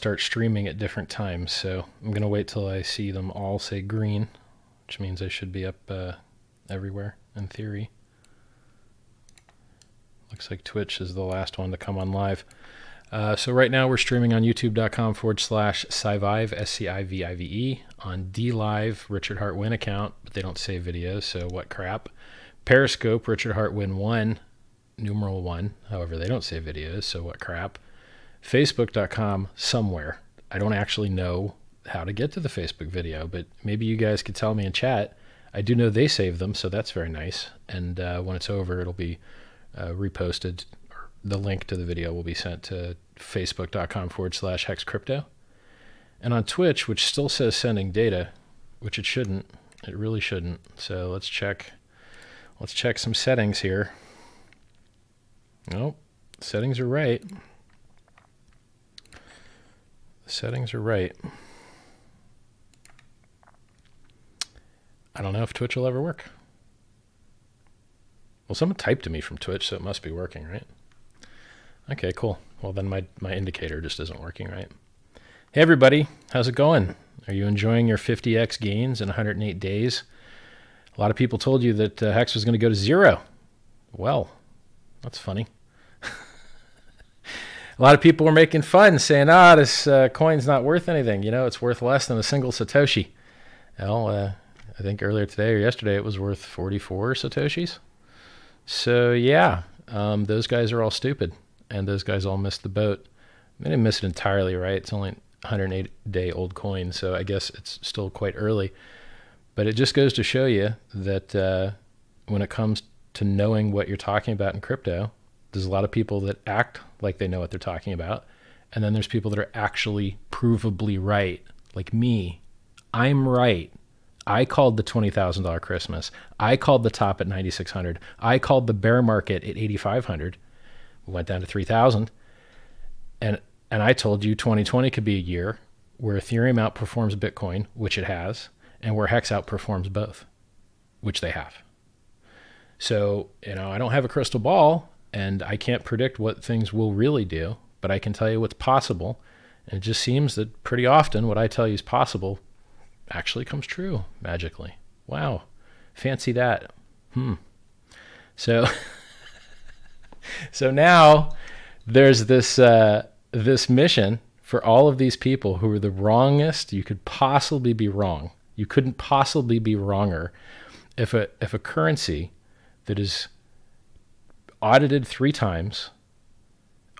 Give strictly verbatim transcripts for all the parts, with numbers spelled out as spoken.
start streaming at different times, so I'm going to wait till I see them all say green, which means I should be up uh, everywhere in theory. Looks like Twitch is the last one to come on live. Uh, so right now we're streaming on youtube.com forward slash scivive, S C I V I V E, on DLive, Richard Heart Win account, but they don't save videos, so what crap. Periscope, Richard Heart Win one, numeral one, however, they don't save videos, so what crap. Facebook dot com somewhere. I don't actually know how to get to the Facebook video, but maybe you guys could tell me in chat. I do know they save them, so that's very nice. And uh, when it's over, it'll be uh, reposted. The link to the video will be sent to facebook.com forward slash hex crypto. And on Twitch, which still says sending data, which it shouldn't, it really shouldn't. So let's check, let's check some settings here. Nope, settings are right. Settings are right. I don't know if Twitch will ever work. Well, someone typed to me from Twitch, so it must be working, right? Okay, cool. Well, then my, my indicator just isn't working right. Hey, everybody. How's it going? Are you enjoying your fifty X gains in one hundred eight days? A lot of people told you that uh, Hex was going to go to zero. Well, that's funny. A lot of people were making fun, saying, ah, this uh, coin's not worth anything. You know, it's worth less than a single Satoshi. Well, uh, I think earlier today or yesterday it was worth forty-four Satoshis. So, yeah, um, those guys are all stupid. And those guys all missed the boat. They didn't miss it entirely, right? It's only a one hundred eight day old coin, so I guess it's still quite early. But it just goes to show you that uh, when it comes to knowing what you're talking about in crypto, there's a lot of people that act like they know what they're talking about, and then there's people that are actually provably right, like me. I'm right. I called the twenty thousand dollar Christmas. I called the top at ninety-six hundred. I called the bear market at eighty-five hundred. Went down to three thousand, and and I told you twenty twenty could be a year where Ethereum outperforms Bitcoin, which it has, and where Hex outperforms both, which they have. So, you know, I don't have a crystal ball, and I can't predict what things will really do, but I can tell you what's possible, and it just seems that pretty often what I tell you is possible actually comes true magically. Wow, fancy that. Hmm. So... So now there's this uh, this mission for all of these people who are the wrongest you could possibly be wrong. You couldn't possibly be wronger. If a, if a currency that is audited three times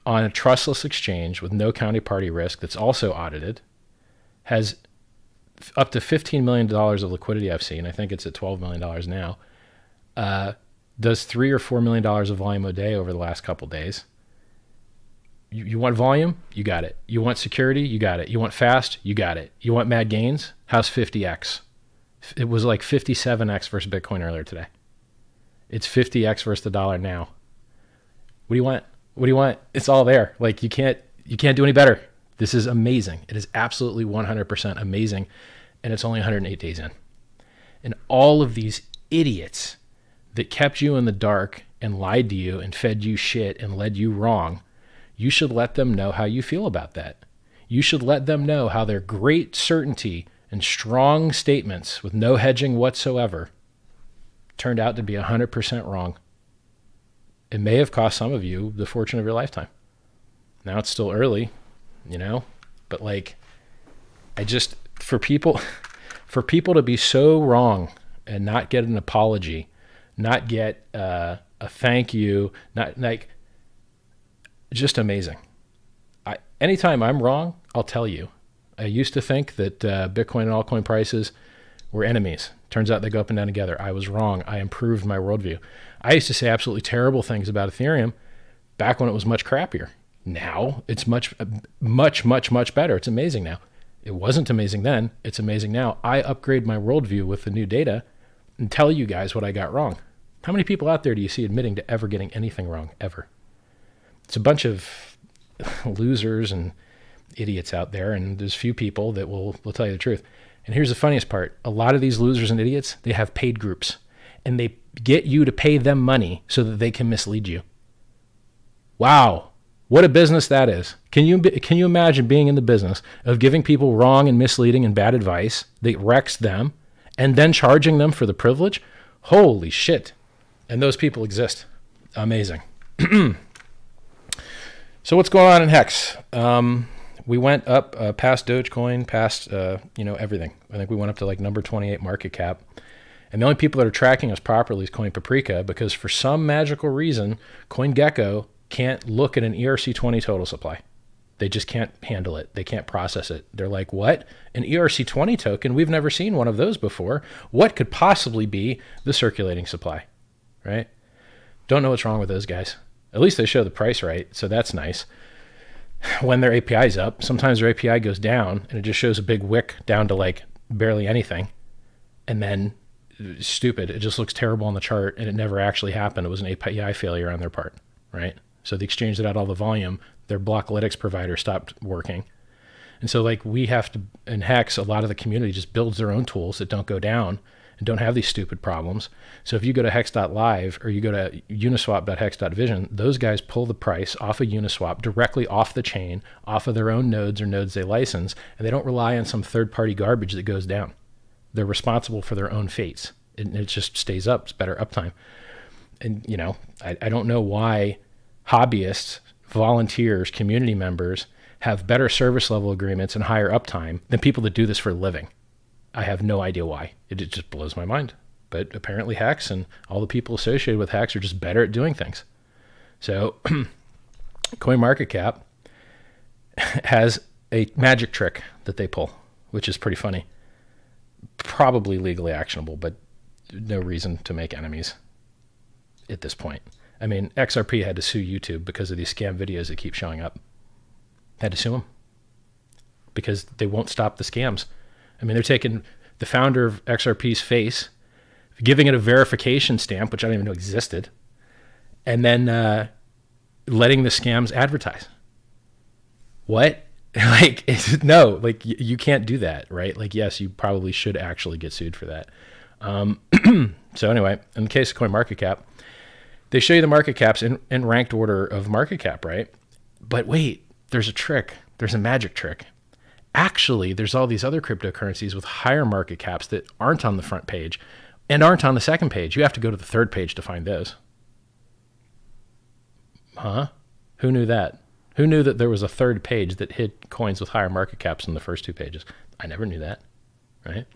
on a trustless exchange with no counterparty risk that's also audited has up to fifteen million dollars of liquidity I've seen, I think it's at twelve million dollars now, uh, does three or four million dollars of volume a day over the last couple of days. You, you want volume? You got it. You want security? You got it. You want fast? You got it. You want mad gains? How's fifty X? It was like fifty-seven X versus Bitcoin earlier today. It's fifty X versus the dollar now. What do you want? What do you want? It's all there. Like you can't, you can't do any better. This is amazing. It is absolutely one hundred percent amazing. And it's only one hundred eight days in. And all of these idiots that kept you in the dark and lied to you and fed you shit and led you wrong, you should let them know how you feel about that. You should let them know how their great certainty and strong statements with no hedging whatsoever turned out to be one hundred percent wrong. It may have cost some of you the fortune of your lifetime. Now it's still early, you know, but like, I just, for people, for people to be so wrong and not get an apology, not get uh, a thank you, not like, just amazing. I, anytime I'm wrong, I'll tell you. I used to think that uh, Bitcoin and altcoin prices were enemies. Turns out they go up and down together. I was wrong. I improved my worldview. I used to say absolutely terrible things about Ethereum back when it was much crappier. Now it's much, much, much, much better. It's amazing now. It wasn't amazing then. It's amazing now. I upgrade my worldview with the new data and tell you guys what I got wrong. How many people out there do you see admitting to ever getting anything wrong, ever? It's a bunch of losers and idiots out there, and there's few people that will, will tell you the truth. And here's the funniest part. A lot of these losers and idiots, they have paid groups, and they get you to pay them money so that they can mislead you. Wow. What a business that is. Can you, can you imagine being in the business of giving people wrong and misleading and bad advice that wrecks them and then charging them for the privilege? Holy shit. And those people exist. Amazing. So what's going on in Hex? Um, we went up uh, past Dogecoin, past uh, you know, everything. I think we went up to like number twenty-eight market cap. And the only people that are tracking us properly is CoinPaprika, because for some magical reason, CoinGecko can't look at an E R C twenty total supply. They just can't handle it. They can't process it. They're like, what? An E R C twenty token? We've never seen one of those before. What could possibly be the circulating supply, right? Don't know what's wrong with those guys. At least they show the price right, so that's nice. When their A P I is up, sometimes their A P I goes down and it just shows a big wick down to like barely anything. And then, stupid, it just looks terrible on the chart and it never actually happened. It was an A P I failure on their part, right? So the exchange that had all the volume, their Blocklytics provider stopped working. And so like we have to, in Hex, a lot of the community just builds their own tools that don't go down and don't have these stupid problems. So if you go to hex dot live or you go to uniswap dot hex dot vision, those guys pull the price off of Uniswap directly off the chain, off of their own nodes or nodes they license, and they don't rely on some third-party garbage that goes down. They're responsible for their own fates. And it just stays up. It's better uptime. And, you know, I, I don't know why hobbyists, volunteers, community members have better service level agreements and higher uptime than people that do this for a living. I have no idea why. It, it just blows my mind. But apparently Hex and all the people associated with Hex are just better at doing things. So CoinMarketCap has a magic trick that they pull, which is pretty funny. Probably legally actionable, but no reason to make enemies at this point. I mean, X R P had to sue YouTube because of these scam videos that keep showing up. Had to sue them because they won't stop the scams. I mean, they're taking the founder of X R P's face, giving it a verification stamp, which I don't even know existed, and then uh, letting the scams advertise. What? Like, it's, no, like y you can't do that, right? Like, yes, you probably should actually get sued for that. Um, so anyway, in the case of CoinMarketCap, they show you the market caps in, in ranked order of market cap, right? But wait, there's a trick. There's a magic trick. Actually, there's all these other cryptocurrencies with higher market caps that aren't on the front page and aren't on the second page. You have to go to the third page to find those. Huh? Who knew that? Who knew that there was a third page that hid coins with higher market caps than the first two pages? I never knew that, right?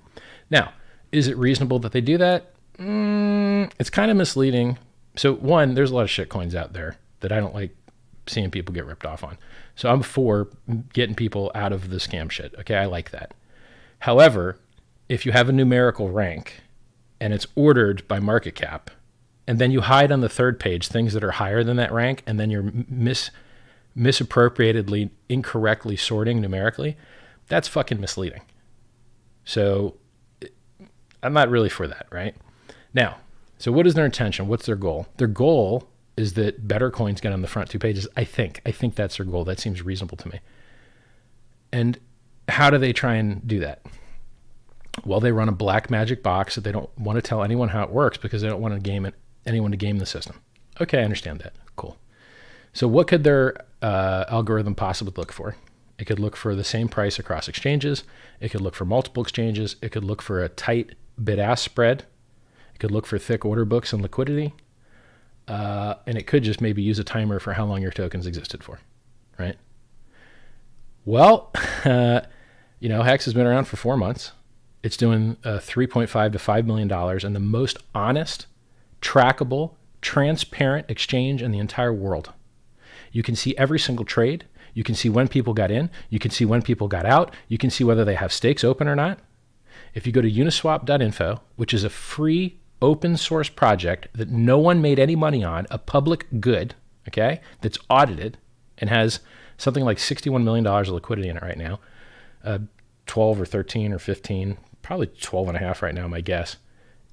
Now, is it reasonable that they do that? Mm, it's kind of misleading. So one, there's a lot of shit coins out there that I don't like seeing people get ripped off on. So I'm for getting people out of the scam shit. Okay, I like that. However, if you have a numerical rank and it's ordered by market cap, and then you hide on the third page things that are higher than that rank, and then you're mis misappropriatedly, incorrectly sorting numerically, that's fucking misleading. So I'm not really for that, right? Now, so what is their intention? What's their goal? Their goal is that better coins get on the front two pages. I think, I think that's their goal. That seems reasonable to me. And how do they try and do that? Well, they run a black magic box that they don't want to tell anyone how it works because they don't want to game it, anyone to game the system. Okay, I understand that. Cool. So what could their uh, algorithm possibly look for? It could look for the same price across exchanges. It could look for multiple exchanges. It could look for a tight bid-ask spread. It could look for thick order books and liquidity. Uh, and it could just maybe use a timer for how long your tokens existed for, right? Well, uh, you know, Hex has been around for four months. It's doing uh, three point five to five million dollars and the most honest, trackable, transparent exchange in the entire world. You can see every single trade. You can see when people got in. You can see when people got out. You can see whether they have stakes open or not. If you go to uniswap dot info, which is a free open source project that no one made any money on, a public good, okay, that's audited and has something like sixty-one million dollars of liquidity in it right now, uh, twelve or thirteen or fifteen, probably twelve and a half right now, my guess,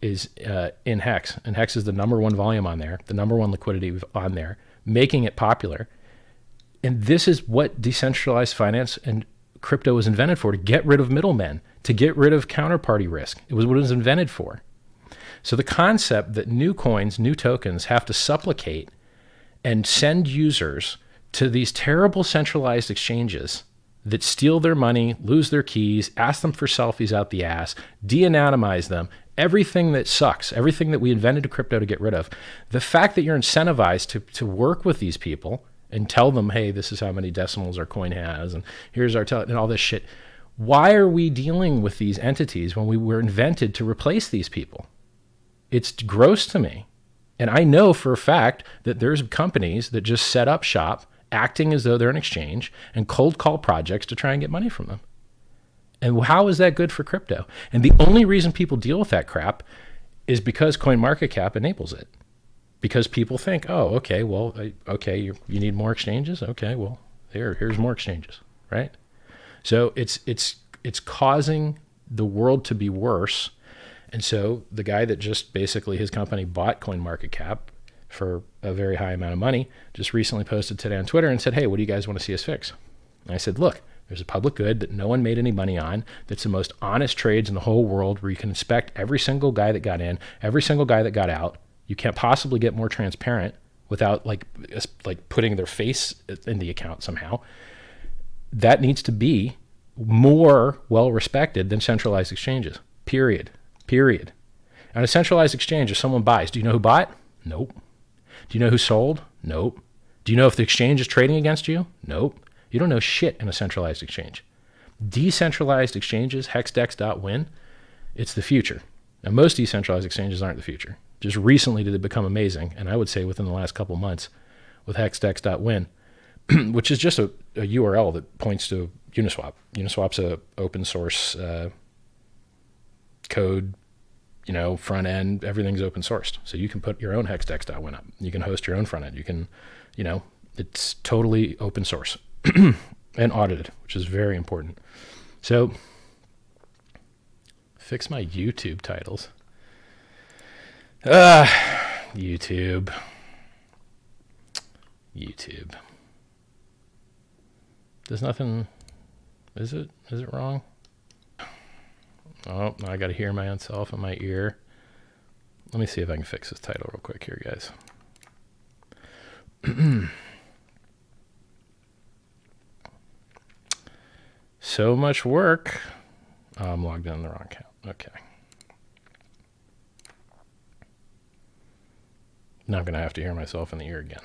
is uh, in Hex. And Hex is the number one volume on there, the number one liquidity on there, making it popular. And this is what decentralized finance and crypto was invented for, to get rid of middlemen, to get rid of counterparty risk. It was what it was invented for. So the concept that new coins, new tokens have to supplicate and send users to these terrible centralized exchanges that steal their money, lose their keys, ask them for selfies out the ass, de-anonymize them, everything that sucks, everything that we invented crypto to get rid of. The fact that you're incentivized to, to work with these people and tell them, hey, this is how many decimals our coin has, and here's our tele- and all this shit. Why are we dealing with these entities when we were invented to replace these people? It's gross to me. And I know for a fact that there's companies that just set up shop acting as though they're an exchange and cold call projects to try and get money from them. And how is that good for crypto? And the only reason people deal with that crap is because CoinMarketCap enables it. Because people think, oh, okay, well, okay, you, you need more exchanges? Okay, well, here, here's more exchanges, right? So it's, it's, it's causing the world to be worse. And so the guy that just basically his company bought CoinMarketCap for a very high amount of money just recently posted today on Twitter and said, hey, what do you guys want to see us fix? And I said, look, there's a public good that no one made any money on. That's the most honest trades in the whole world, where you can inspect every single guy that got in, every single guy that got out. You can't possibly get more transparent without like, like putting their face in the account somehow. That needs to be more well-respected than centralized exchanges, period, period. On a centralized exchange, if someone buys, do you know who bought? Nope. Do you know who sold? Nope. Do you know if the exchange is trading against you? Nope. You don't know shit in a centralized exchange. Decentralized exchanges, hex dex dot win, it's the future. Now, most decentralized exchanges aren't the future. Just recently did it become amazing, and I would say within the last couple months with hex dex dot win, which is just a, a U R L that points to Uniswap. Uniswap's a open source uh, code, you know, front end. Everything's open sourced, so you can put your own hex dex dot win up. You can host your own front end. You can, you know, it's totally open source and audited, which is very important. So, fix my YouTube titles. Ah, uh, YouTube, YouTube. There's nothing, is it? Is it wrong? Oh, now I got to hear my own self in my ear. Let me see if I can fix this title real quick here, guys. So much work. Oh, I'm logged in the wrong account. Okay. Now I'm going to have to hear myself in the ear again.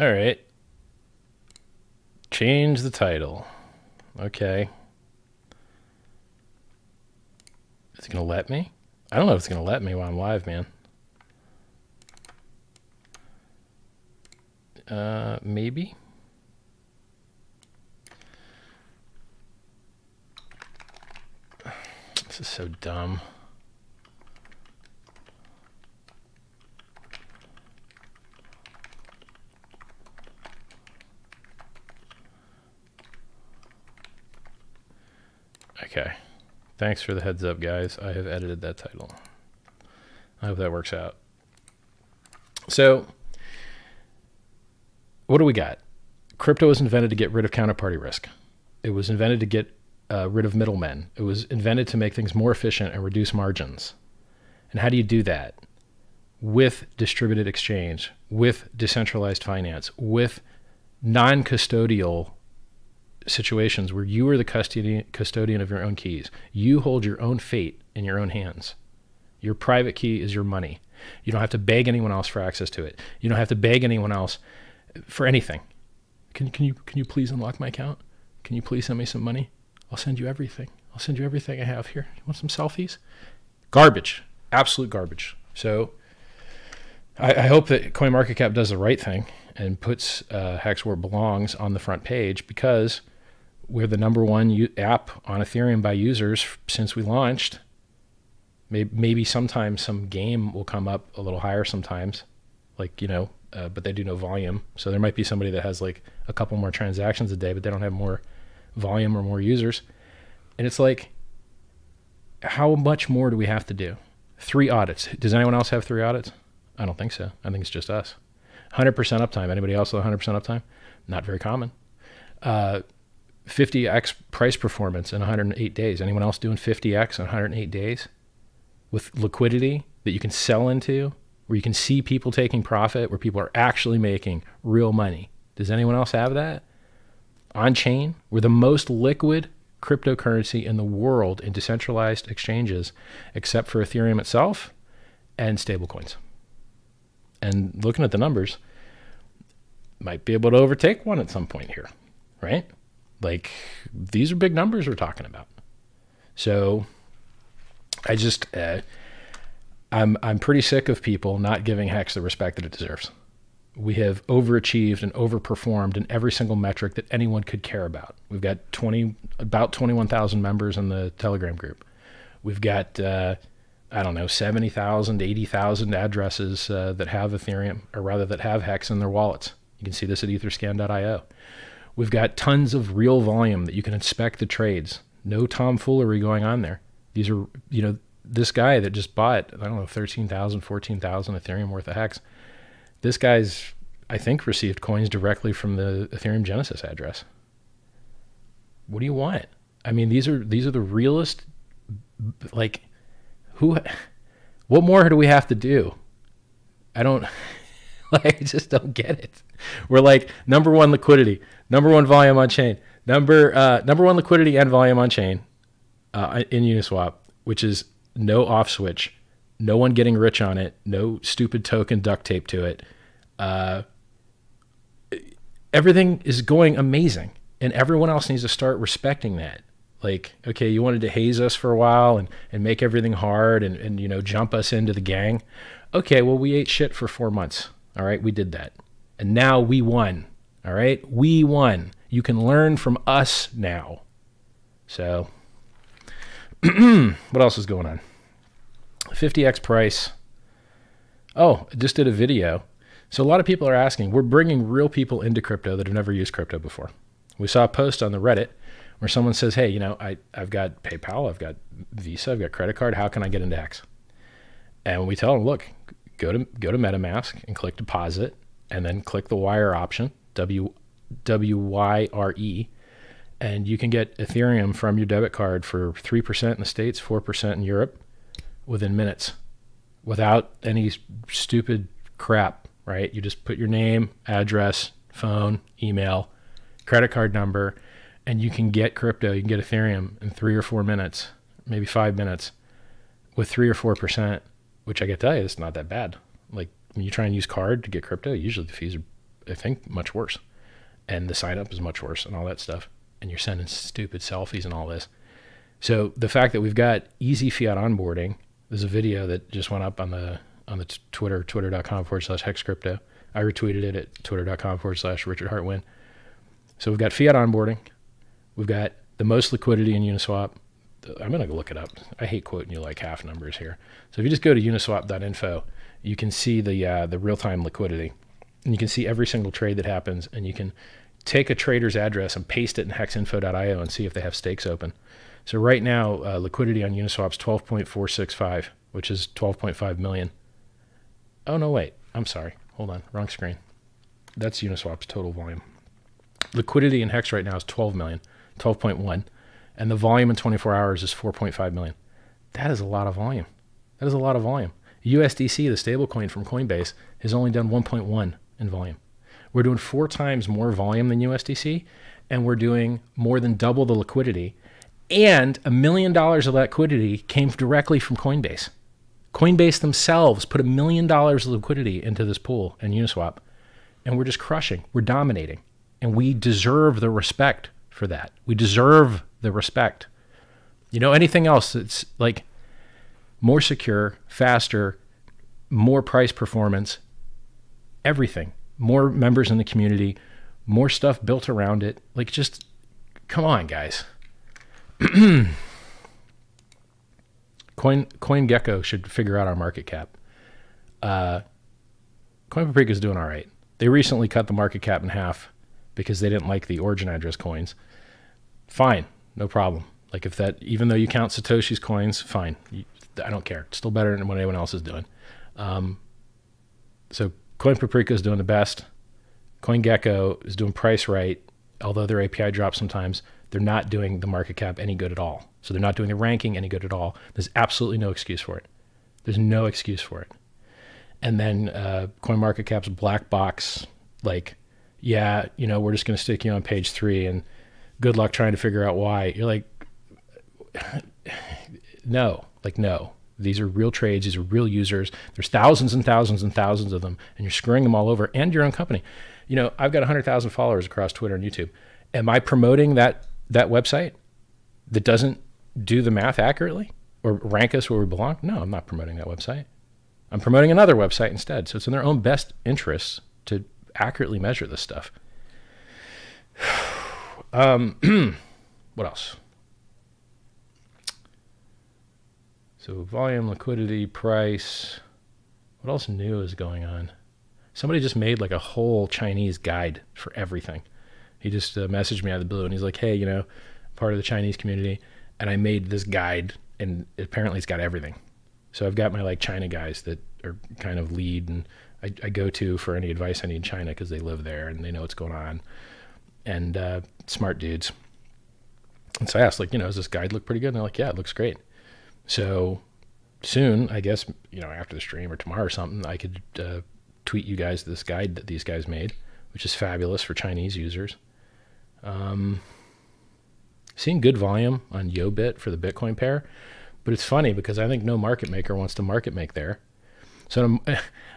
All right, change the title. Okay. Is it going to let me? I don't know if it's going to let me while I'm live, man. Uh, maybe. This is so dumb. Okay, thanks for the heads up, guys. I have edited that title. I hope that works out. So what do we got? Crypto was invented to get rid of counterparty risk. It was invented to get uh, rid of middlemen. It was invented to make things more efficient and reduce margins. And how do you do that? With distributed exchange, with decentralized finance, with non-custodial situations where you are the custodian custodian of your own keys. You hold your own fate in your own hands. Your private key is your money. You don't have to beg anyone else for access to it. You don't have to beg anyone else for anything. Can, can you can you please unlock my account? Can you please send me some money? I'll send you everything. I'll send you everything I have here. You want some selfies? Garbage. Absolute garbage. So I, I hope that CoinMarketCap does the right thing and puts uh, Hex where it belongs on the front page, because we're the number one u app on Ethereum by users since we launched. Maybe, maybe sometimes some game will come up a little higher sometimes, like, you know, uh, but they do no volume. So there might be somebody that has like a couple more transactions a day, but they don't have more volume or more users. And it's like, how much more do we have to do? Three audits. Does anyone else have three audits? I don't think so. I think it's just us. one hundred percent uptime. Anybody else with one hundred percent uptime? Not very common. Uh, fifty X price performance in one hundred eight days. Anyone else doing fifty X in one hundred eight days with liquidity that you can sell into, where you can see people taking profit, where people are actually making real money? Does anyone else have that? On chain, we're the most liquid cryptocurrency in the world in decentralized exchanges, except for Ethereum itself and stablecoins. And looking at the numbers, might be able to overtake one at some point here, right? Like, these are big numbers we're talking about. So I just, uh, I'm, I'm pretty sick of people not giving Hex the respect that it deserves. We have overachieved and overperformed in every single metric that anyone could care about. We've got twenty, about twenty-one thousand members in the Telegram group. We've got, uh, I don't know, seventy thousand, eighty thousand addresses uh, that have Ethereum, or rather that have Hex in their wallets. You can see this at etherscan dot i o. We've got tons of real volume that you can inspect the trades. No tomfoolery going on there. These are, you know, this guy that just bought, I don't know, thirteen thousand, fourteen thousand Ethereum worth of Hex. This guy's, I think, received coins directly from the Ethereum Genesis address. What do you want? I mean, these are these are the realest, like, who, what more do we have to do? I don't, like, I just don't get it. We're like, number one liquidity, number one volume on chain, number, uh, number one liquidity and volume on chain uh, in Uniswap, which is no off switch, no one getting rich on it, no stupid token duct tape to it. Uh, everything is going amazing, and everyone else needs to start respecting that. Like, okay, you wanted to haze us for a while and, and make everything hard and, and, you know, jump us into the gang. Okay, well, we ate shit for four months. All right, we did that. And now we won. All right, we won. You can learn from us now. So what else is going on? fifty X price. Oh, I just did a video. So a lot of people are asking, we're bringing real people into crypto that have never used crypto before. We saw a post on the Reddit where someone says, hey, you know, I, I've got PayPal, I've got Visa, I've got credit card, how can I get into Hex? And we tell them, look, go to go to MetaMask and click deposit, and then click the wire option, W Y R E, and you can get Ethereum from your debit card for three percent in the States, four percent in Europe, within minutes, without any stupid crap, right? You just put your name, address, phone, email, credit card number, and you can get crypto, you can get Ethereum in three or four minutes, maybe five minutes, with three or four percent, which I can tell you, it's not that bad. Like, when you try and use card to get crypto, usually the fees are, I think, much worse, and the sign up is much worse, and all that stuff. And you're sending stupid selfies and all this. So the fact that we've got easy fiat onboarding, there's a video that just went up on the on the Twitter, twitter dot com forward slash hex crypto. I retweeted it at twitter dot com forward slash Richard Heart win. So we've got fiat onboarding. We've got the most liquidity in Uniswap. I'm going to look it up. I hate quoting you like half numbers here. So if you just go to uniswap dot info, you can see the uh, the real-time liquidity. And you can see every single trade that happens. And you can take a trader's address and paste it in hex info dot i o and see if they have stakes open. So right now, uh, liquidity on Uniswap is twelve point four six five, which is twelve point five million. Oh, no, wait. I'm sorry. Hold on. Wrong screen. That's Uniswap's total volume. Liquidity in Hex right now is twelve million. twelve point one, and the volume in twenty-four hours is four point five million. That is a lot of volume. That is a lot of volume. U S D C, the stablecoin from Coinbase, has only done one point one in volume. We're doing four times more volume than U S D C, and we're doing more than double the liquidity, and a million dollars of liquidity came directly from Coinbase. Coinbase themselves put a million dollars of liquidity into this pool in Uniswap, and we're just crushing. We're dominating, and we deserve the respect for that. We deserve the respect. You know, anything else that's like more secure, faster, more price performance, everything, more members in the community, more stuff built around it. Like, just come on, guys. Coin CoinGecko should figure out our market cap. Uh, CoinPaprika is doing all right. They recently cut the market cap in half because they didn't like the origin address coins. Fine, no problem. Like, if that, even though you count Satoshi's coins, fine. You, I don't care. It's still better than what anyone else is doing. Um, so CoinPaprika is doing the best. CoinGecko is doing price right. although their A P I drops sometimes, they're not doing the market cap any good at all. So they're not doing the ranking any good at all. There's absolutely no excuse for it. There's no excuse for it. And then uh, CoinMarketCap's black box, like, yeah, you know, we're just going to stick you on page three and good luck trying to figure out why. You're like, no, like, no. These are real trades. These are real users. There's thousands and thousands and thousands of them, and you're screwing them all over, and your own company. You know, I've got one hundred thousand followers across Twitter and YouTube. Am I promoting that that website that doesn't do the math accurately or rank us where we belong? No, I'm not promoting that website. I'm promoting another website instead. So it's in their own best interests to accurately measure this stuff. um, what else? So volume, liquidity, price. What else new is going on? Somebody just made like a whole Chinese guide for everything. He just uh, messaged me out of the blue and he's like, hey, you know, part of the Chinese community, and I made this guide, and apparently it's got everything. So I've got my like China guys that are kind of lead, and I, I go to for any advice I need in China because they live there and they know what's going on, and uh, smart dudes. And so I asked, like, you know, does this guide look pretty good? And they're like, yeah, it looks great. So soon, I guess, you know, after the stream or tomorrow or something, I could uh, tweet you guys this guide that these guys made, which is fabulous for Chinese users. Um, seeing good volume on YoBit for the Bitcoin pair, but it's funny because I think no market maker wants to market make there. So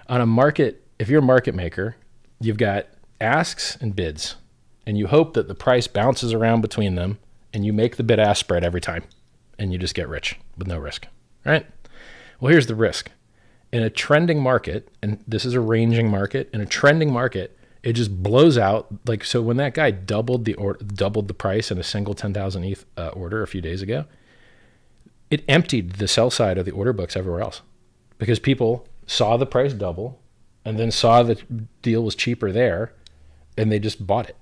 on a market, if you're a market maker, you've got asks and bids, and you hope that the price bounces around between them, and you make the bid-ask spread every time, and you just get rich with no risk, right? Well, here's the risk. In a trending market, and this is a ranging market, in a trending market, it just blows out. Like, so when that guy doubled the or, doubled the price in a single ten thousand E T H uh, order a few days ago, it emptied the sell side of the order books everywhere else because people saw the price double and then saw the deal was cheaper there, and they just bought it.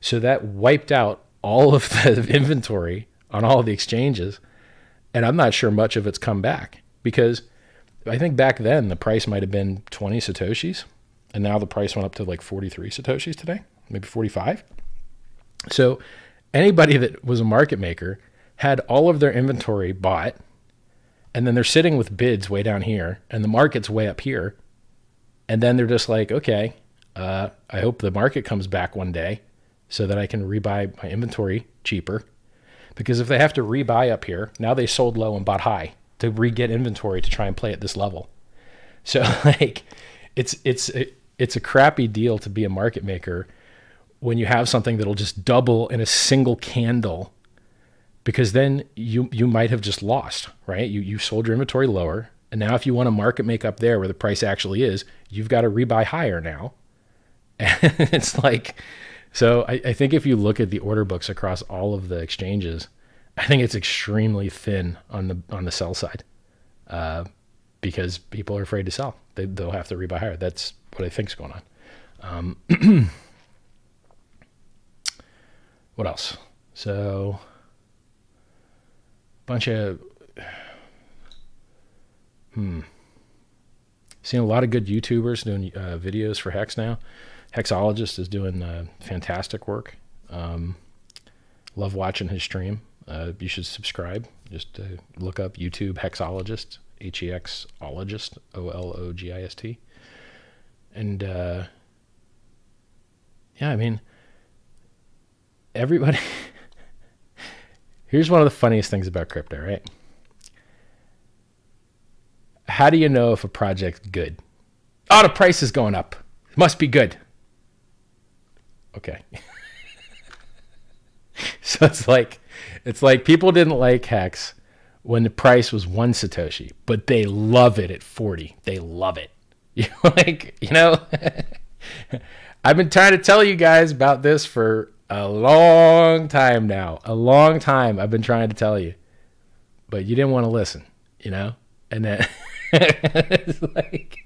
So that wiped out all of the inventory on all the exchanges, and I'm not sure much of it's come back because I think back then the price might have been twenty Satoshis, and now the price went up to like forty-three Satoshis today, maybe forty-five. So anybody that was a market maker had all of their inventory bought, and then they're sitting with bids way down here, and the market's way up here, and then they're just like, okay, uh, I hope the market comes back one day so that I can rebuy my inventory cheaper. Because if they have to rebuy up here, now they sold low and bought high to re-get inventory to try and play at this level. So like, it's it's it, it's a crappy deal to be a market maker when you have something that'll just double in a single candle, because then you you might have just lost, right? You you sold your inventory lower, and now if you want to market make up there where the price actually is, you've got to rebuy higher now. And it's like. So I, I think if you look at the order books across all of the exchanges, I think it's extremely thin on the on the sell side, uh, because people are afraid to sell. They, they'll have to rebuy higher. That's what I think's going on. Um, what else? So bunch of hmm, seeing a lot of good YouTubers doing uh, videos for Hex now. Hexologist is doing uh, fantastic work. Um, love watching his stream. Uh, you should subscribe. Just uh, look up YouTube Hexologist, H E X-ologist, O L O G I S T. And uh, yeah, I mean, everybody. Here's one of the funniest things about crypto, right? How do you know if a project's good? Oh, the price is going up. It must be good. Okay. So it's like, it's like people didn't like Hex when the price was one Satoshi, but they love it at forty. They love it. You like, you know, I've been trying to tell you guys about this for a long time now, a long time. I've been trying to tell you, but you didn't want to listen, you know? And then it's like,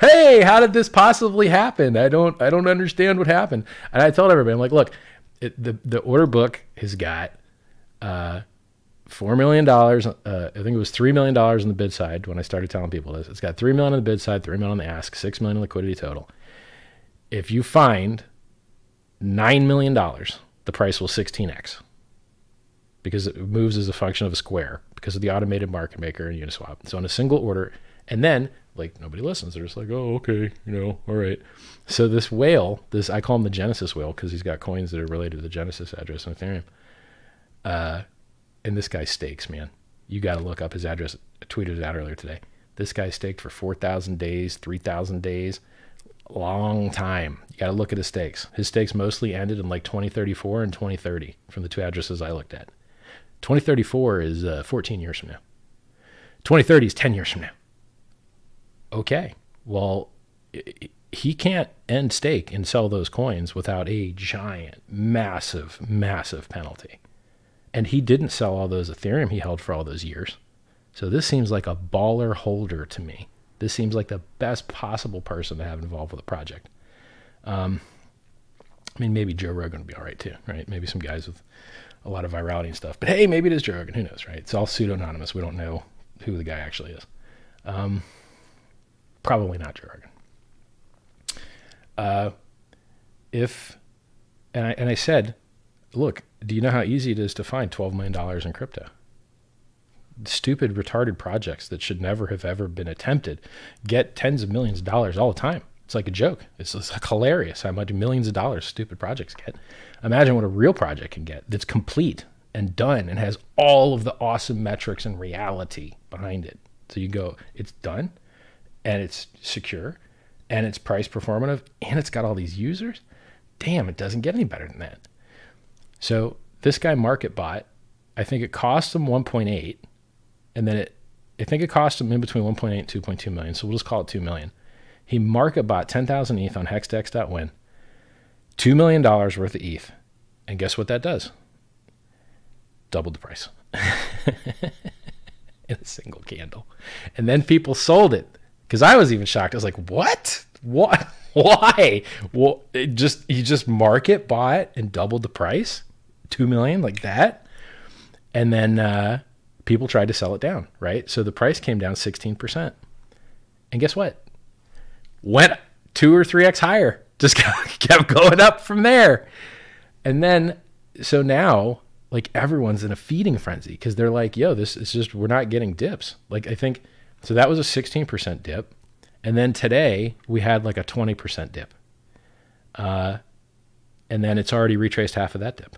hey, how did this possibly happen? I don't, I don't understand what happened. And I told everybody, I'm like, look, it, the the order book has got uh, four million dollars. Uh, I think it was three million dollars on the bid side when I started telling people this. It's got three million on the bid side, three million on the ask, six million in liquidity total. If you find nine million dollars, the price will sixteen X because it moves as a function of a square because of the automated market maker in Uniswap. So in a single order, and then like nobody listens. They're just like, oh, okay, you know, all right. So this whale, this, I call him the Genesis whale because he's got coins that are related to the Genesis address in Ethereum. Uh, and this guy stakes, man. You got to look up his address. I tweeted it out earlier today. This guy staked for four thousand days, three thousand days, long time. You got to look at his stakes. His stakes mostly ended in like twenty thirty-four and twenty thirty from the two addresses I looked at. twenty thirty-four is uh, fourteen years from now. twenty thirty is ten years from now. Okay, well, he can't end stake and sell those coins without a giant, massive, massive penalty. And he didn't sell all those Ethereum he held for all those years. So this seems like a baller holder to me. This seems like the best possible person to have involved with the project. Um, I mean, maybe Joe Rogan would be all right too, right? Maybe some guys with a lot of virality and stuff. But hey, maybe it is Joe Rogan. Who knows, right? It's all pseudonymous. We don't know who the guy actually is. Um, Probably not Joe Rogan. Uh, if, and I, and I said, look, do you know how easy it is to find twelve million dollars in crypto? Stupid, retarded projects that should never have ever been attempted get tens of millions of dollars all the time. It's like a joke. It's, it's like hilarious how much millions of dollars stupid projects get. Imagine what a real project can get that's complete and done and has all of the awesome metrics and reality behind it. So you go, it's done. And it's secure, and it's price performative, and it's got all these users. Damn, it doesn't get any better than that. So this guy market bought, I think it cost him one point eight, and then it, I think it cost him in between one point eight and two point two million, so we'll just call it two million. He market bought ten thousand E T H on hexdex dot win, two million dollars worth of E T H, and guess what that does? Doubled the price in a single candle. And then people sold it. Because I was even shocked. I was like, what? What? Why? Well, it just you just market bought and doubled the price, two million dollars like that. And then uh, people tried to sell it down, right? So the price came down sixteen percent. And guess what? Went two or three X higher. Just kept going up from there. And then, so now, like everyone's in a feeding frenzy because they're like, yo, this is just, we're not getting dips. Like I think... So that was a sixteen percent dip. And then today we had like a twenty percent dip. Uh, and then it's already retraced half of that dip.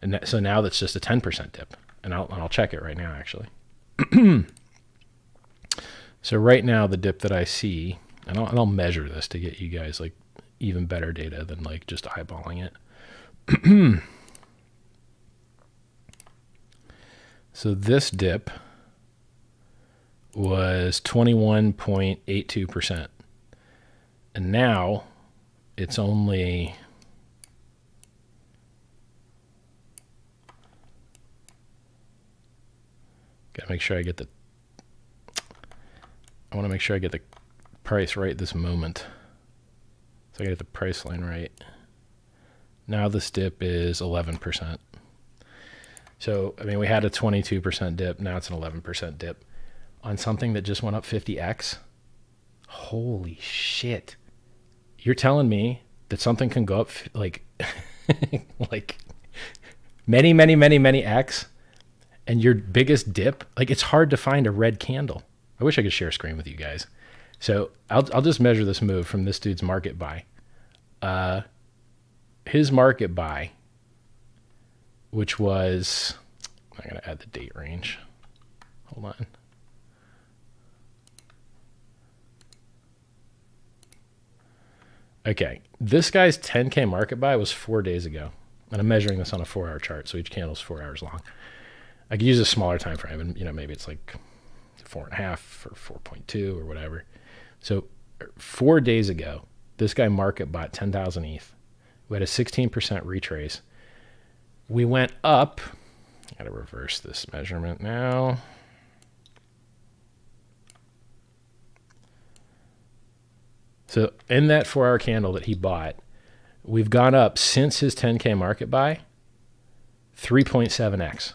And that, so now that's just a ten percent dip. And I'll, and I'll check it right now, actually. So right now the dip that I see, and I'll, and I'll measure this to get you guys like even better data than like just eyeballing it. So this dip was twenty-one point eight two percent. And now it's only gotta make sure I get the I want to make sure I get the price right this moment. So I get the price line right. Now this dip is eleven percent. So I mean we had a twenty-two percent dip, now it's an eleven percent dip. On something that just went up fifty X? Holy shit. You're telling me that something can go up like, like many, many, many, many X and your biggest dip? Like it's hard to find a red candle. I wish I could share a screen with you guys. So I'll, I'll just measure this move from this dude's market buy. Uh, his market buy, which was, I'm going to add the date range. Hold on. Okay, this guy's ten K market buy was four days ago. And I'm measuring this on a four hour chart, so each candle's four hours long. I could use a smaller time frame, and you know, maybe it's like four and a half or four point two or whatever. So four days ago, this guy market bought ten thousand E T H. We had a sixteen percent retrace. We went up. I gotta reverse this measurement now. So in that four hour candle that he bought, we've gone up since his ten K market buy, three point seven X.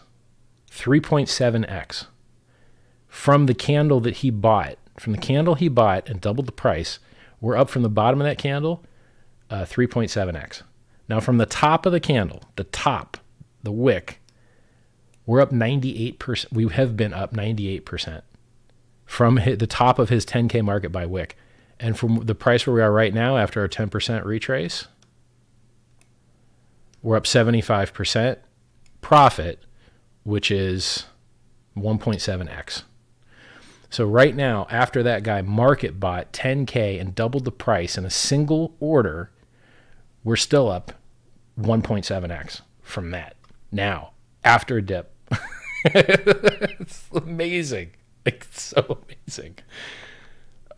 three point seven X from the candle that he bought. From the candle he bought and doubled the price, we're up from the bottom of that candle, uh, three point seven X. Now from the top of the candle, the top, the wick, we're up ninety-eight percent. We have been up ninety-eight percent from the top of his ten K market by wick. And from the price where we are right now after our ten percent retrace, we're up seventy-five percent profit, which is one point seven X. So right now, after that guy market bought ten K and doubled the price in a single order, we're still up one point seven X from that. Now, after a dip. It's amazing. Like, it's so amazing.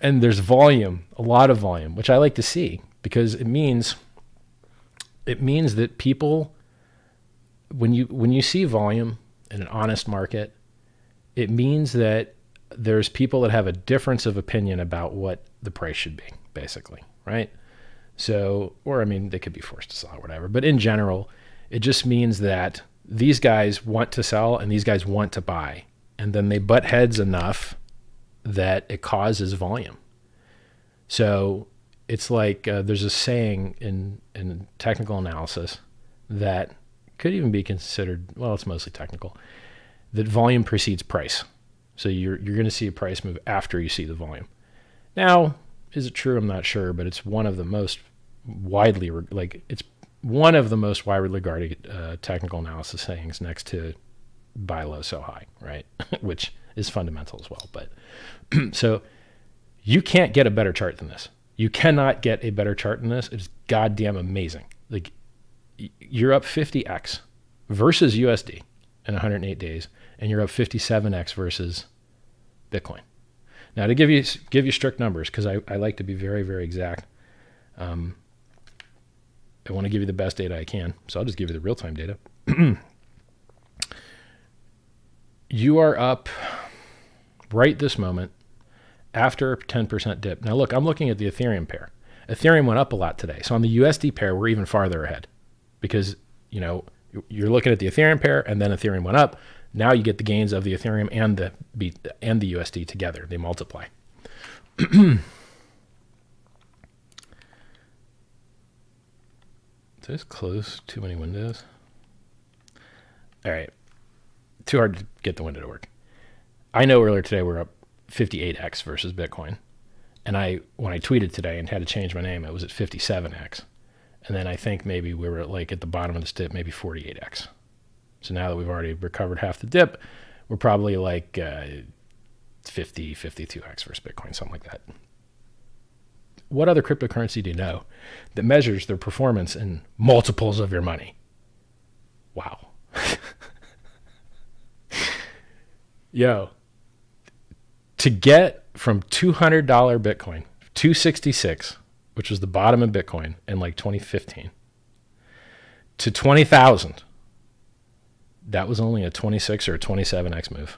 And there's volume, a lot of volume, which I like to see, because it means it means that people, when you when you see volume in an honest market, it means that there's people that have a difference of opinion about what the price should be, basically, right? So, or I mean, they could be forced to sell or whatever, but in general, it just means that these guys want to sell and these guys want to buy, and then they butt heads enough that it causes volume. So it's like uh, there's a saying in, in technical analysis that could even be considered, well, it's mostly technical, that volume precedes price. So you're, you're going to see a price move after you see the volume. Now, is it true? I'm not sure, but it's one of the most widely, like it's one of the most widely regarded uh, technical analysis sayings next to buy low, sell high, right? Which is fundamental as well. But so you can't get a better chart than this. You cannot get a better chart than this. It's goddamn amazing. Like, you're up fifty X versus U S D in one hundred eight days, and you're up fifty-seven X versus Bitcoin. Now, to give you give you strict numbers, because I, I like to be very, very exact. Um, I want to give you the best data I can, so I'll just give you the real-time data. You are up right this moment after ten percent dip. Now, look, I'm looking at the Ethereum pair. Ethereum went up a lot today, so on the U S D pair, we're even farther ahead because, you know, you're looking at the Ethereum pair, and then Ethereum went up. Now you get the gains of the Ethereum and the and the U S D together. They multiply. Did I just close too many windows? All right. Too hard to get the window to work. I know earlier today we're up fifty-eight X versus Bitcoin. And I when I tweeted today and had to change my name, it was at fifty-seven X. And then I think maybe we were like at the bottom of the dip, maybe forty-eight X. So now that we've already recovered half the dip, we're probably like uh, fifty, fifty-two X versus Bitcoin, something like that. What other cryptocurrency do you know that measures their performance in multiples of your money? Wow. Yo, to get from two hundred dollar Bitcoin, two sixty-six, which was the bottom in Bitcoin in like twenty fifteen, to twenty thousand. That was only a twenty-six or a twenty-seven X move.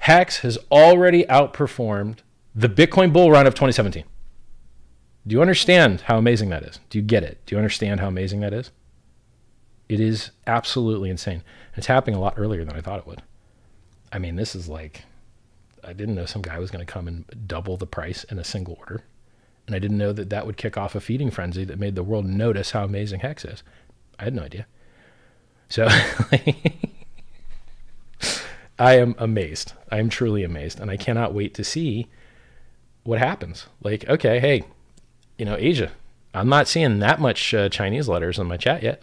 Hex has already outperformed the Bitcoin bull run of twenty seventeen. Do you understand how amazing that is? Do you get it? Do you understand how amazing that is? It is absolutely insane. It's happening a lot earlier than I thought it would. I mean, this is like, I didn't know some guy was going to come and double the price in a single order. And I didn't know that that would kick off a feeding frenzy that made the world notice how amazing Hex is. I had no idea. So I am amazed. I am truly amazed. And I cannot wait to see what happens. Like, okay, hey, you know, Asia, I'm not seeing that much uh, Chinese letters in my chat yet.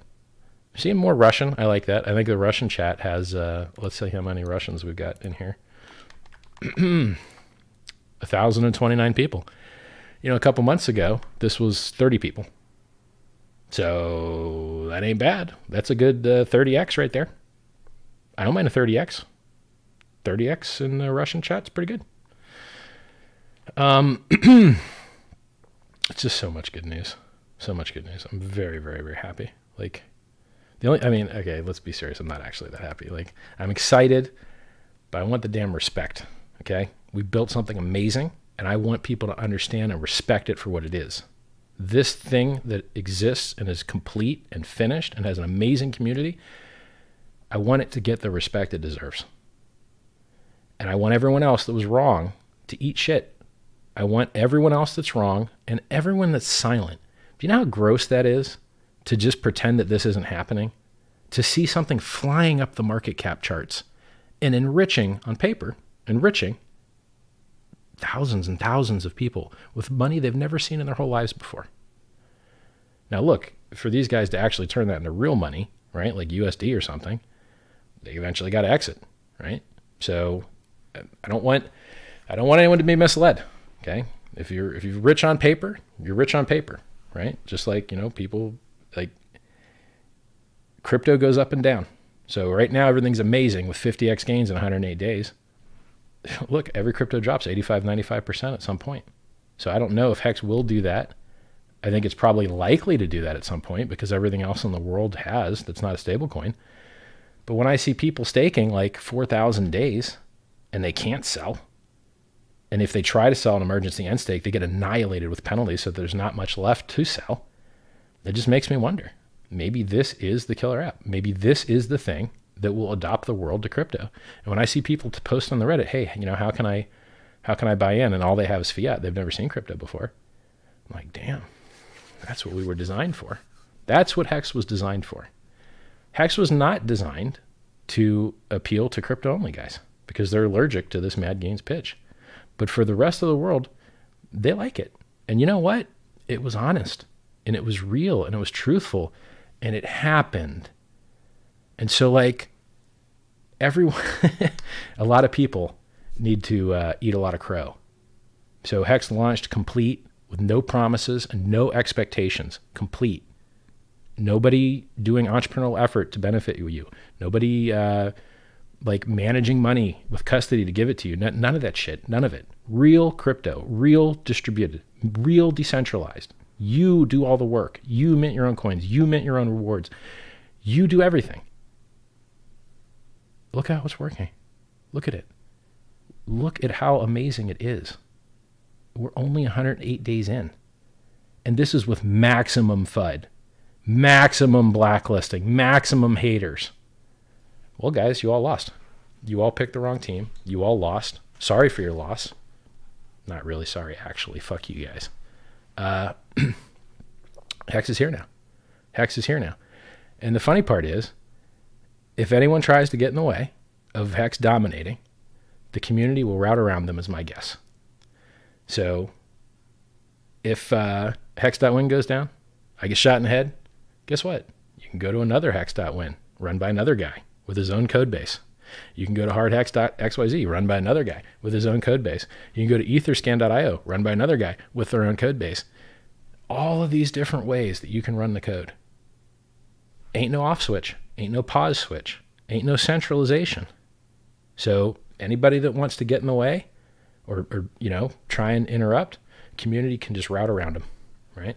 I'm seeing more Russian. I like that. I think the Russian chat has, uh, let's see how many Russians we've got in here. one thousand twenty-nine people. You know, a couple months ago, this was thirty people. So that ain't bad. That's a good uh, thirty X right there. I don't mind a thirty X. thirty X in the Russian chat's pretty good. Um, it's just so much good news. So much good news. I'm very, very, very happy. Like, the only, I mean, okay, let's be serious. I'm not actually that happy. Like, I'm excited, but I want the damn respect. Okay? We built something amazing, and I want people to understand and respect it for what it is. This thing that exists and is complete and finished and has an amazing community, I want it to get the respect it deserves. And I want everyone else that was wrong to eat shit. I want everyone else that's wrong and everyone that's silent. Do you know how gross that is? to just pretend that this isn't happening, to see something flying up the market cap charts and enriching on paper, enriching thousands and thousands of people with money they've never seen in their whole lives before. Now look, for these guys to actually turn that into real money, right, like U S D or something, they eventually got to exit, right? So I don't want, I don't want anyone to be misled, okay? If you're, if you're rich on paper, you're rich on paper, right? Just like, you know, people, like, crypto goes up and down. So right now everything's amazing with fifty X gains in one hundred eight days. Look, every crypto drops eighty-five, ninety-five percent at some point. So I don't know if Hex will do that. I think it's probably likely to do that at some point because everything else in the world has that's not a stable coin. But when I see people staking like four thousand days and they can't sell, and if they try to sell an emergency end stake, they get annihilated with penalties, so there's not much left to sell. That just makes me wonder. Maybe this is the killer app. Maybe this is the thing that will adopt the world to crypto. And when I see people to post on the Reddit, hey, you know, how can I, how can I buy in? And all they have is fiat. They've never seen crypto before. I'm like, damn, that's what we were designed for. That's what Hex was designed for. Hex was not designed to appeal to crypto only guys because they're allergic to this mad gains pitch. But for the rest of the world, they like it. And you know what? It was honest and it was real and it was truthful and it happened. And so like everyone, a lot of people need to uh, eat a lot of crow. So Hex launched complete with no promises and no expectations, complete. Nobody doing entrepreneurial effort to benefit you. Nobody uh, like managing money with custody to give it to you. None, none of that shit, none of it. Real crypto, real distributed, real decentralized. You do all the work. You mint your own coins. You mint your own rewards. You do everything. Look at how it's working. Look at it. Look at how amazing it is. We're only one hundred eight days in. And this is with maximum F U D. Maximum blacklisting, maximum haters. Well, guys, you all lost. You all picked the wrong team. You all lost. Sorry for your loss. Not really sorry, actually. Fuck you guys. Uh, Hex is here now. Hex is here now. And the funny part is, if anyone tries to get in the way of Hex dominating, the community will route around them, is my guess. So if uh, hex dot win goes down, I get shot in the head, guess what? You can go to another hex dot win, run by another guy with his own code base. You can go to hardhex dot x y z, run by another guy with his own code base. You can go to etherscan dot i o, run by another guy with their own code base. All of these different ways that you can run the code. Ain't no off switch, ain't no pause switch, ain't no centralization. So anybody that wants to get in the way or, or you know, try and interrupt, community can just route around them, right?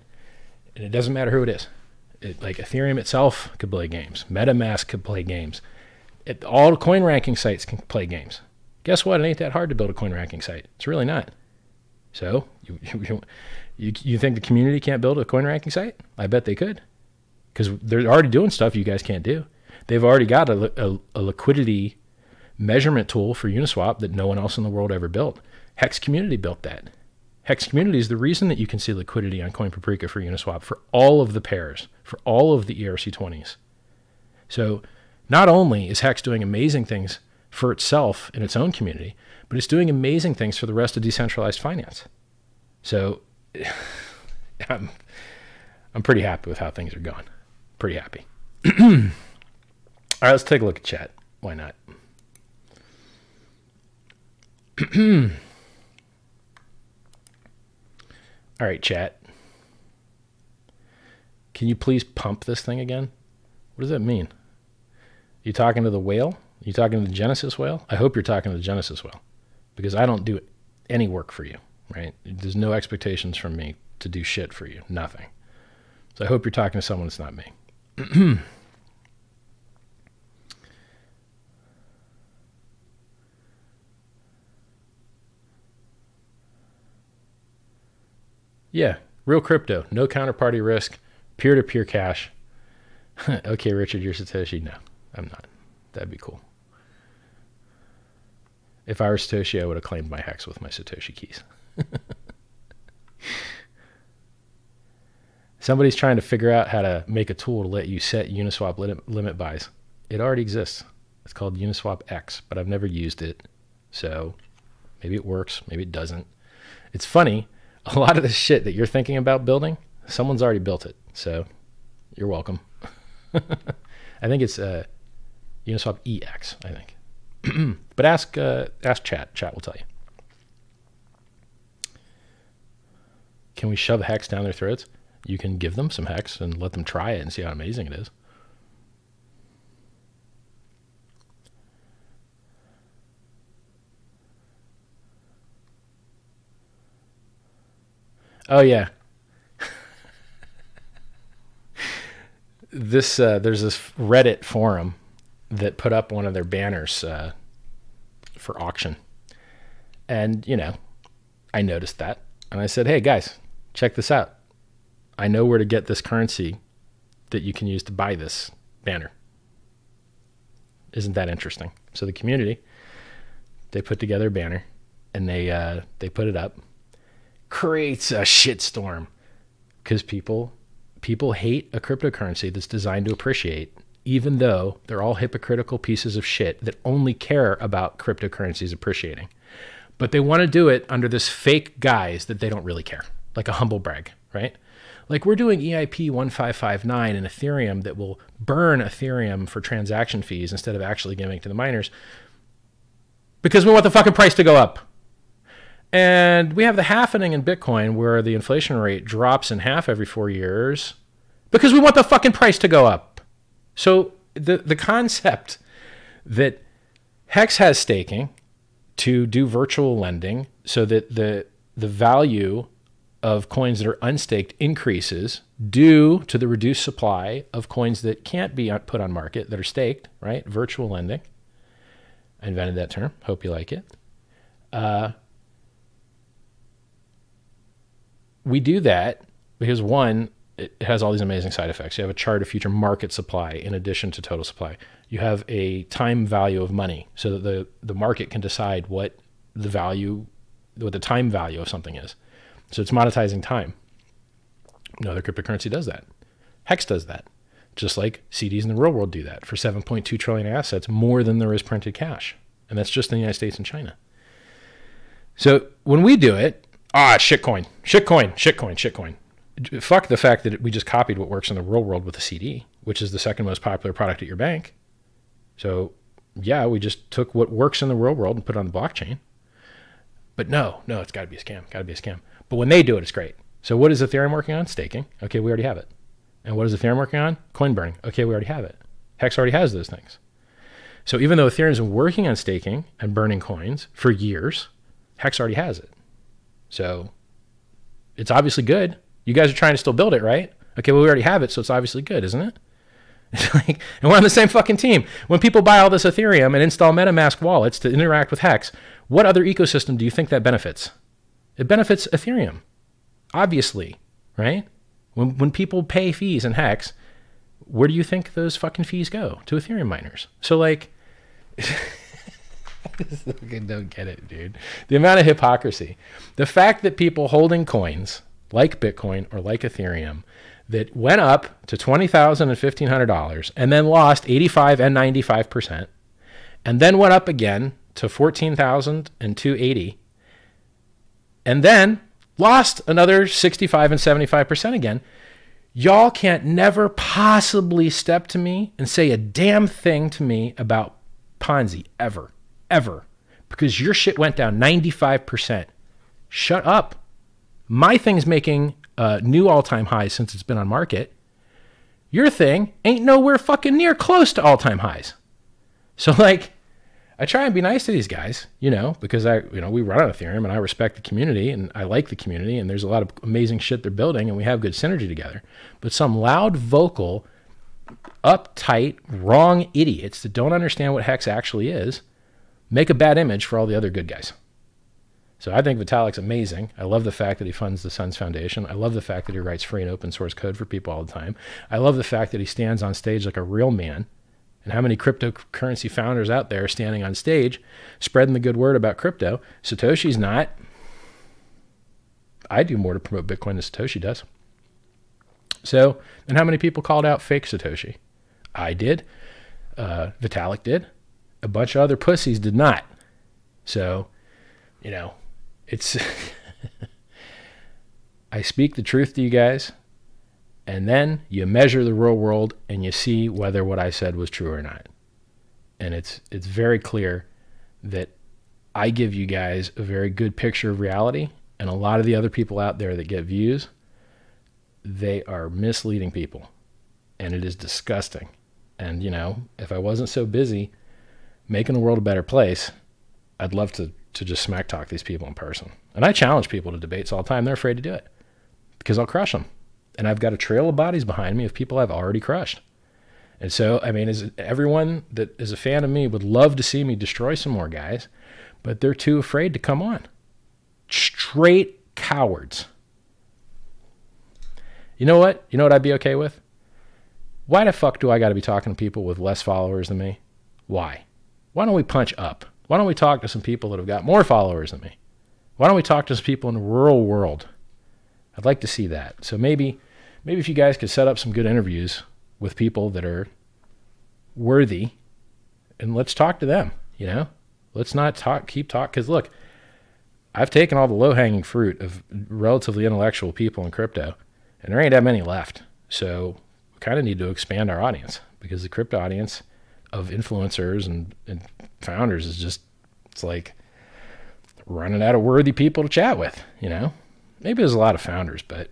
And it doesn't matter who it is. It, like Ethereum itself could play games. MetaMask could play games. It, all the coin ranking sites can play games. Guess what? It ain't that hard to build a coin ranking site. It's really not. So you you, you, you think the community can't build a coin ranking site? I bet they could. Because they're already doing stuff you guys can't do. They've already got a, a, a liquidity measurement tool for Uniswap that no one else in the world ever built. Hex Community built that. Hex Community is the reason that you can see liquidity on CoinPaprika for Uniswap for all of the pairs, for all of the E R C twenties. So not only is Hex doing amazing things for itself in its own community, but it's doing amazing things for the rest of decentralized finance. So I'm, I'm pretty happy with how things are going. Pretty happy. All right, let's take a look at chat. Why not? All right, chat. Can you please pump this thing again? What does that mean? You talking to the whale? You talking to the Genesis whale? I hope you're talking to the Genesis whale because I don't do any work for you, right? There's no expectations from me to do shit for you, nothing. So I hope you're talking to someone that's not me. Yeah, real crypto, no counterparty risk, peer-to-peer cash. Okay, Richard, you're Satoshi. No, I'm not. That'd be cool. If I were Satoshi, I would have claimed my Hex with my Satoshi keys. Somebody's trying to figure out how to make a tool to let you set Uniswap limit, limit buys. It already exists. It's called Uniswap X, but I've never used it. So maybe it works, maybe it doesn't. It's funny, a lot of the shit that you're thinking about building, someone's already built it. So you're welcome. I think it's uh, Uniswap E X, I think. But ask, uh, ask chat, chat will tell you. Can we shove Hex down their throats? You can give them some Hex and let them try it and see how amazing it is. Oh, yeah. This uh, there's this Reddit forum that put up one of their banners uh, for auction. And, you know, I noticed that. And I said, hey, guys, check this out. I know where to get this currency that you can use to buy this banner. Isn't that interesting? So the community, they put together a banner and they uh, they put it up. Creates a shitstorm because people people hate a cryptocurrency that's designed to appreciate, even though they're all hypocritical pieces of shit that only care about cryptocurrencies appreciating. But they want to do it under this fake guise that they don't really care, like a humble brag, right? Like we're doing E I P one five five nine in Ethereum that will burn Ethereum for transaction fees instead of actually giving it to the miners because we want the fucking price to go up. And we have the halfening in Bitcoin where the inflation rate drops in half every four years because we want the fucking price to go up. So the, the concept that Hex has staking to do virtual lending so that the, the value of coins that are unstaked increases due to the reduced supply of coins that can't be put on market that are staked, right? Virtual lending. I invented that term. Hope you like it. Uh, We do that because, one, it has all these amazing side effects. You have a chart of future market supply in addition to total supply. You have a time value of money so that the, the market can decide what the value, what the time value of something is. So it's monetizing time. No other cryptocurrency does that. Hex does that, just like C Ds in the real world do that for seven point two trillion assets, more than there is printed cash. And that's just in the United States and China. So when we do it, Ah, shitcoin, shitcoin, shitcoin, shitcoin. Fuck the fact that we just copied what works in the real world with a C D, which is the second most popular product at your bank. So yeah, we just took what works in the real world and put it on the blockchain. But no, no, it's gotta be a scam, gotta be a scam. But when they do it, it's great. So what is Ethereum working on? Staking. Okay, we already have it. And what is Ethereum working on? Coin burning. Okay, we already have it. Hex already has those things. So even though Ethereum's been working on staking and burning coins for years, Hex already has it. So it's obviously good. You guys are trying to still build it, right? Okay, well, we already have it, so it's obviously good, isn't it? It's like, and we're on the same fucking team. When people buy all this Ethereum and install MetaMask wallets to interact with Hex, what other ecosystem do you think that benefits? It benefits Ethereum, obviously, right? When, when people pay fees in Hex, where do you think those fucking fees go? To Ethereum miners. So like, I just fucking don't get it, dude. The amount of hypocrisy. The fact that people holding coins like Bitcoin or like Ethereum that went up to twenty thousand dollars and fifteen hundred dollars and then lost eighty-five and ninety-five percent and then went up again to fourteen thousand dollars and two hundred eighty dollars and then lost another sixty-five and seventy-five percent again. Y'all can't never possibly step to me and say a damn thing to me about Ponzi ever. Ever, because your shit went down ninety-five percent. Shut up. My thing's making uh, new all-time highs since it's been on market. Your thing ain't nowhere fucking near close to all-time highs. So like, I try and be nice to these guys, you know, because I, you know, we run on Ethereum and I respect the community and I like the community and there's a lot of amazing shit they're building and we have good synergy together. But some loud, vocal, uptight, wrong idiots that don't understand what Hex actually is make a bad image for all the other good guys. So I think Vitalik's amazing. I love the fact that he funds the Suns Foundation. I love the fact that he writes free and open source code for people all the time. I love the fact that he stands on stage like a real man. And how many cryptocurrency founders out there standing on stage, spreading the good word about crypto? Satoshi's not. I do more to promote Bitcoin than Satoshi does. So, and how many people called out fake Satoshi? I did. Uh, Vitalik did. A bunch of other pussies did not. So, you know, it's... I speak the truth to you guys, and then you measure the real world and you see whether what I said was true or not. And it's it's very clear that I give you guys a very good picture of reality, and a lot of the other people out there that get views, they are misleading people, and it is disgusting. And, you know, if I wasn't so busy making the world a better place, I'd love to, to just smack talk these people in person. And I challenge people to debates all the time. They're afraid to do it because I'll crush them. And I've got a trail of bodies behind me of people I've already crushed. And so, I mean, is everyone that is a fan of me would love to see me destroy some more guys, but they're too afraid to come on. Straight cowards. You know what? You know what I'd be okay with? Why the fuck do I got to be talking to people with less followers than me? Why? Why don't we punch up? Why don't we talk to some people that have got more followers than me? Why don't we talk to some people in the rural world? I'd like to see that. So maybe, maybe if you guys could set up some good interviews with people that are worthy, and let's talk to them, you know? Let's not talk, keep talk, because look, I've taken all the low-hanging fruit of relatively intellectual people in crypto, and there ain't that many left. So we kind of need to expand our audience, because the crypto audience of influencers and, and founders is just, it's like running out of worthy people to chat with, you know? Maybe there's a lot of founders, but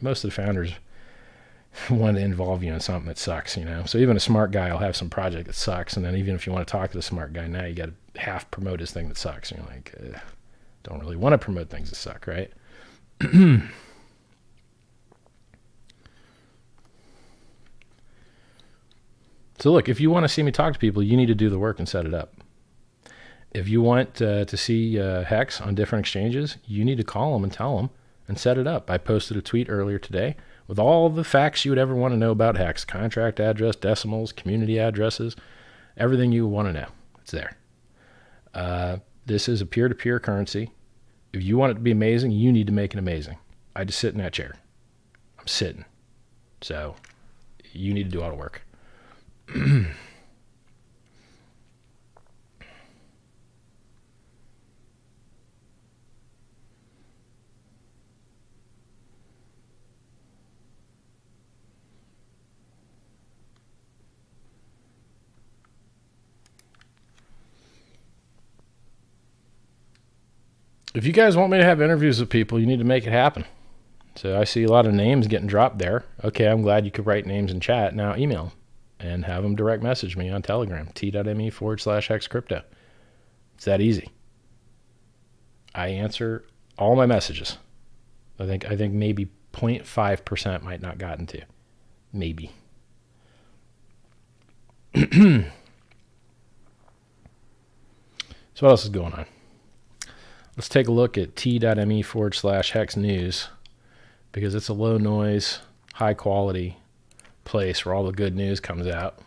most of the founders want to involve you in something that sucks, you know? So even a smart guy will have some project that sucks, and then even if you want to talk to the smart guy, now you got to half promote his thing that sucks. And you're like, eh, don't really want to promote things that suck, right? So look, if you want to see me talk to people, you need to do the work and set it up. If you want uh, to see uh, Hex on different exchanges, you need to call them and tell them and set it up. I posted a tweet earlier today with all the facts you would ever want to know about Hex. Contract address, decimals, community addresses, everything you want to know. It's there. Uh, this is a peer-to-peer currency. If you want it to be amazing, you need to make it amazing. I just sit in that chair. I'm sitting. So you need to do all the work. If you guys want me to have interviews with people, you need to make it happen. So I see a lot of names getting dropped there. Okay, I'm glad you could write names in chat. Now email them and have them direct message me on Telegram, t.me forward slash hex crypto. It's that easy. I answer all my messages. I think I think maybe zero point five percent might not gotten to. Maybe. So what else is going on? Let's take a look at t.me forward slash hex news, because it's a low noise, high quality place where all the good news comes out.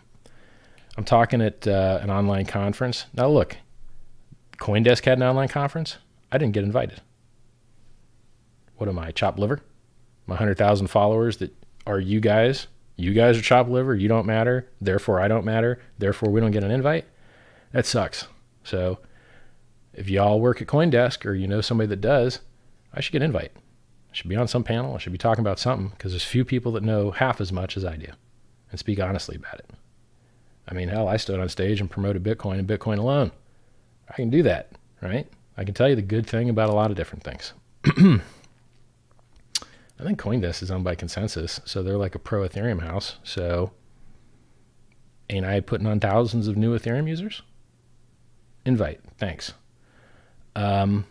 I'm talking at uh, an online conference. Now look, CoinDesk had an online conference. I didn't get invited. What am I, chopped liver? My one hundred thousand followers that are you guys. You guys are chopped liver. You don't matter. Therefore, I don't matter. Therefore, we don't get an invite. That sucks. So if y'all work at CoinDesk or you know somebody that does, I should get an invite. I should be on some panel. I should be talking about something, because there's few people that know half as much as I do and speak honestly about it. I mean, hell, I stood on stage and promoted Bitcoin and Bitcoin alone. I can do that, right? I can tell you the good thing about a lot of different things. I think CoinDesk is owned by Consensus, so they're like a pro-Ethereum house. So ain't I putting on thousands of new Ethereum users? Invite. Thanks. Um,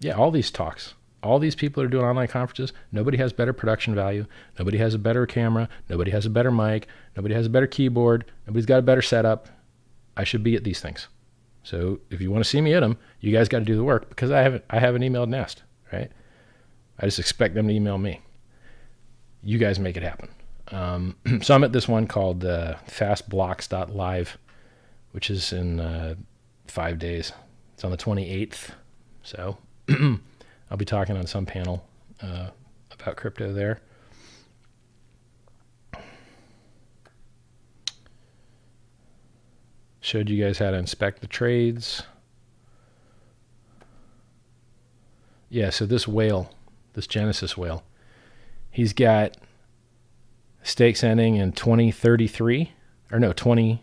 yeah, all these talks. All these people are doing online conferences. Nobody has better production value. Nobody has a better camera. Nobody has a better mic. Nobody has a better keyboard. Nobody's got a better setup. I should be at these things. So if you want to see me at them, you guys got to do the work, because I haven't, I haven't emailed Nest, right? I just expect them to email me. You guys make it happen. Um, so I'm at this one called uh, fastblocks dot live, which is in uh, five days. It's on the twenty-eighth. So... I'll be talking on some panel uh, about crypto there. Showed you guys how to inspect the trades. Yeah, so this whale, this Genesis whale, he's got stakes ending in twenty thirty-three, or no, twenty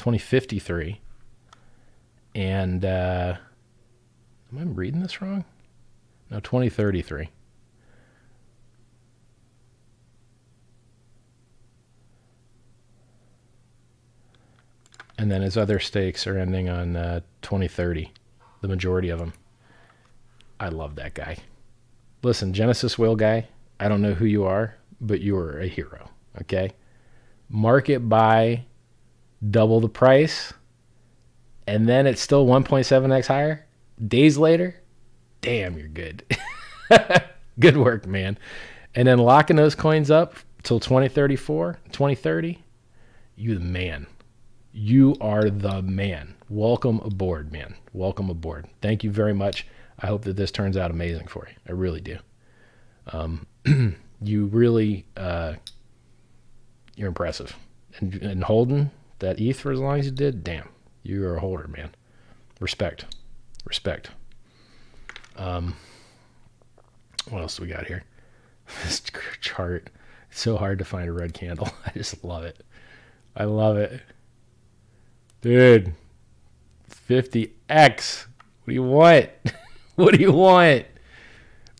fifty-three. And uh, am I reading this wrong? No, twenty thirty-three. And then his other stakes are ending on uh, twenty thirty, the majority of them. I love that guy. Listen, Genesis whale guy, I don't know who you are, but you are a hero, okay? Market buy double the price, and then it's still one point seven x higher. Days later, damn, you're good. Good work, man. And then locking those coins up till twenty thirty-four, twenty thirty, you the man. You are the man. Welcome aboard, man. Welcome aboard. Thank you very much. I hope that this turns out amazing for you. I really do. Um, you really, uh, you're impressive. And, and holding that E T H for as long as you did, damn, you are a holder, man. Respect. Respect. Um, what else do we got here? This chart. It's so hard to find a red candle. I just love it. I love it. Dude, fifty x. What do you want? What do you want?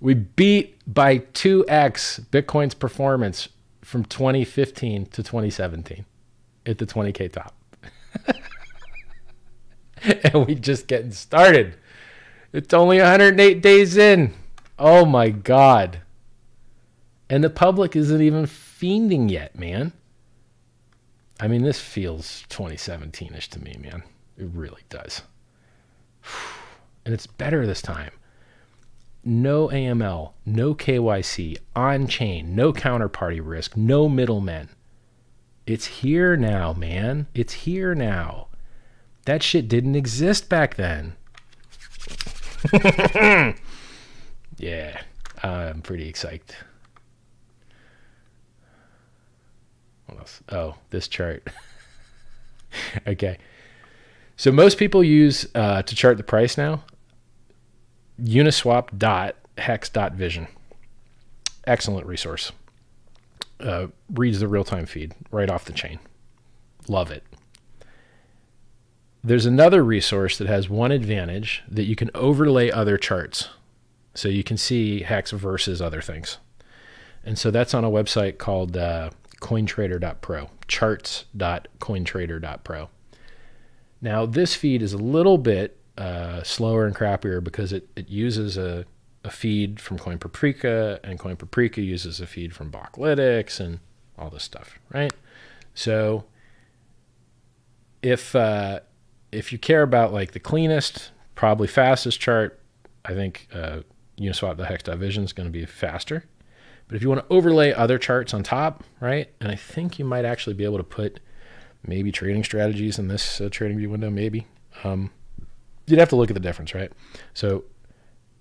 We beat by two x Bitcoin's performance from twenty fifteen to twenty seventeen at the twenty K top. And we just getting started. It's only one hundred eight days in. Oh my God. And the public isn't even fiending yet, man. I mean, this feels twenty seventeen-ish to me, man. It really does. And it's better this time. No A M L, no K Y C, on-chain, no counterparty risk, no middlemen. It's here now, man. It's here now. That shit didn't exist back then. Yeah, I'm pretty excited. What else? Oh, this chart. Okay. So most people use, uh, to chart the price now, uniswap dot hex dot vision. Excellent resource. Uh, reads the real-time feed right off the chain. Love it. There's another resource that has one advantage, that you can overlay other charts. So you can see Hex versus other things. And so that's on a website called... Uh, cointrader dot pro, charts dot cointrader dot pro. Now this feed is a little bit uh, slower and crappier because it, it uses a, a feed from CoinPaprika, and CoinPaprika uses a feed from Blocklytics and all this stuff, right? So if, uh, if you care about like the cleanest, probably fastest chart, I think uh, uniswap dot hex dot vision is going to be faster. But if you want to overlay other charts on top, right? And I think you might actually be able to put maybe trading strategies in this uh, trading view window, maybe. Um, you'd have to look at the difference, right? So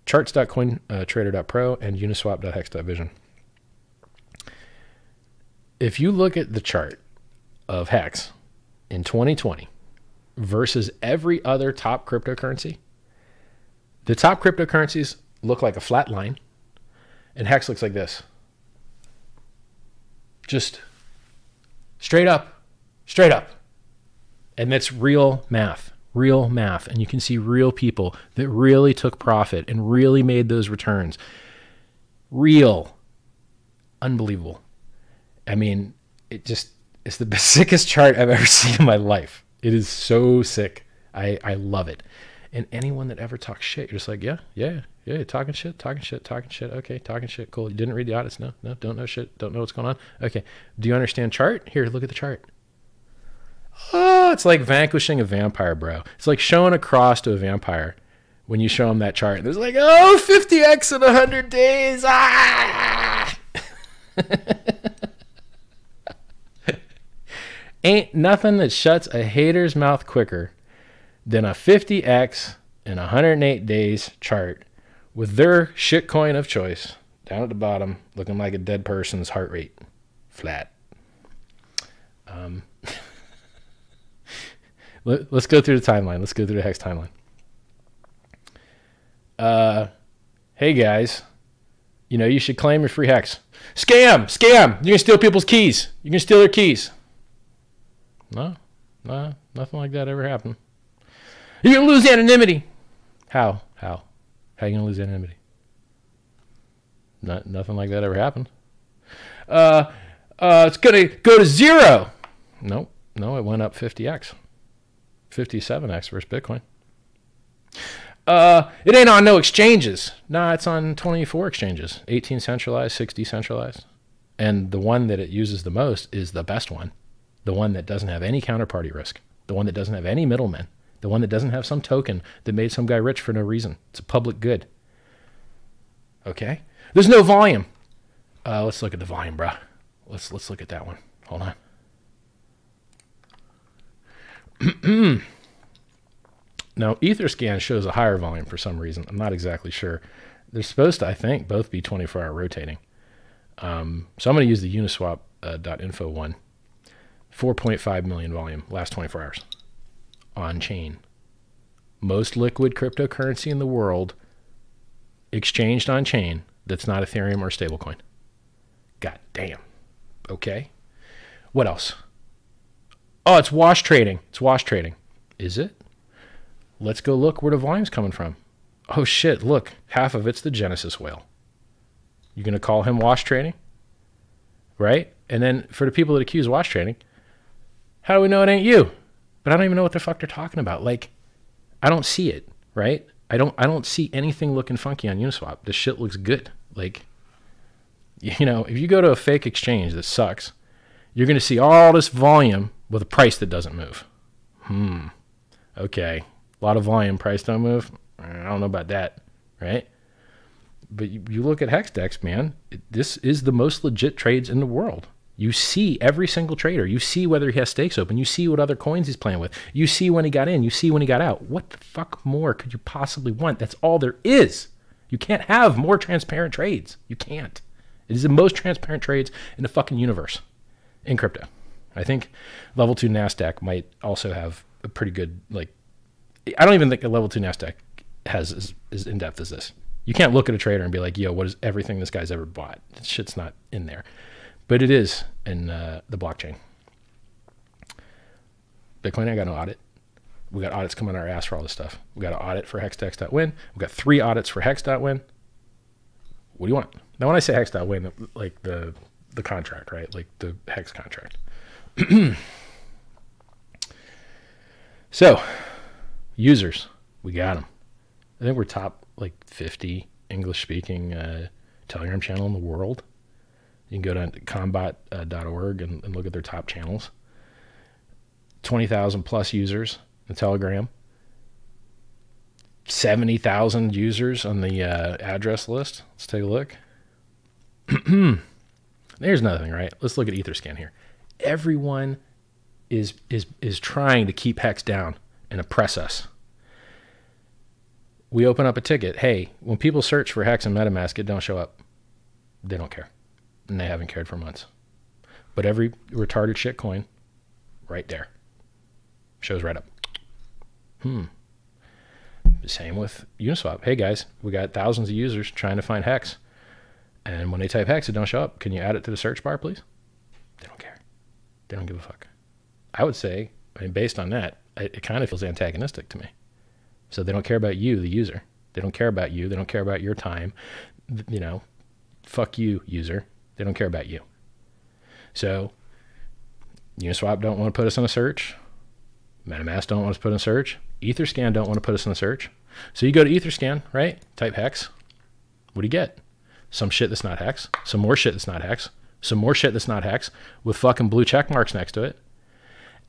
charts dot cointrader dot pro and uniswap dot hex dot vision. If you look at the chart of Hex in twenty twenty versus every other top cryptocurrency, the top cryptocurrencies look like a flat line, and Hex looks like this. Just straight up, straight up. And that's real math, real math. And you can see real people that really took profit and really made those returns. Real. Unbelievable. I mean, it just, it's the sickest chart I've ever seen in my life. It is so sick. I, I love it. And anyone that ever talks shit, you're just like, yeah, yeah, yeah, you're talking shit, talking shit, talking shit. Okay, talking shit, cool. You didn't read the audits. No, no, don't know shit. Don't know what's going on. Okay, do you understand chart? Here, look at the chart. Oh, it's like vanquishing a vampire, bro. It's like showing a cross to a vampire when you show them that chart. And it's like, oh, fifty x in one hundred days. Ah! Ain't nothing that shuts a hater's mouth quicker than a fifty x in one hundred eight days chart with their shitcoin of choice down at the bottom looking like a dead person's heart rate. Flat. Um, Let, let's go through the timeline. Let's go through the Hex timeline. Uh, hey, guys. You know, you should claim your free Hex. Scam! Scam! You can steal people's keys. You can steal their keys. No. No. Nothing like that ever happened. You're going to lose anonymity. How? How? How are you going to lose anonymity? Not, nothing like that ever happened. Uh, uh, it's going to go to zero. Nope. No, it went up fifty X. fifty-seven X versus Bitcoin. Uh, it ain't on no exchanges. Nah, it's on twenty-four exchanges. eighteen centralized, six decentralized. And the one that it uses the most is the best one. The one that doesn't have any counterparty risk. The one that doesn't have any middlemen. The one that doesn't have some token that made some guy rich for no reason. It's a public good. Okay? There's no volume. Uh, let's look at the volume, bro. Let's, let's look at that one. Hold on. Now, Etherscan shows a higher volume for some reason. I'm not exactly sure. They're supposed to, I think, both be twenty-four hour rotating. Um, so I'm going to use the uniswap dot info uh, one. four point five million volume last twenty-four hours on chain. Most liquid cryptocurrency in the world exchanged on chain that's not Ethereum or stablecoin. God damn. Okay. What else? Oh, it's wash trading. It's wash trading. Is it? Let's go look where the volume's coming from. Oh, shit. Look, half of it's the Genesis whale. You're going to call him wash trading? Right? And then for the people that accuse wash trading, how do we know it ain't you? But I don't even know what the fuck they're talking about. Like, I don't see it, right? I don't I don't see anything looking funky on Uniswap. This shit looks good. Like, you know, if you go to a fake exchange that sucks, you're going to see all this volume with a price that doesn't move. Hmm. Okay. A lot of volume, price don't move. I don't know about that, right? But you, you look at Hexdex, man. It, this is the most legit trades in the world. You see every single trader. You see whether he has stakes open. You see what other coins he's playing with. You see when he got in. You see when he got out. What the fuck more could you possibly want? That's all there is. You can't have more transparent trades. You can't. It is the most transparent trades in the fucking universe in crypto. I think level two NASDAQ might also have a pretty good, like, I don't even think a level two NASDAQ has as, as in-depth as this. You can't look at a trader and be like, yo, what is everything this guy's ever bought? This shit's not in there. But it is in uh, the blockchain. Bitcoin, I got no audit. We got audits coming on our ass for all this stuff. We got an audit for hexdex dot win. We got three audits for hex dot win. What do you want? Now, when I say hex dot win, like the, the contract, right? Like the hex contract. So, users, we got them. I think we're top like fifty English-speaking uh, Telegram channel in the world. You can go to combat dot org uh, and, and look at their top channels. twenty thousand plus users in Telegram. seventy thousand users on the uh, address list. Let's take a look. There's nothing, right? Let's look at Etherscan here. Everyone is is is trying to keep Hex down and oppress us. We open up a ticket. Hey, when people search for Hex and MetaMask, it don't show up. They don't care. And they haven't cared for months. But every retarded shit coin, right there. Shows right up. Hmm. Same with Uniswap. Hey, guys, we got thousands of users trying to find Hex. And when they type Hex, it don't show up. Can you add it to the search bar, please? They don't care. They don't give a fuck. I would say, I mean, based on that, it, it kind of feels antagonistic to me. So they don't care about you, the user. They don't care about you. They don't care about your time. You know, fuck you, user. They don't care about you. So Uniswap don't want to put us in a search. MetaMask don't want us to put in a search. Etherscan don't want to put us in a search. So you go to Etherscan, right? Type Hex. What do you get? Some shit that's not Hex. Some more shit that's not Hex. Some more shit that's not Hex with fucking blue check marks next to it.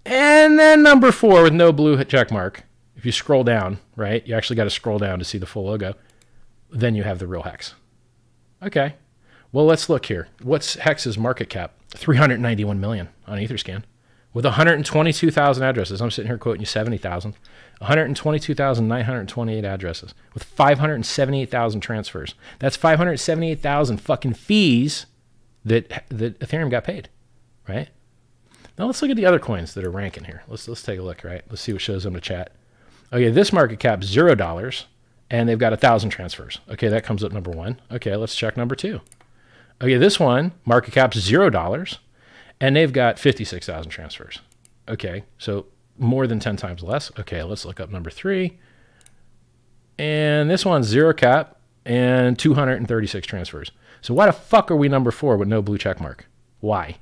And then number four with no blue check mark. If you scroll down, right, you actually got to scroll down to see the full logo. Then you have the real Hex. Okay. Well, let's look here. What's Hex's market cap? three hundred ninety-one million on Etherscan with one hundred twenty-two thousand addresses. I'm sitting here quoting you seventy thousand. one hundred twenty-two thousand nine hundred twenty-eight addresses with five hundred seventy-eight thousand transfers. That's five hundred seventy-eight thousand fucking fees that that Ethereum got paid, right? Now let's look at the other coins that are ranking here. Let's let's take a look, right? Let's see what shows them to chat. Okay, this market cap, zero dollars, and they've got a thousand transfers. Okay, that comes up number one. Okay, let's check number two. Okay, this one, market cap, zero dollars, and they've got fifty-six thousand transfers. Okay, so more than ten times less. Okay, let's look up number three. And this one's zero cap and two hundred thirty-six transfers. So why the fuck are we number four with no blue check mark? Why?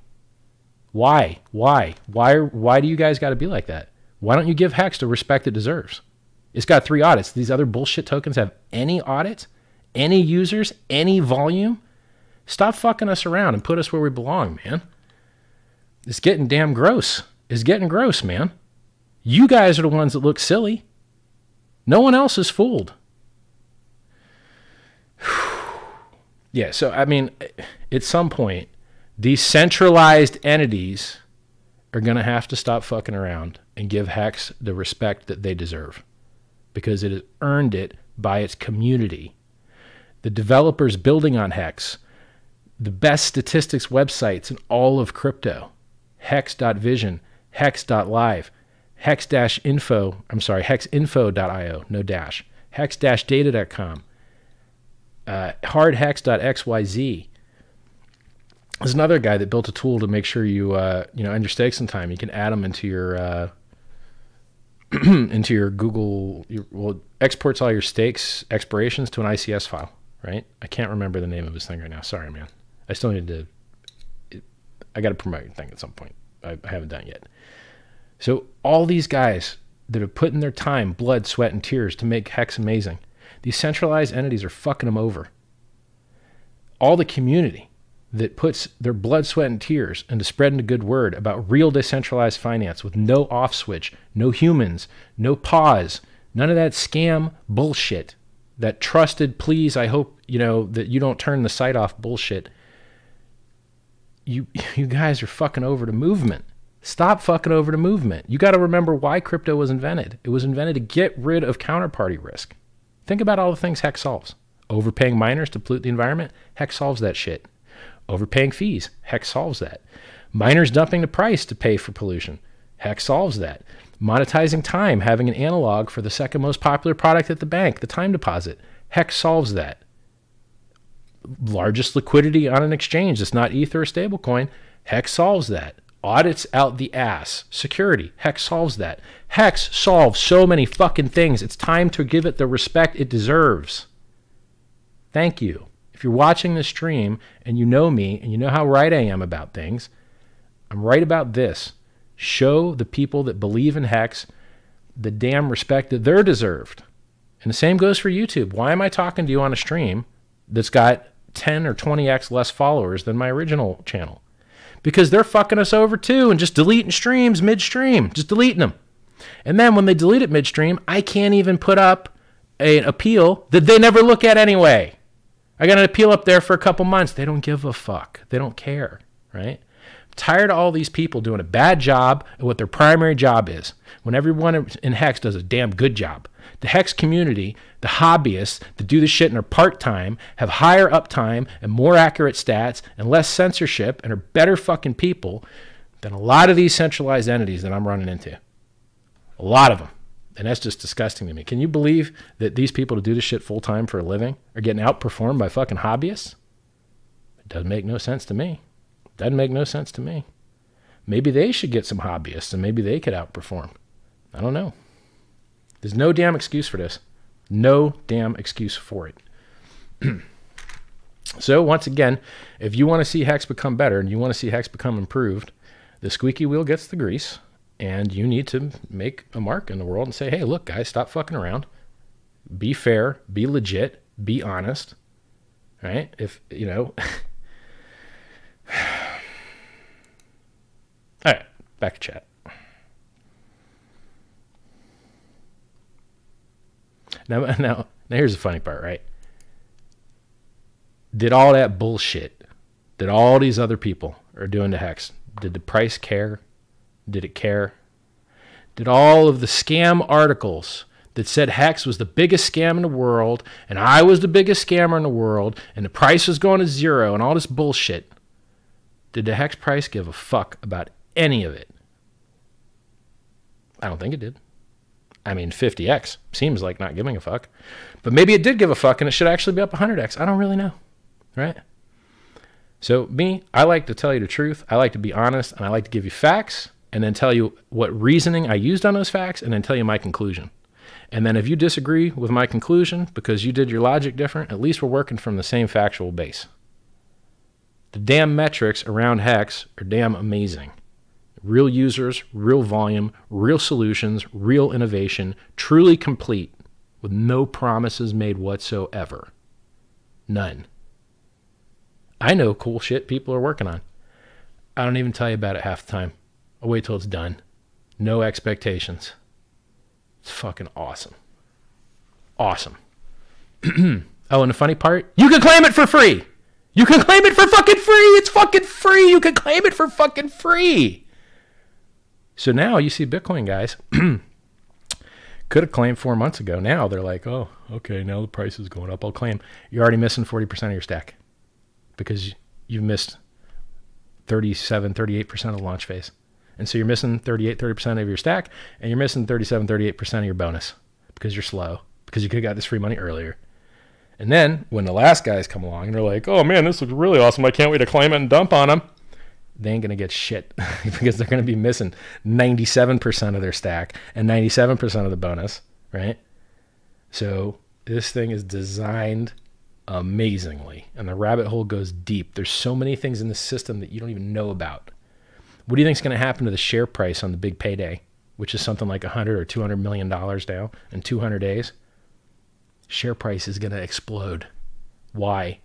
Why? Why? Why? Why do you guys got to be like that? Why don't you give Hex the respect it deserves? It's got three audits. These other bullshit tokens have any audits, any users, any volume. Stop fucking us around and put us where we belong, man. It's getting damn gross. It's getting gross, man. You guys are the ones that look silly. No one else is fooled. Yeah, so, I mean, at some point, decentralized entities are going to have to stop fucking around and give Hex the respect that they deserve, because it has earned it by its community. The developers building on Hex, the best statistics websites in all of crypto, hex dot vision, hex dot live, hex-info, I'm sorry, hexinfo dot i o, no dash, hex dash data dot com, uh, hard hex dot x y z. There's another guy that built a tool to make sure you, uh, you know, end your stakes in time. You can add them into your, uh, into your Google, your, well, exports all your stakes expirations to an I C S file, right? I can't remember the name of his thing right now. Sorry, man. I still need to, it, I got to promote your thing at some point. I, I haven't done yet. So all these guys that are putting their time, blood, sweat, and tears to make Hex amazing, these centralized entities are fucking them over. All the community that puts their blood, sweat, and tears into spreading a good word about real decentralized finance with no off switch, no humans, no pause, none of that scam bullshit, that trusted, please, I hope, you know, that you don't turn the site off bullshit. You, you guys are fucking over the movement. Stop fucking over the movement. You got to remember why crypto was invented. It was invented to get rid of counterparty risk. Think about all the things Hex solves. Overpaying miners to pollute the environment, Hex solves that shit. Overpaying fees, Hex solves that. Miners dumping the price to pay for pollution, Hex solves that. Monetizing time, having an analog for the second most popular product at the bank, the time deposit, Hex solves that. Largest liquidity on an exchange that's not Ether or stablecoin, Hex solves that. Audits out the ass. Security. Hex solves that. Hex solves so many fucking things. It's time to give it the respect it deserves. Thank you. If you're watching this stream and you know me and you know how right I am about things, I'm right about this. Show the people that believe in Hex the damn respect that they're deserved. And the same goes for YouTube. Why am I talking to you on a stream that's got ten or twenty x less followers than my original channel? Because they're fucking us over too and just deleting streams midstream, just deleting them. And then when they delete it midstream, I can't even put up a, an appeal that they never look at anyway. I got an appeal up there for a couple months. They don't give a fuck. They don't care, right? I'm tired of all these people doing a bad job at what their primary job is, when everyone in Hex does a damn good job. The Hex community, the hobbyists that do this shit and are part-time, have higher uptime and more accurate stats and less censorship and are better fucking people than a lot of these centralized entities that I'm running into. A lot of them. And that's just disgusting to me. Can you believe that these people that do this shit full-time for a living are getting outperformed by fucking hobbyists? It doesn't make no sense to me. It doesn't make no sense to me. Maybe they should get some hobbyists and maybe they could outperform. I don't know. There's no damn excuse for this. No damn excuse for it. So once again, if you want to see Hex become better and you want to see Hex become improved, the squeaky wheel gets the grease, and you need to make a mark in the world and say, hey, look, guys, stop fucking around. Be fair. Be legit. Be honest. Right? If, you know. All right. Back to chat. Now, now, now, here's the funny part, right? Did all that bullshit that all these other people are doing to Hex, did the price care? Did it care? Did all of the scam articles that said Hex was the biggest scam in the world and I was the biggest scammer in the world and the price was going to zero and all this bullshit, did the Hex price give a fuck about any of it? I don't think it did. I mean, fifty X seems like not giving a fuck. But maybe it did give a fuck and it should actually be up one hundred X. I don't really know, right? So me, I like to tell you the truth. I like to be honest, and I like to give you facts and then tell you what reasoning I used on those facts and then tell you my conclusion. And then if you disagree with my conclusion because you did your logic different, at least we're working from the same factual base. The damn metrics around Hex are damn amazing. Real users, real volume, real solutions, real innovation, truly complete with no promises made whatsoever. None. I know cool shit people are working on. I don't even tell you about it half the time. I wait till it's done. No expectations. It's fucking awesome. Awesome. Oh, and the funny part, you can claim it for free. You can claim it for fucking free. It's fucking free. You can claim it for fucking free. So now you see Bitcoin guys could have claimed four months ago. Now they're like, oh, okay, now the price is going up. I'll claim. You're already missing forty percent of your stack because you've missed thirty-seven, thirty-eight percent of the launch phase. And so you're missing thirty-eight, thirty percent of your stack, and you're missing thirty-seven, thirty-eight percent of your bonus because you're slow, because you could have got this free money earlier. And then when the last guys come along and they're like, oh man, this looks really awesome. I can't wait to claim it and dump on them. They ain't going to get shit because they're going to be missing ninety-seven percent of their stack and ninety-seven percent of the bonus, right? So this thing is designed amazingly, and the rabbit hole goes deep. There's so many things in the system that you don't even know about. What do you think is going to happen to the share price on the big payday, which is something like one hundred or two hundred million dollars now in two hundred days? Share price is going to explode. Why?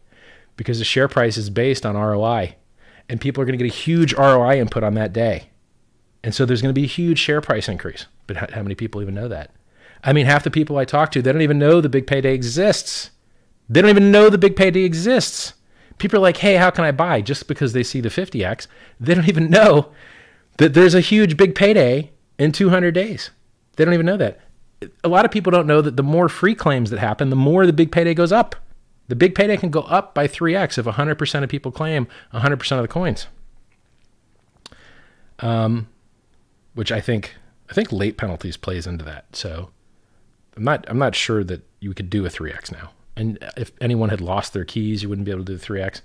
Because the share price is based on R O I, and people are going to get a huge R O I input on that day. And so there's going to be a huge share price increase. But how many people even know that? I mean, half the people I talk to, they don't even know the big payday exists. They don't even know the big payday exists. People are like, hey, how can I buy? Just because they see the fifty X, they don't even know that there's a huge big payday in two hundred days. They don't even know that. A lot of people don't know that the more free claims that happen, the more the big payday goes up. The big payday can go up by three X if one hundred percent of people claim one hundred percent of the coins. Um, which I think, I think late penalties plays into that. So I'm not, I'm not sure that you could do a three X now. And if anyone had lost their keys, you wouldn't be able to do the three X.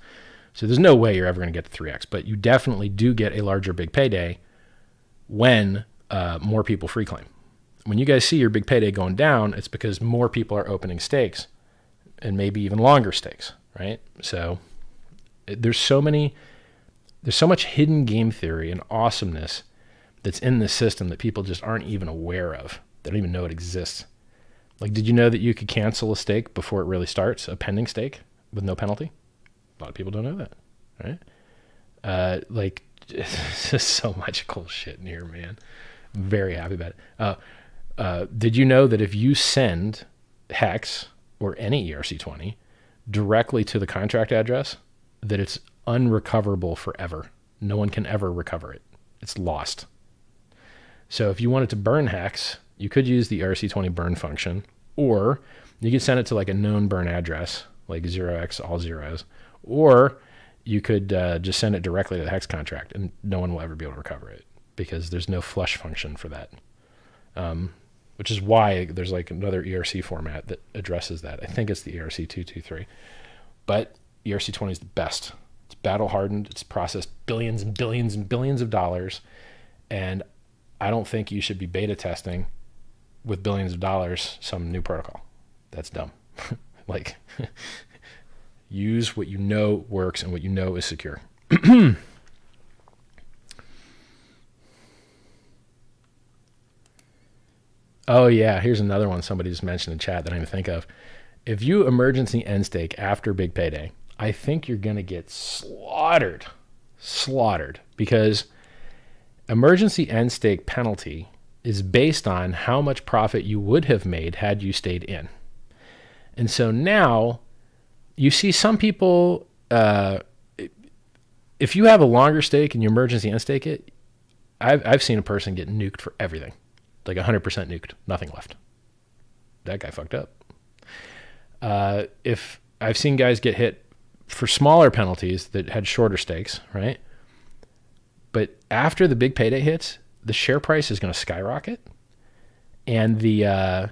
So there's no way you're ever going to get to three X, but you definitely do get a larger big payday when uh, more people free claim. When you guys see your big payday going down, it's because more people are opening stakes and maybe even longer stakes, right? So it, there's so many, there's so much hidden game theory and awesomeness that's in this system that people just aren't even aware of. They don't even know it exists. Like, did you know that you could cancel a stake before it really starts, a pending stake with no penalty? A lot of people don't know that, right? Uh, like, just so much cool shit in here, man. I'm very happy about it. Uh, uh, did you know that if you send Hex or any E R C twenty directly to the contract address, that it's unrecoverable forever? No one can ever recover it. It's lost. So if you wanted to burn Hex, you could use the E R C twenty burn function, or you could send it to like a known burn address, like zero X all zeros, or you could uh, just send it directly to the Hex contract and no one will ever be able to recover it because there's no flush function for that. Um, which is why there's like another E R C format that addresses that. I think it's the E R C two twenty-three, but E R C twenty is the best. It's battle hardened. It's processed billions and billions and billions of dollars. And I don't think you should be beta testing with billions of dollars some new protocol. That's dumb. Like, use what you know works and what you know is secure. Oh yeah, here's another one somebody just mentioned in chat that I didn't think of. If you emergency end stake after big payday, I think you're gonna get slaughtered. Slaughtered. Because emergency end stake penalty is based on how much profit you would have made had you stayed in. And so now you see some people, uh, if you have a longer stake and you emergency end stake it, I've, I've seen a person get nuked for everything, like one hundred percent nuked, nothing left. That guy fucked up. Uh, if I've seen guys get hit for smaller penalties that had shorter stakes, right? But after the big payday hits, the share price is going to skyrocket, and the uh,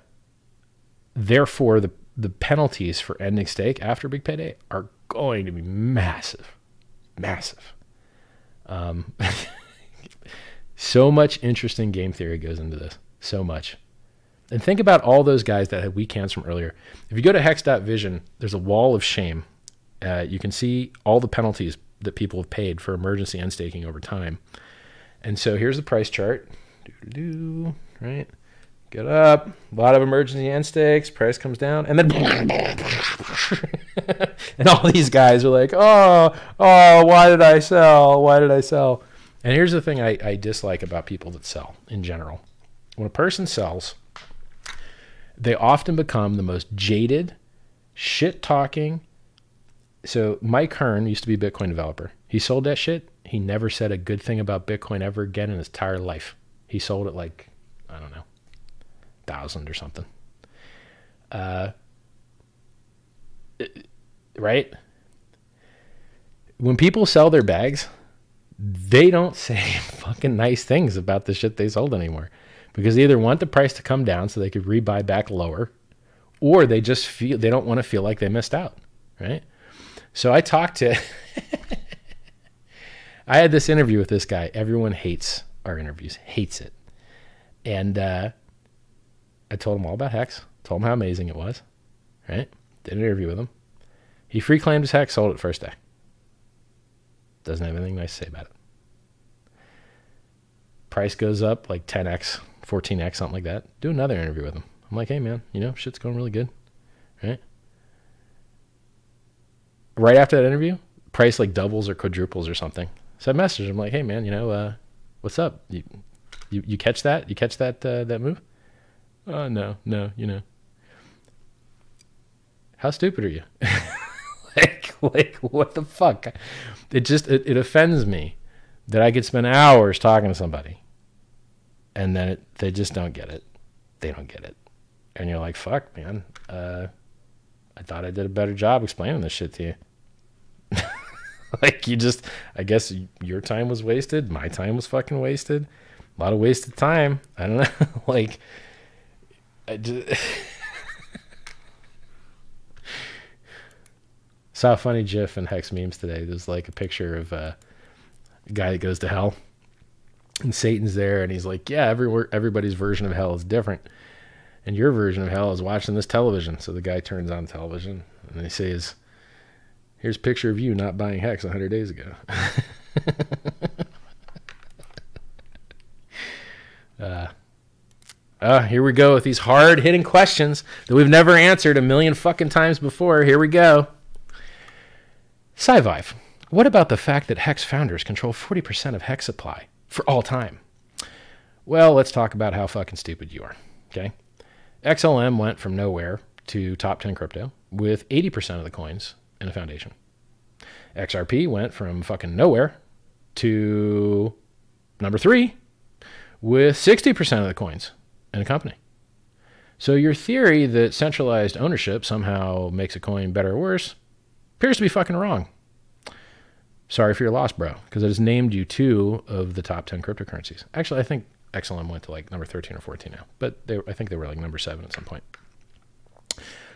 therefore the the penalties for ending stake after big payday are going to be massive, massive. Um, so much interesting game theory goes into this. So much. And think about all those guys that had weak hands from earlier. If you go to hex dot vision, there's a wall of shame. Uh, you can see all the penalties that people have paid for emergency end staking over time. And so here's the price chart. Doo-doo-doo, right? Get up. A lot of emergency end stakes. Price comes down. And then... and all these guys are like, oh, oh, why did I sell? Why did I sell? And here's the thing I, I dislike about people that sell in general. When a person sells, they often become the most jaded, shit-talking. So Mike Hearn used to be a Bitcoin developer. He sold that shit. He never said a good thing about Bitcoin ever again in his entire life. He sold it like, I don't know, a thousand or something. Uh, it, right? When people sell their bags, they don't say fucking nice things about the shit they sold anymore. Because they either want the price to come down so they could rebuy back lower, or they just feel they don't want to feel like they missed out, right? So I talked to, I had this interview with this guy. Everyone hates our interviews, hates it. And uh, I told him all about Hex, told him how amazing it was, right? Did an interview with him. He free claimed his Hex, sold it first day. Doesn't have anything nice to say about it. Price goes up like ten X. fourteen X, something like that. Do another interview with him. I'm like, hey, man, you know, shit's going really good, right? Right after that interview, price like doubles or quadruples or something. So I messaged him like, hey, man, you know, uh, what's up? You, you you catch that? You catch that uh, that move? Oh, no, no, you know. How stupid are you? like, like, what the fuck? It just, it, it offends me that I could spend hours talking to somebody. And then it, they just don't get it. They don't get it. And you're like, fuck, man. Uh, I thought I did a better job explaining this shit to you. like, you just, I guess your time was wasted. My time was fucking wasted. A lot of wasted time. I don't know. like, I just. Saw a funny GIF in Hex memes today. There's like a picture of uh, a guy that goes to hell. And Satan's there, and he's like, yeah, every, everybody's version of hell is different. And your version of hell is watching this television. So the guy turns on television, and he says, here's a picture of you not buying Hex a hundred days ago. uh, uh, here we go with these hard-hitting questions that we've never answered a million fucking times before. Here we go. Sci-Vive, what about the fact that Hex founders control forty percent of Hex supply? For all time. Well, let's talk about how fucking stupid you are, okay? X L M went from nowhere to top ten crypto with eighty percent of the coins in a foundation. X R P went from fucking nowhere to number three with sixty percent of the coins in a company. So your theory that centralized ownership somehow makes a coin better or worse appears to be fucking wrong. Sorry for your loss, bro, because I just named you two of the top ten cryptocurrencies. Actually, I think X L M went to like number thirteen or fourteen now, but they, I think they were like number seven at some point.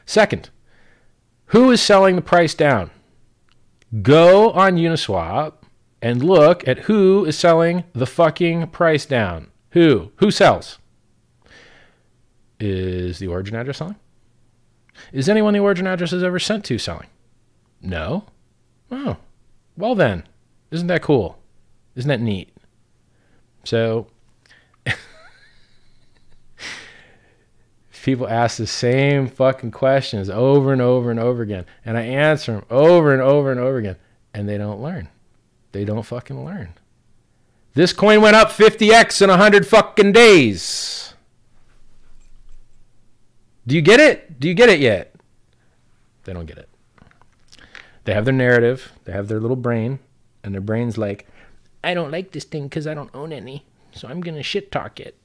Second, who is selling the price down? Go on Uniswap and look at who is selling the fucking price down. Who? Who sells? Is the origin address selling? Is anyone the origin address is ever sent to selling? No? Oh. Well then, isn't that cool? Isn't that neat? So, people ask the same fucking questions over and over and over again, and I answer them over and over and over again, and they don't learn. They don't fucking learn. This coin went up fifty X in a hundred fucking days. Do you get it? Do you get it yet? They don't get it. They have their narrative, they have their little brain, and their brain's like, I don't like this thing because I don't own any, so I'm going to shit-talk it.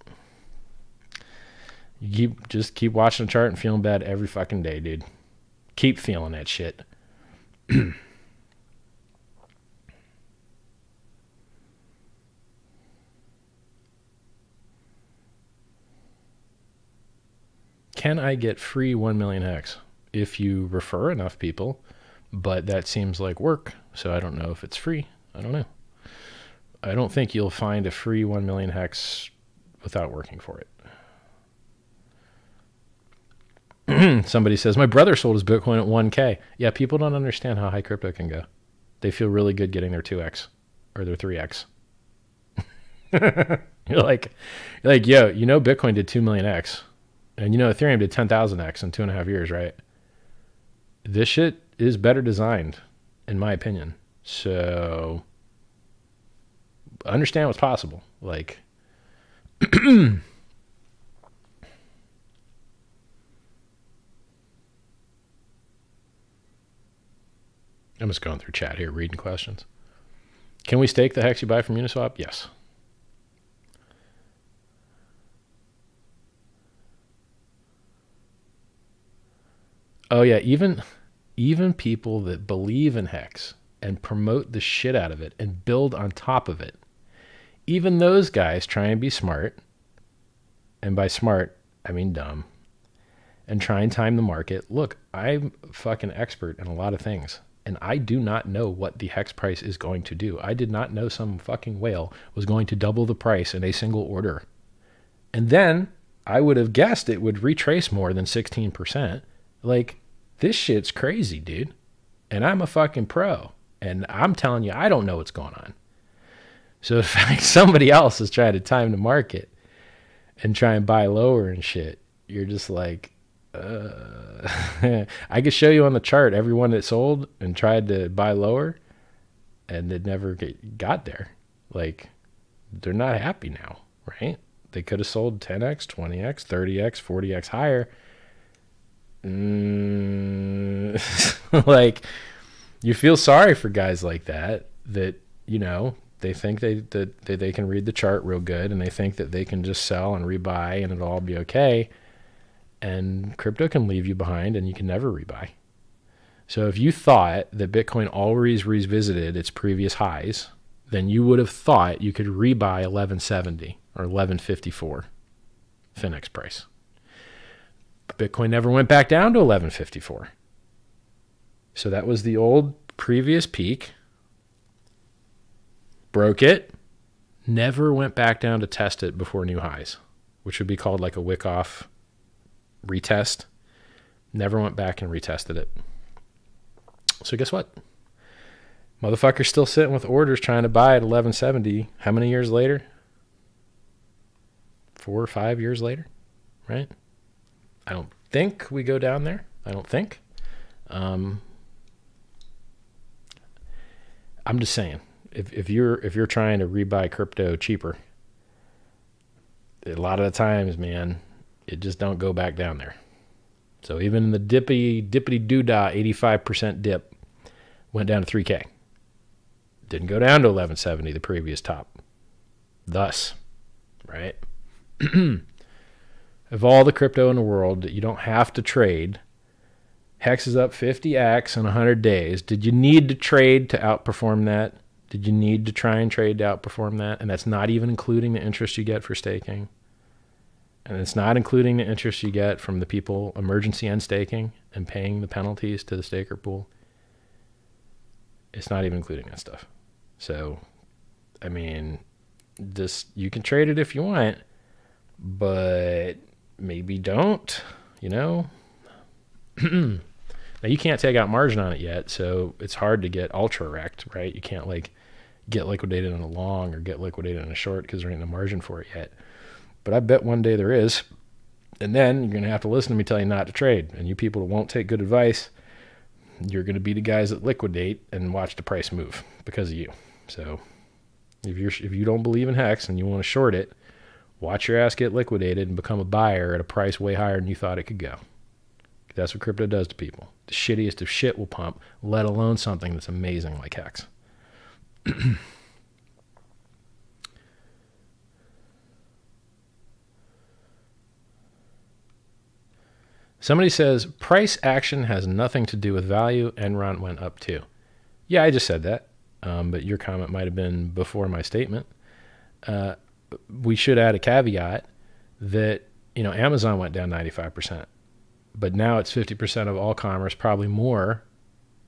You keep, just keep watching the chart and feeling bad every fucking day, dude. Keep feeling that shit. can I get free one million hex if you refer enough people? But that seems like work, so I don't know if it's free. I don't know. I don't think you'll find a free one million hex without working for it. Somebody says, my brother sold his Bitcoin at one K. Yeah, people don't understand how high crypto can go. They feel really good getting their two X or their three X. You're like, you're like, yo, you know Bitcoin did two million X. And you know Ethereum did ten thousand X in two and a half years, right? This shit is better designed, in my opinion. So understand what's possible. Like, I'm just going through chat here, reading questions. Can we stake the hex you buy from Uniswap? Yes. Oh yeah, even even people that believe in hex and promote the shit out of it and build on top of it, even those guys try and be smart, and by smart, I mean dumb, and try and time the market. Look, I'm a fucking expert in a lot of things. And I do not know what the hex price is going to do. I did not know some fucking whale was going to double the price in a single order. And then I would have guessed it would retrace more than sixteen percent. Like, this shit's crazy, dude. And I'm a fucking pro. And I'm telling you, I don't know what's going on. So in fact, somebody else is trying to time the market and try and buy lower and shit. You're just like... Uh, I could show you on the chart everyone that sold and tried to buy lower and it never get, got there. Like, they're not happy now, right? They could have sold ten X, twenty X, thirty X, forty X higher. Mm, like, you feel sorry for guys like that, that, you know, they think they, that, that they can read the chart real good and they think that they can just sell and rebuy and it'll all be okay. And crypto can leave you behind and you can never rebuy. So if you thought that Bitcoin always revisited its previous highs, then you would have thought you could rebuy eleven seventy or eleven fifty-four Finex price. Bitcoin never went back down to eleven fifty-four. So that was the old previous peak. Broke it. Never went back down to test it before new highs, which would be called like a wick off retest. Never went back and retested it. So guess what? Motherfucker's still sitting with orders trying to buy at eleven seventy. How many years later? Four or five years later, right? I don't think we go down there. I don't think. Um, I'm just saying, if, if you're if you're trying to rebuy crypto cheaper, a lot of the times, man, it just don't go back down there. So even in the dippy, dippity doodah eighty-five percent dip, went down to three K. Didn't go down to eleven seventy, the previous top. Thus, right? Of all the crypto in the world that you don't have to trade, hex is up fifty X in one hundred days. Did you need to trade to outperform that? Did you need to try and trade to outperform that? And that's not even including the interest you get for staking. And it's not including the interest you get from the people emergency end staking and paying the penalties to the staker pool. It's not even including that stuff. So, I mean, this, you can trade it if you want, but maybe don't, you know? Now, you can't take out margin on it yet, so it's hard to get ultra wrecked, right? You can't, like, get liquidated in a long or get liquidated in a short because there ain't no margin for it yet. But I bet one day there is. And then you're going to have to listen to me tell you not to trade. And you people that won't take good advice, you're going to be the guys that liquidate and watch the price move because of you. So if, you're, if you don't believe in hex and you want to short it, watch your ass get liquidated and become a buyer at a price way higher than you thought it could go. That's what crypto does to people. The shittiest of shit will pump, let alone something that's amazing like hex. Somebody says, price action has nothing to do with value. Enron went up too. Yeah, I just said that, um, but your comment might have been before my statement. Uh, we should add a caveat that you know, Amazon went down ninety-five percent, but now it's fifty percent of all commerce, probably more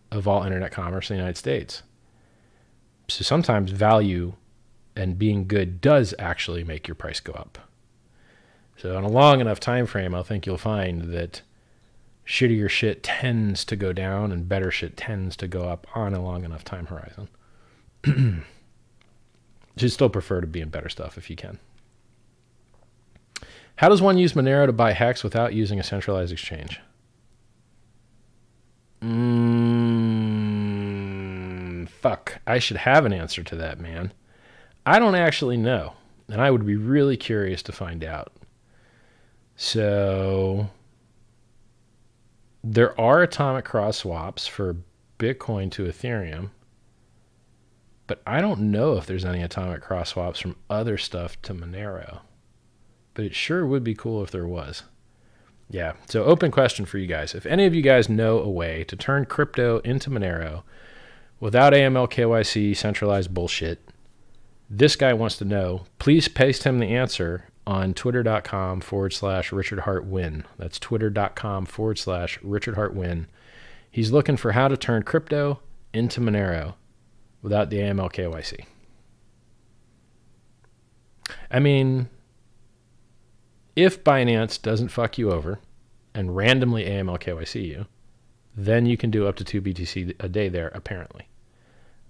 of all internet commerce in the United States. So sometimes value and being good does actually make your price go up. So on a long enough time frame, I think you'll find that shittier shit tends to go down and better shit tends to go up on a long enough time horizon. You should still prefer to be in better stuff if you can. How does one use Monero to buy Hex without using a centralized exchange? Mm, fuck. I should have an answer to that, man. I don't actually know, and I would be really curious to find out. So there are atomic cross swaps for Bitcoin to Ethereum, but I don't know if there's any atomic cross swaps from other stuff to Monero. But it sure would be cool if there was. Yeah, so open question for you guys. If any of you guys know a way to turn crypto into Monero without A M L K Y C centralized bullshit, this guy wants to know. Please paste him the answer on twitter.com forward slash Richard Heart Win. That's twitter.com forward slash Richard Heart Win. He's looking for how to turn crypto into Monero without the A M L K Y C. I mean, if Binance doesn't fuck you over and randomly A M L K Y C you, then you can do up to two B T C a day there, apparently.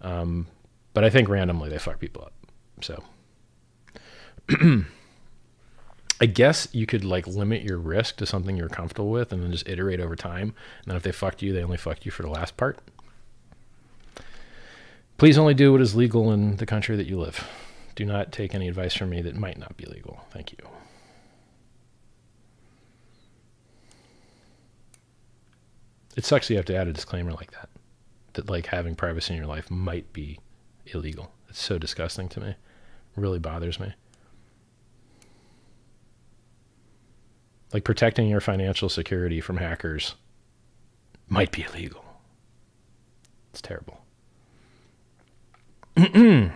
Um, but I think randomly they fuck people up. So I guess you could like limit your risk to something you're comfortable with and then just iterate over time. And then if they fucked you, they only fucked you for the last part. Please only do what is legal in the country that you live. Do not take any advice from me that might not be legal. Thank you. It sucks you have to add a disclaimer like that, that like having privacy in your life might be illegal. It's so disgusting to me. It really bothers me. Like protecting your financial security from hackers might be illegal. It's terrible. Yeah,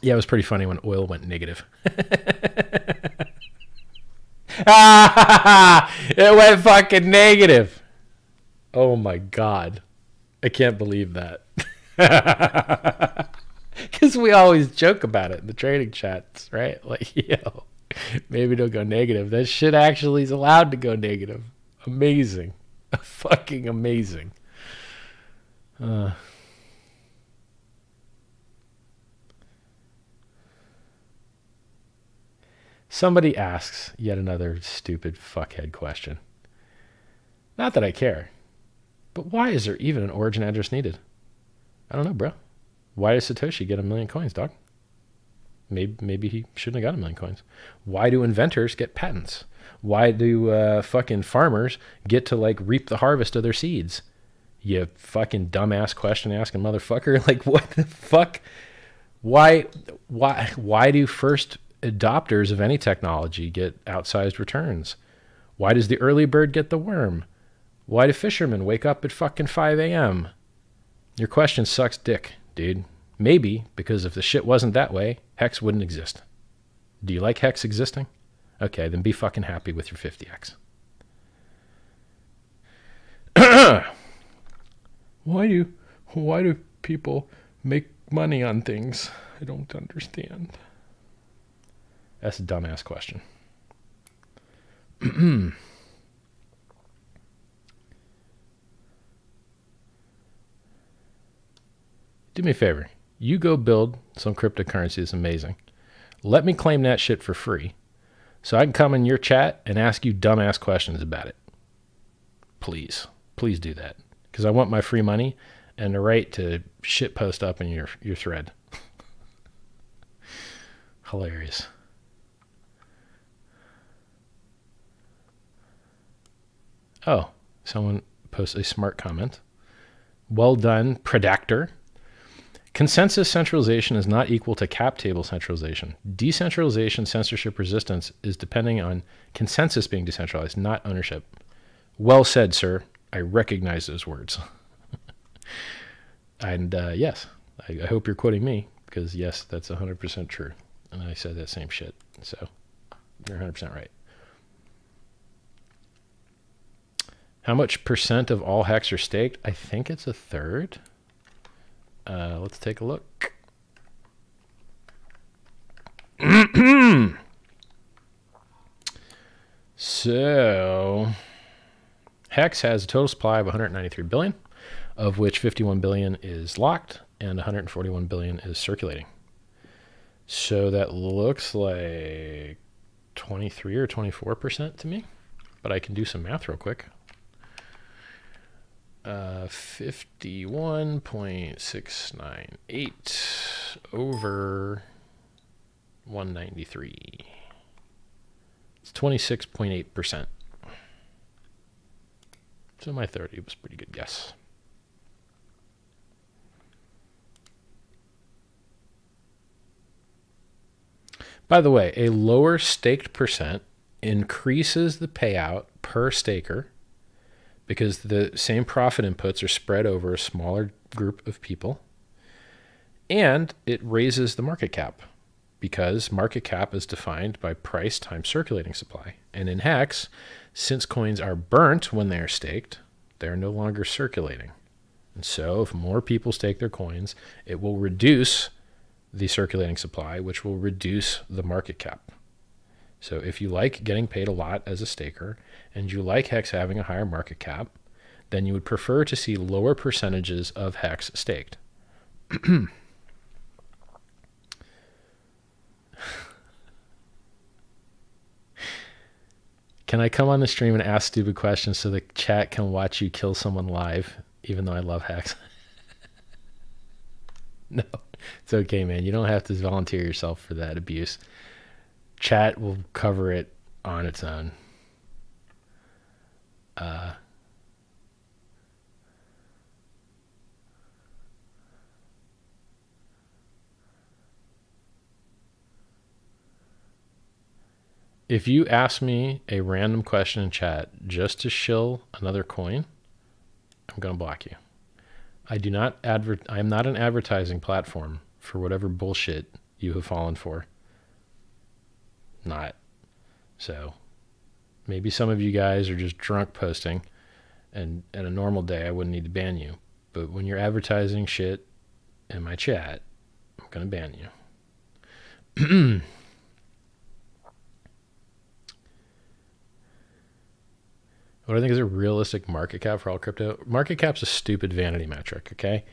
it was pretty funny when oil went negative. It went fucking negative. Oh my God. I can't believe that. Because we always joke about it in the trading chats, right? Like, yo, maybe don't go negative. That shit actually is allowed to go negative. Amazing. Fucking amazing. Uh... Somebody asks yet another stupid fuckhead question. Not that I care, but why is there even an origin address needed? I don't know, bro. Why does Satoshi get a million coins, dog? Maybe, maybe he shouldn't have got a million coins. Why do inventors get patents? Why do uh, fucking farmers get to like reap the harvest of their seeds? You fucking dumbass question asking motherfucker. Like what the fuck? Why, why, why do first adopters of any technology get outsized returns? Why does the early bird get the worm? Why do fishermen wake up at fucking five A M? Your question sucks dick, dude. Maybe because if the shit wasn't that way, Hex wouldn't exist. Do you like Hex existing? Okay, then be fucking happy with your fifty X. Why do, why do people make money on things? I don't understand. That's a dumbass question. Do me a favor. You go build some cryptocurrency that's amazing. Let me claim that shit for free so I can come in your chat and ask you dumbass questions about it. Please. Please do that. Because I want my free money and the right to shit post up in your, your thread. Hilarious. Oh, someone posts a smart comment. Well done, Predactor. Consensus centralization is not equal to cap table centralization. Decentralization censorship resistance is depending on consensus being decentralized, not ownership. Well said, sir. I recognize those words. And uh, yes, I, I hope you're quoting me because yes, that's one hundred percent true. And I said that same shit. So You're one hundred percent right. How much percent of all hex are staked? I think it's a third. Uh, let's take a look. So hex has a total supply of one hundred ninety-three billion, of which fifty-one billion is locked and one hundred forty-one billion is circulating. So that looks like twenty-three or twenty-four percent to me, but I can do some math real quick. Uh, fifty-one point six nine eight over one ninety-three. It's twenty-six point eight percent. So my thirty was a pretty good guess. By the way, a lower staked percent increases the payout per staker because the same profit inputs are spread over a smaller group of people. And it raises the market cap because market cap is defined by price times circulating supply. And in hex, since coins are burnt when they are staked, they're no longer circulating. And so if more people stake their coins, it will reduce the circulating supply, which will reduce the market cap. So if you like getting paid a lot as a staker and you like hex having a higher market cap, then you would prefer to see lower percentages of hex staked. Can I come on the stream and ask stupid questions so the chat can watch you kill someone live, even though I love hex? No, it's okay, man. You don't have to volunteer yourself for that abuse. Chat will cover it on its own. Uh, if you ask me a random question in chat just to shill another coin, I'm going to block you. I do not advert. I am not an advertising platform for whatever bullshit you have fallen for. Not. So maybe some of you guys are just drunk posting, and on a normal day I wouldn't need to ban you, but when you're advertising shit in my chat, I'm gonna ban you. What I think is a realistic market cap for all crypto. Market cap's a stupid vanity metric, okay?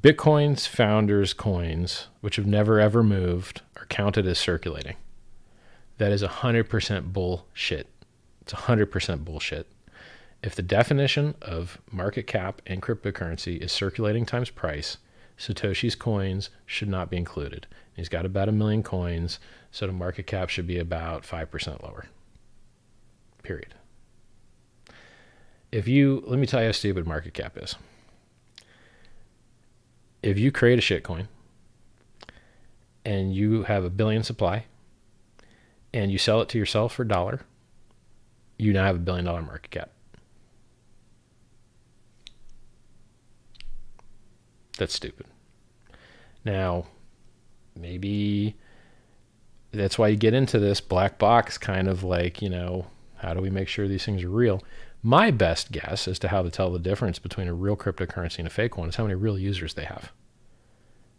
Bitcoin's founders' coins, which have never ever moved, are counted as circulating. That is one hundred percent bullshit. It's one hundred percent bullshit. If the definition of market cap in cryptocurrency is circulating times price, Satoshi's coins should not be included. He's got about a million coins, so the market cap should be about five percent lower. Period. If you, let me tell you how stupid market cap is. If you create a shitcoin and you have a billion supply and you sell it to yourself for a dollar, you now have a billion dollar market cap. That's stupid. Now, maybe that's why you get into this black box kind of like, you know, how do we make sure these things are real? My best guess as to how to tell the difference between a real cryptocurrency and a fake one is how many real users they have.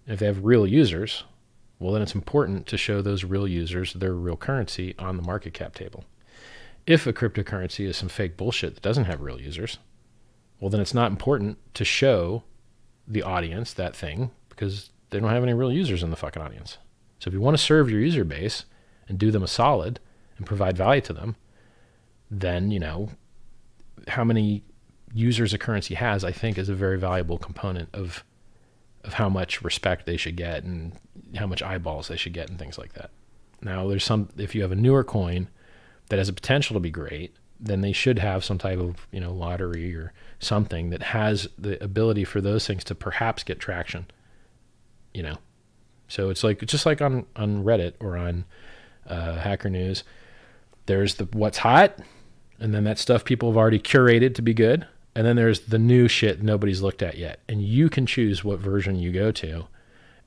And if they have real users, well, then it's important to show those real users their real currency on the market cap table. If a cryptocurrency is some fake bullshit that doesn't have real users, well, then it's not important to show the audience that thing because they don't have any real users in the fucking audience. So if you want to serve your user base and do them a solid and provide value to them, then, you know, how many users a currency has, I think, is a very valuable component of of how much respect they should get and how much eyeballs they should get and things like that. Now, there's some, if you have a newer coin that has a potential to be great, then they should have some type of, you know, lottery or something that has the ability for those things to perhaps get traction, you know? So it's like, it's just like on, on Reddit or on uh, Hacker News, there's the what's hot, and then that stuff people have already curated to be good. And then there's the new shit nobody's looked at yet. And you can choose what version you go to.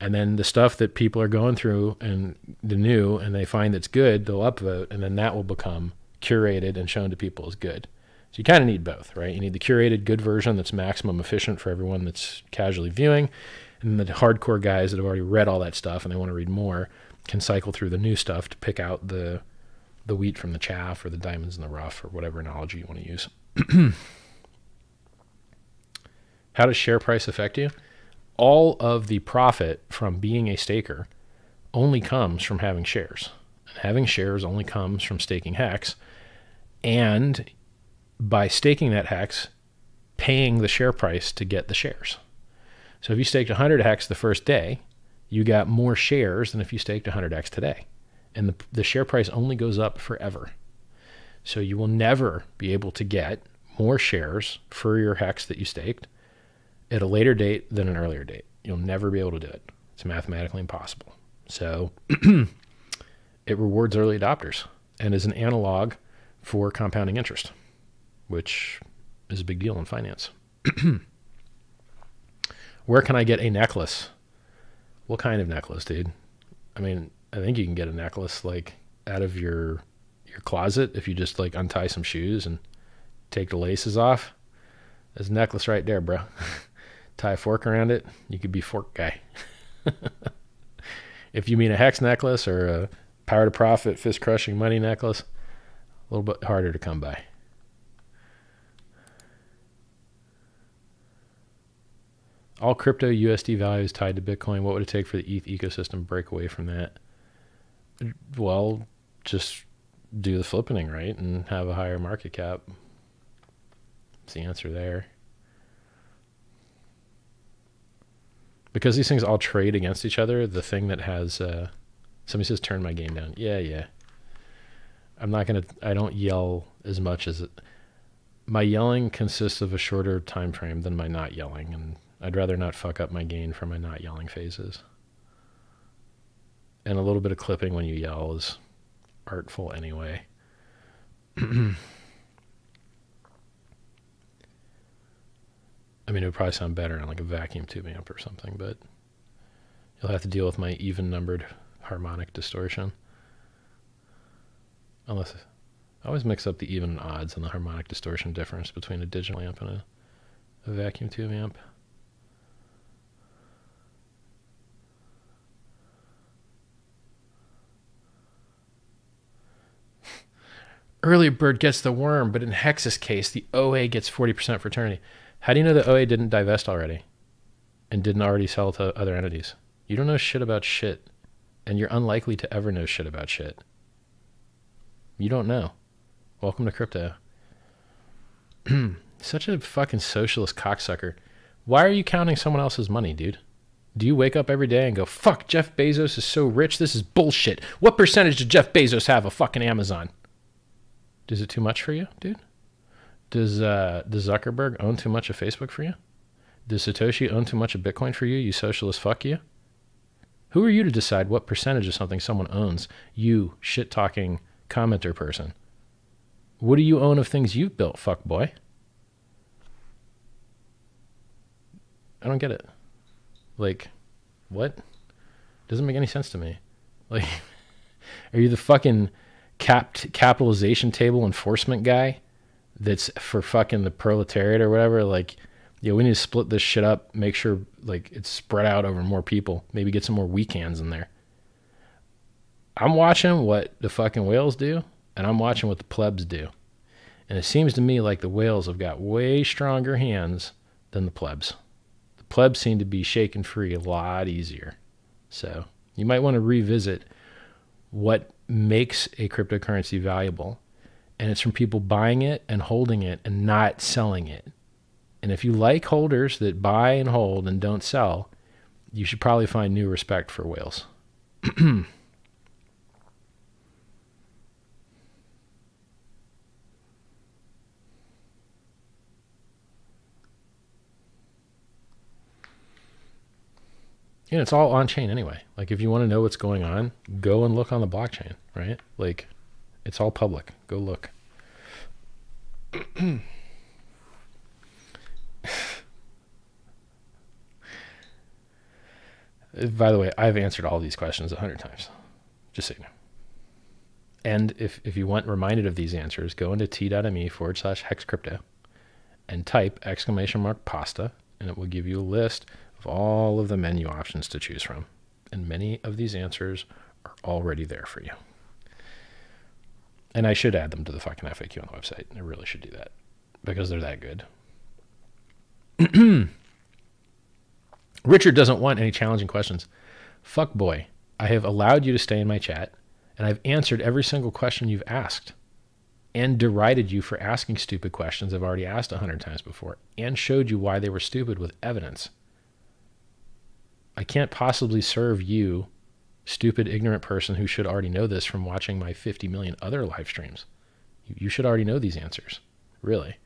And then the stuff that people are going through and the new, and they find that's good, they'll upvote, and then that will become curated and shown to people as good. So you kind of need both, right? You need the curated good version that's maximum efficient for everyone that's casually viewing, and the hardcore guys that have already read all that stuff and they want to read more can cycle through the new stuff to pick out the the wheat from the chaff or the diamonds in the rough or whatever analogy you want to use. How does share price affect you? All of the profit from being a staker only comes from having shares. And having shares only comes from staking Hex. And by staking that Hex, paying the share price to get the shares. So if you staked one hundred Hex the first day, you got more shares than if you staked one hundred Hex today. And the, the share price only goes up forever. So you will never be able to get more shares for your Hex that you staked at a later date than an earlier date. You'll never be able to do it. It's mathematically impossible. So it rewards early adopters and is an analog for compounding interest, which is a big deal in finance. Where can I get a necklace? What kind of necklace, dude? I mean, I think you can get a necklace like out of your your closet if you just like untie some shoes and take the laces off. There's a necklace right there, bro. Tie a fork around it. You could be fork guy. If you mean a Hex necklace or a power to profit, fist crushing money necklace, a little bit harder to come by. All crypto U S D value is tied to Bitcoin. What would it take for the E T H ecosystem to break away from that? Well, just do the flipping, right? And have a higher market cap. That's the answer there. Because these things all trade against each other, the thing that has, uh, somebody says, turn my game down. Yeah, yeah. I'm not going to, I don't yell as much as, it, my yelling consists of a shorter time frame than my not yelling. And I'd rather not fuck up my gain for my not yelling phases. And a little bit of clipping when you yell is artful anyway. I mean, it would probably sound better on like a vacuum tube amp or something, but you'll have to deal with my even-numbered harmonic distortion. Unless, I always mix up the even and odds and the harmonic distortion difference between a digital amp and a, a vacuum tube amp. Early bird gets the worm, but in Hex's case, the O A gets forty percent fraternity. How do you know the O A didn't divest already and didn't already sell to other entities? You don't know shit about shit, and you're unlikely to ever know shit about shit. You don't know. Welcome to crypto. Such a fucking socialist cocksucker. Why are you counting someone else's money, dude? Do you wake up every day and go, fuck, Jeff Bezos is so rich, this is bullshit. What percentage did Jeff Bezos have of fucking Amazon? Is it too much for you, dude? Does uh, does Zuckerberg own too much of Facebook for you? Does Satoshi own too much of Bitcoin for you, you socialist fuck you? Who are you to decide what percentage of something someone owns, you shit-talking commenter person? What do you own of things you've built, fuck boy? I don't get it. Like, what? Doesn't make any sense to me. Like, are you the fucking capped capitalization table enforcement guy? That's for fucking the proletariat or whatever. Like, yeah, we need to split this shit up, make sure like it's spread out over more people, maybe get some more weekends in there. I'm watching what the fucking whales do, and I'm watching what the plebs do. And it seems to me like the whales have got way stronger hands than the plebs. The plebs seem to be shaken free a lot easier. So you might want to revisit what makes a cryptocurrency valuable. And it's from people buying it and holding it and not selling it. And if you like holders that buy and hold and don't sell, you should probably find new respect for whales. You know, it's all on-chain anyway. Like, if you want to know what's going on, go and look on the blockchain, right? Like, it's all public. Go look. By the way, I've answered all these questions a hundred times, just so you know. And if, if you want reminded of these answers, go into t.me forward slash hex crypto and type exclamation mark pasta, and it will give you a list of all of the menu options to choose from. And many of these answers are already there for you. And I should add them to the fucking F A Q on the website. I really should do that because they're that good. Richard doesn't want any challenging questions. Fuck boy, I have allowed you to stay in my chat, and I've answered every single question you've asked and derided you for asking stupid questions I've already asked a hundred times before and showed you why they were stupid with evidence. I can't possibly serve you, stupid, ignorant person who should already know this from watching my fifty million other live streams. You, you should already know these answers, really.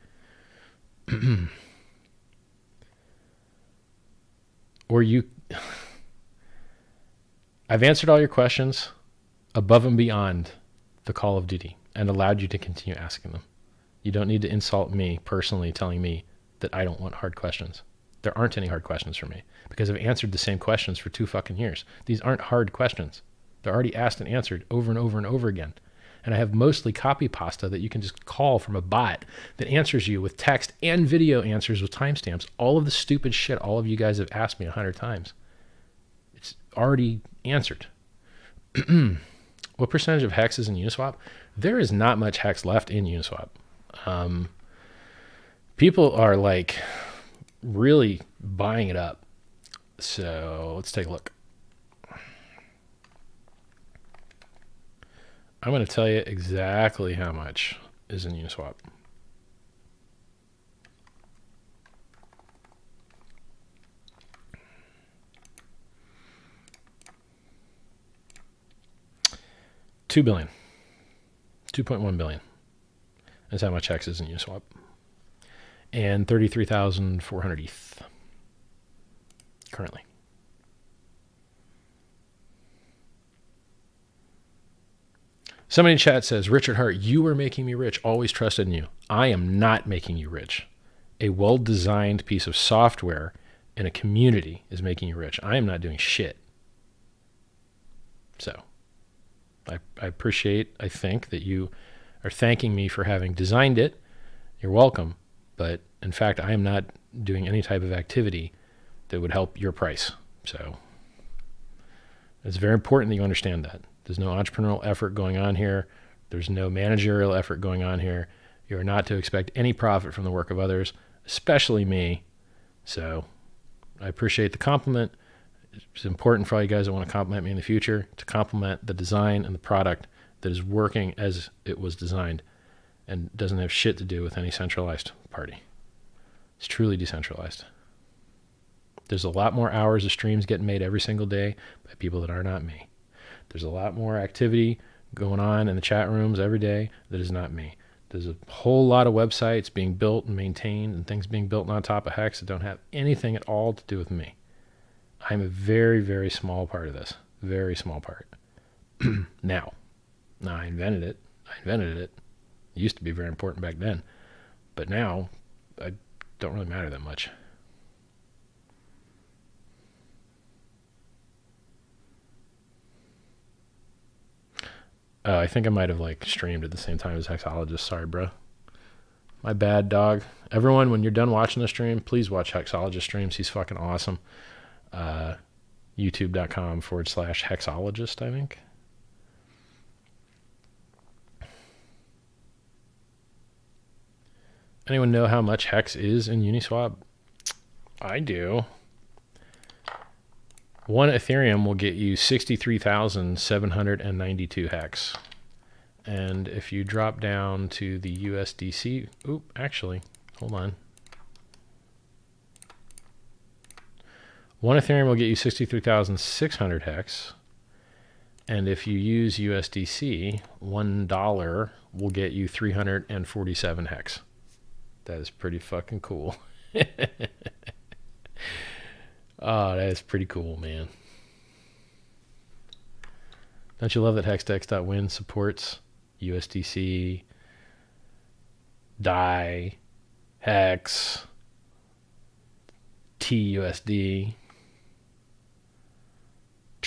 Or you, I've answered all your questions above and beyond the call of duty and allowed you to continue asking them. You don't need to insult me personally telling me that I don't want hard questions. There aren't any hard questions for me because I've answered the same questions for two fucking years. These aren't hard questions. They're already asked and answered over and over and over again. And I have mostly copy pasta that you can just call from a bot that answers you with text and video answers with timestamps. All of the stupid shit all of you guys have asked me a hundred times. It's already answered. What percentage of hex is in Uniswap? There is not much hex left in Uniswap. Um, people are like... really buying it up. So let's take a look. I'm going to tell you exactly how much is in Uniswap. two billion, two point one billion is how much hex is in Uniswap. And thirty-three thousand four hundred E T H currently. Somebody in chat says, Richard Heart, you are making me rich. Always trusted in you. I am not making you rich. A well-designed piece of software in a community is making you rich. I am not doing shit. So I, I appreciate, I think, that you are thanking me for having designed it. You're welcome. But in fact, I am not doing any type of activity that would help your price. So it's very important that you understand that. There's no entrepreneurial effort going on here. There's no managerial effort going on here. You're not to expect any profit from the work of others, especially me. So I appreciate the compliment. It's important for all you guys that want to compliment me in the future to compliment the design and the product that is working as it was designed and doesn't have shit to do with any centralized party. It's truly decentralized. There's a lot more hours of streams getting made every single day by people that are not me. There's a lot more activity going on in the chat rooms every day that is not me. There's a whole lot of websites being built and maintained and things being built on top of Hex that don't have anything at all to do with me. I'm a very, very small part of this. Very small part. Now, now I invented it. I invented it. It used to be very important back then. But now, I don't really matter that much. Uh, I think I might have like streamed at the same time as Hexologist. Sorry, bro. My bad, dog. Everyone, when you're done watching the stream, please watch Hexologist streams. He's fucking awesome. Uh, YouTube.com forward slash Hexologist, I think. Anyone know how much hex is in Uniswap? I do. One Ethereum will get you sixty-three thousand seven hundred ninety-two hex. And if you drop down to the U S D C, oop, actually, hold on. One Ethereum will get you sixty-three thousand six hundred hex. And if you use U S D C, one dollar will get you three hundred forty-seven hex. That is pretty fucking cool. Oh, that is pretty cool, man. Don't you love that hexdex.win supports U S D C, D A I, Hex, T U S D?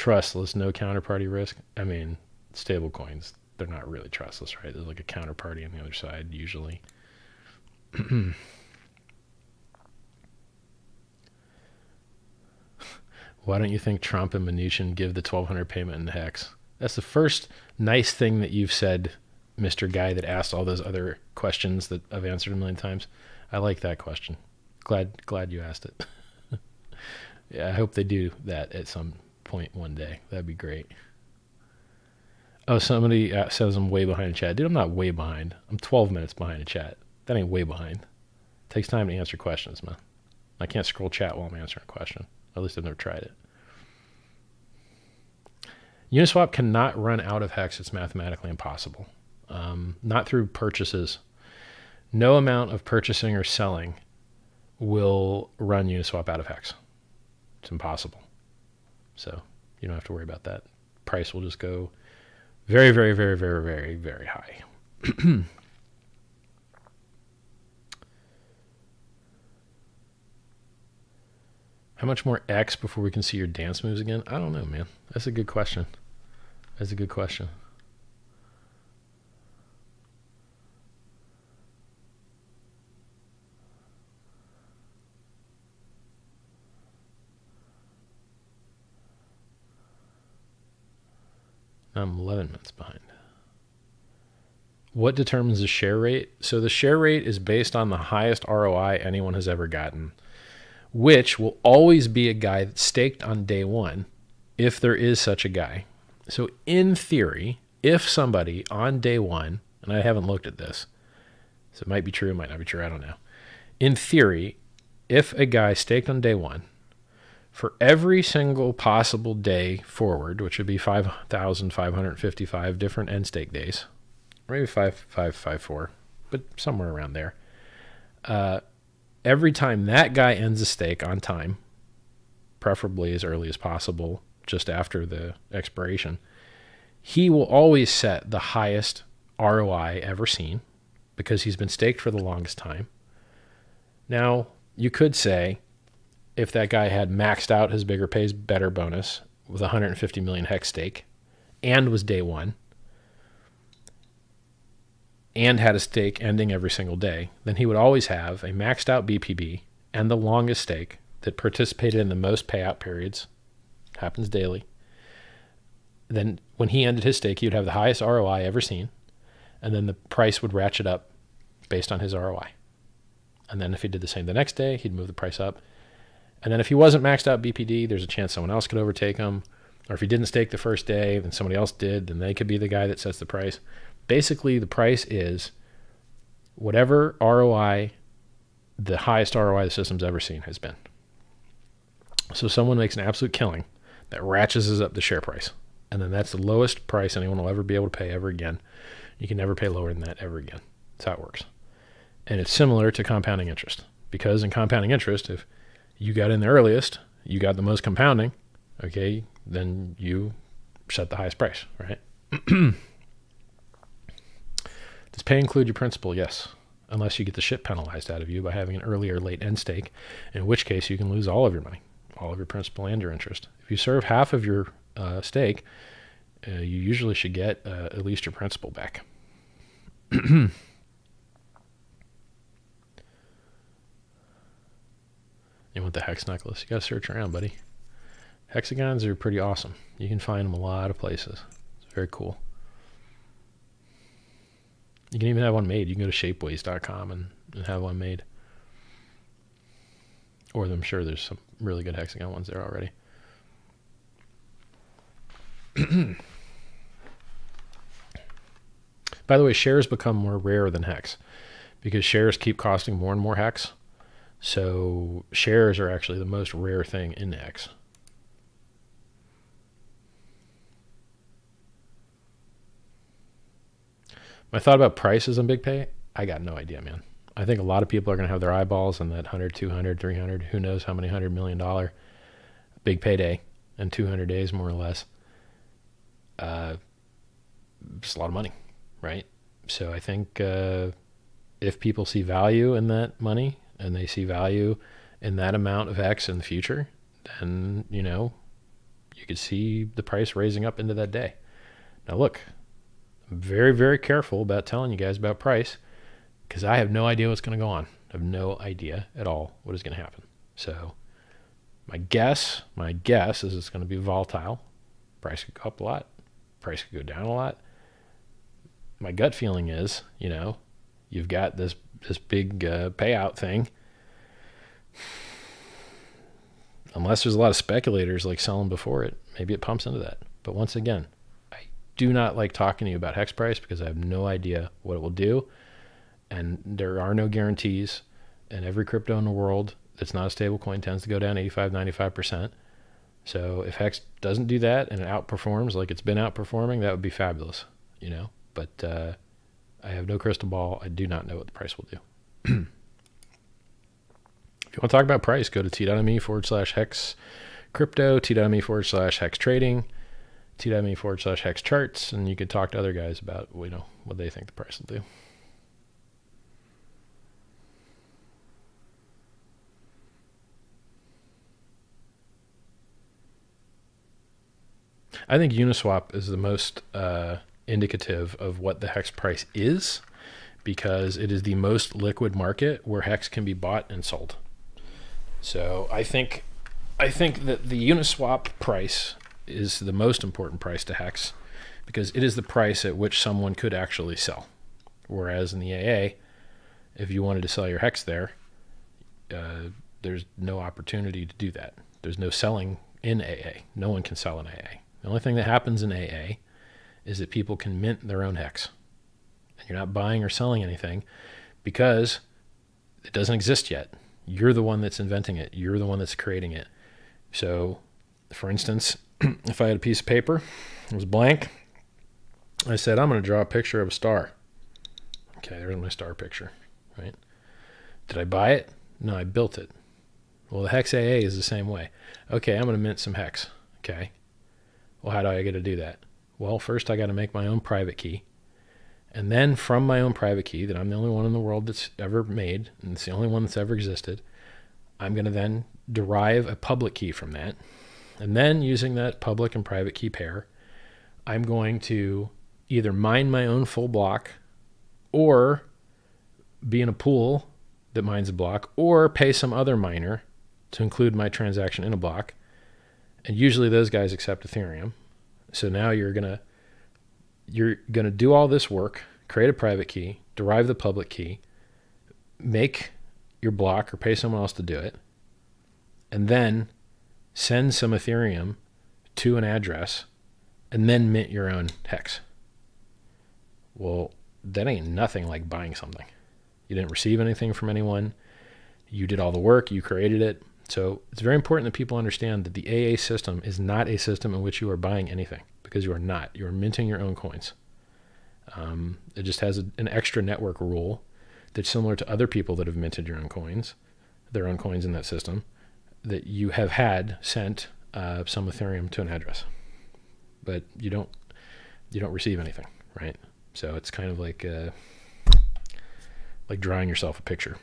trustless, no counterparty risk. I mean, stable coins, they're not really trustless, right? There's like a counterparty on the other side usually. Why don't you think Trump and Mnuchin give the twelve hundred payment in the hex? That's the first nice thing that you've said, Mister Guy that asked all those other questions that I've answered a million times. I like that question. Glad, glad you asked it. Yeah, I hope they do that at some point one day. That'd be great. Oh, somebody uh, says I'm way behind in chat. Dude, I'm not way behind. I'm twelve minutes behind in chat. That ain't way behind. It takes time to answer questions, man. I can't scroll chat while I'm answering a question. At least I've never tried it. Uniswap cannot run out of hex. It's mathematically impossible. Um, not through purchases. No amount of purchasing or selling will run Uniswap out of hex. It's impossible. So you don't have to worry about that. Price will just go very, very, very, very, very, very high. How much more X before we can see your dance moves again? I don't know, man. That's a good question. That's a good question. I'm eleven minutes behind. What determines the share rate? So the share rate is based on the highest R O I anyone has ever gotten, which will always be a guy that's staked on day one, if there is such a guy. So in theory, if somebody on day one, and I haven't looked at this, so it might be true, it might not be true, I don't know. In theory, if a guy staked on day one, for every single possible day forward, which would be five thousand five hundred fifty-five different end stake days, maybe five thousand five hundred fifty-four, but somewhere around there, uh, every time that guy ends a stake on time, preferably as early as possible, just after the expiration, he will always set the highest R O I ever seen because he's been staked for the longest time. Now, you could say if that guy had maxed out his bigger pays better bonus with one hundred fifty million hex stake and was day one, and had a stake ending every single day, then he would always have a maxed out B P B and the longest stake that participated in the most payout periods, happens daily. Then when he ended his stake, he would have the highest R O I ever seen, and then the price would ratchet up based on his R O I. And then if he did the same the next day, he'd move the price up. And then if he wasn't maxed out B P D, there's a chance someone else could overtake him. Or if he didn't stake the first day, then somebody else did, then they could be the guy that sets the price. Basically, the price is whatever R O I, the highest R O I the system's ever seen has been. So someone makes an absolute killing that ratchets up the share price. And then that's the lowest price anyone will ever be able to pay ever again. You can never pay lower than that ever again. That's how it works. And it's similar to compounding interest. Because in compounding interest, if you got in the earliest, you got the most compounding, okay, then you set the highest price, right? Does pay include your principal? Yes, unless you get the shit penalized out of you by having an early or late end stake, in which case you can lose all of your money, all of your principal and your interest. If you serve half of your uh, stake, uh, you usually should get uh, at least your principal back. You want the hex necklace? You gotta search around, buddy. Hexagons are pretty awesome. You can find them a lot of places. It's very cool. You can even have one made. You can go to shapeways dot com and, and have one made. Or I'm sure there's some really good hexagon ones there already. By the way, shares become more rare than hex because shares keep costing more and more hex. So shares are actually the most rare thing in hex. I thought about prices on big pay. I got no idea, man. I think a lot of people are going to have their eyeballs on that one hundred, two hundred, three hundred, who knows how many hundred million dollar big payday in two hundred days, more or less. Uh, it's a lot of money, right? So I think uh, if people see value in that money and they see value in that amount of X in the future, then, you know, you could see the price raising up into that day. Now look, I'm very, very careful about telling you guys about price because I have no idea what's going to go on. I have no idea at all what is going to happen. So my guess, my guess is it's going to be volatile. Price could go up a lot. Price could go down a lot. My gut feeling is, you know, you've got this, this big uh, payout thing. Unless there's a lot of speculators like selling before it, maybe it pumps into that. But once again, I do not like talking to you about hex price because I have no idea what it will do. And there are no guarantees. And every crypto in the world that's not a stable coin tends to go down eighty-five, ninety-five percent. So if hex doesn't do that and it outperforms like it's been outperforming, that would be fabulous, you know? But uh, I have no crystal ball. I do not know what the price will do. If you want to talk about price, go to t.me forward slash hex crypto, t.me forward slash hex trading, t.me forward slash hex charts, and you could talk to other guys about, you know, what they think the price will do. I think Uniswap is the most uh, indicative of what the hex price is because it is the most liquid market where hex can be bought and sold. So I think, I think that the Uniswap price is the most important price to hex because it is the price at which someone could actually sell. Whereas in the A A, if you wanted to sell your hex there, uh, there's no opportunity to do that. There's no selling in A A. No one can sell in A A. The only thing that happens in A A is that people can mint their own hex. And you're not buying or selling anything because it doesn't exist yet. You're the one that's inventing it. You're the one that's creating it. So, for instance, if I had a piece of paper, it was blank. I said, I'm going to draw a picture of a star. Okay, there's my star picture, right? Did I buy it? No, I built it. Well, the hex A A is the same way. Okay, I'm going to mint some hex. Okay. Well, how do I get to do that? Well, first I got to make my own private key. And then from my own private key that I'm the only one in the world that's ever made, and it's the only one that's ever existed, I'm going to then derive a public key from that. And then using that public and private key pair, I'm going to either mine my own full block or be in a pool that mines a block or pay some other miner to include my transaction in a block. And usually those guys accept Ethereum. So now you're going to You're going to do all this work, create a private key, derive the public key, make your block or pay someone else to do it, and then send some Ethereum to an address and then mint your own hex. Well, that ain't nothing like buying something. You didn't receive anything from anyone. You did all the work. You created it. So it's very important that people understand that the A A system is not a system in which you are buying anything. Because you are not. You are minting your own coins. Um, it just has a, an extra network rule that's similar to other people that have minted your own coins, their own coins in that system, that you have had sent uh, some Ethereum to an address. But you don't, you don't receive anything, right? So it's kind of like, uh, like drawing yourself a picture.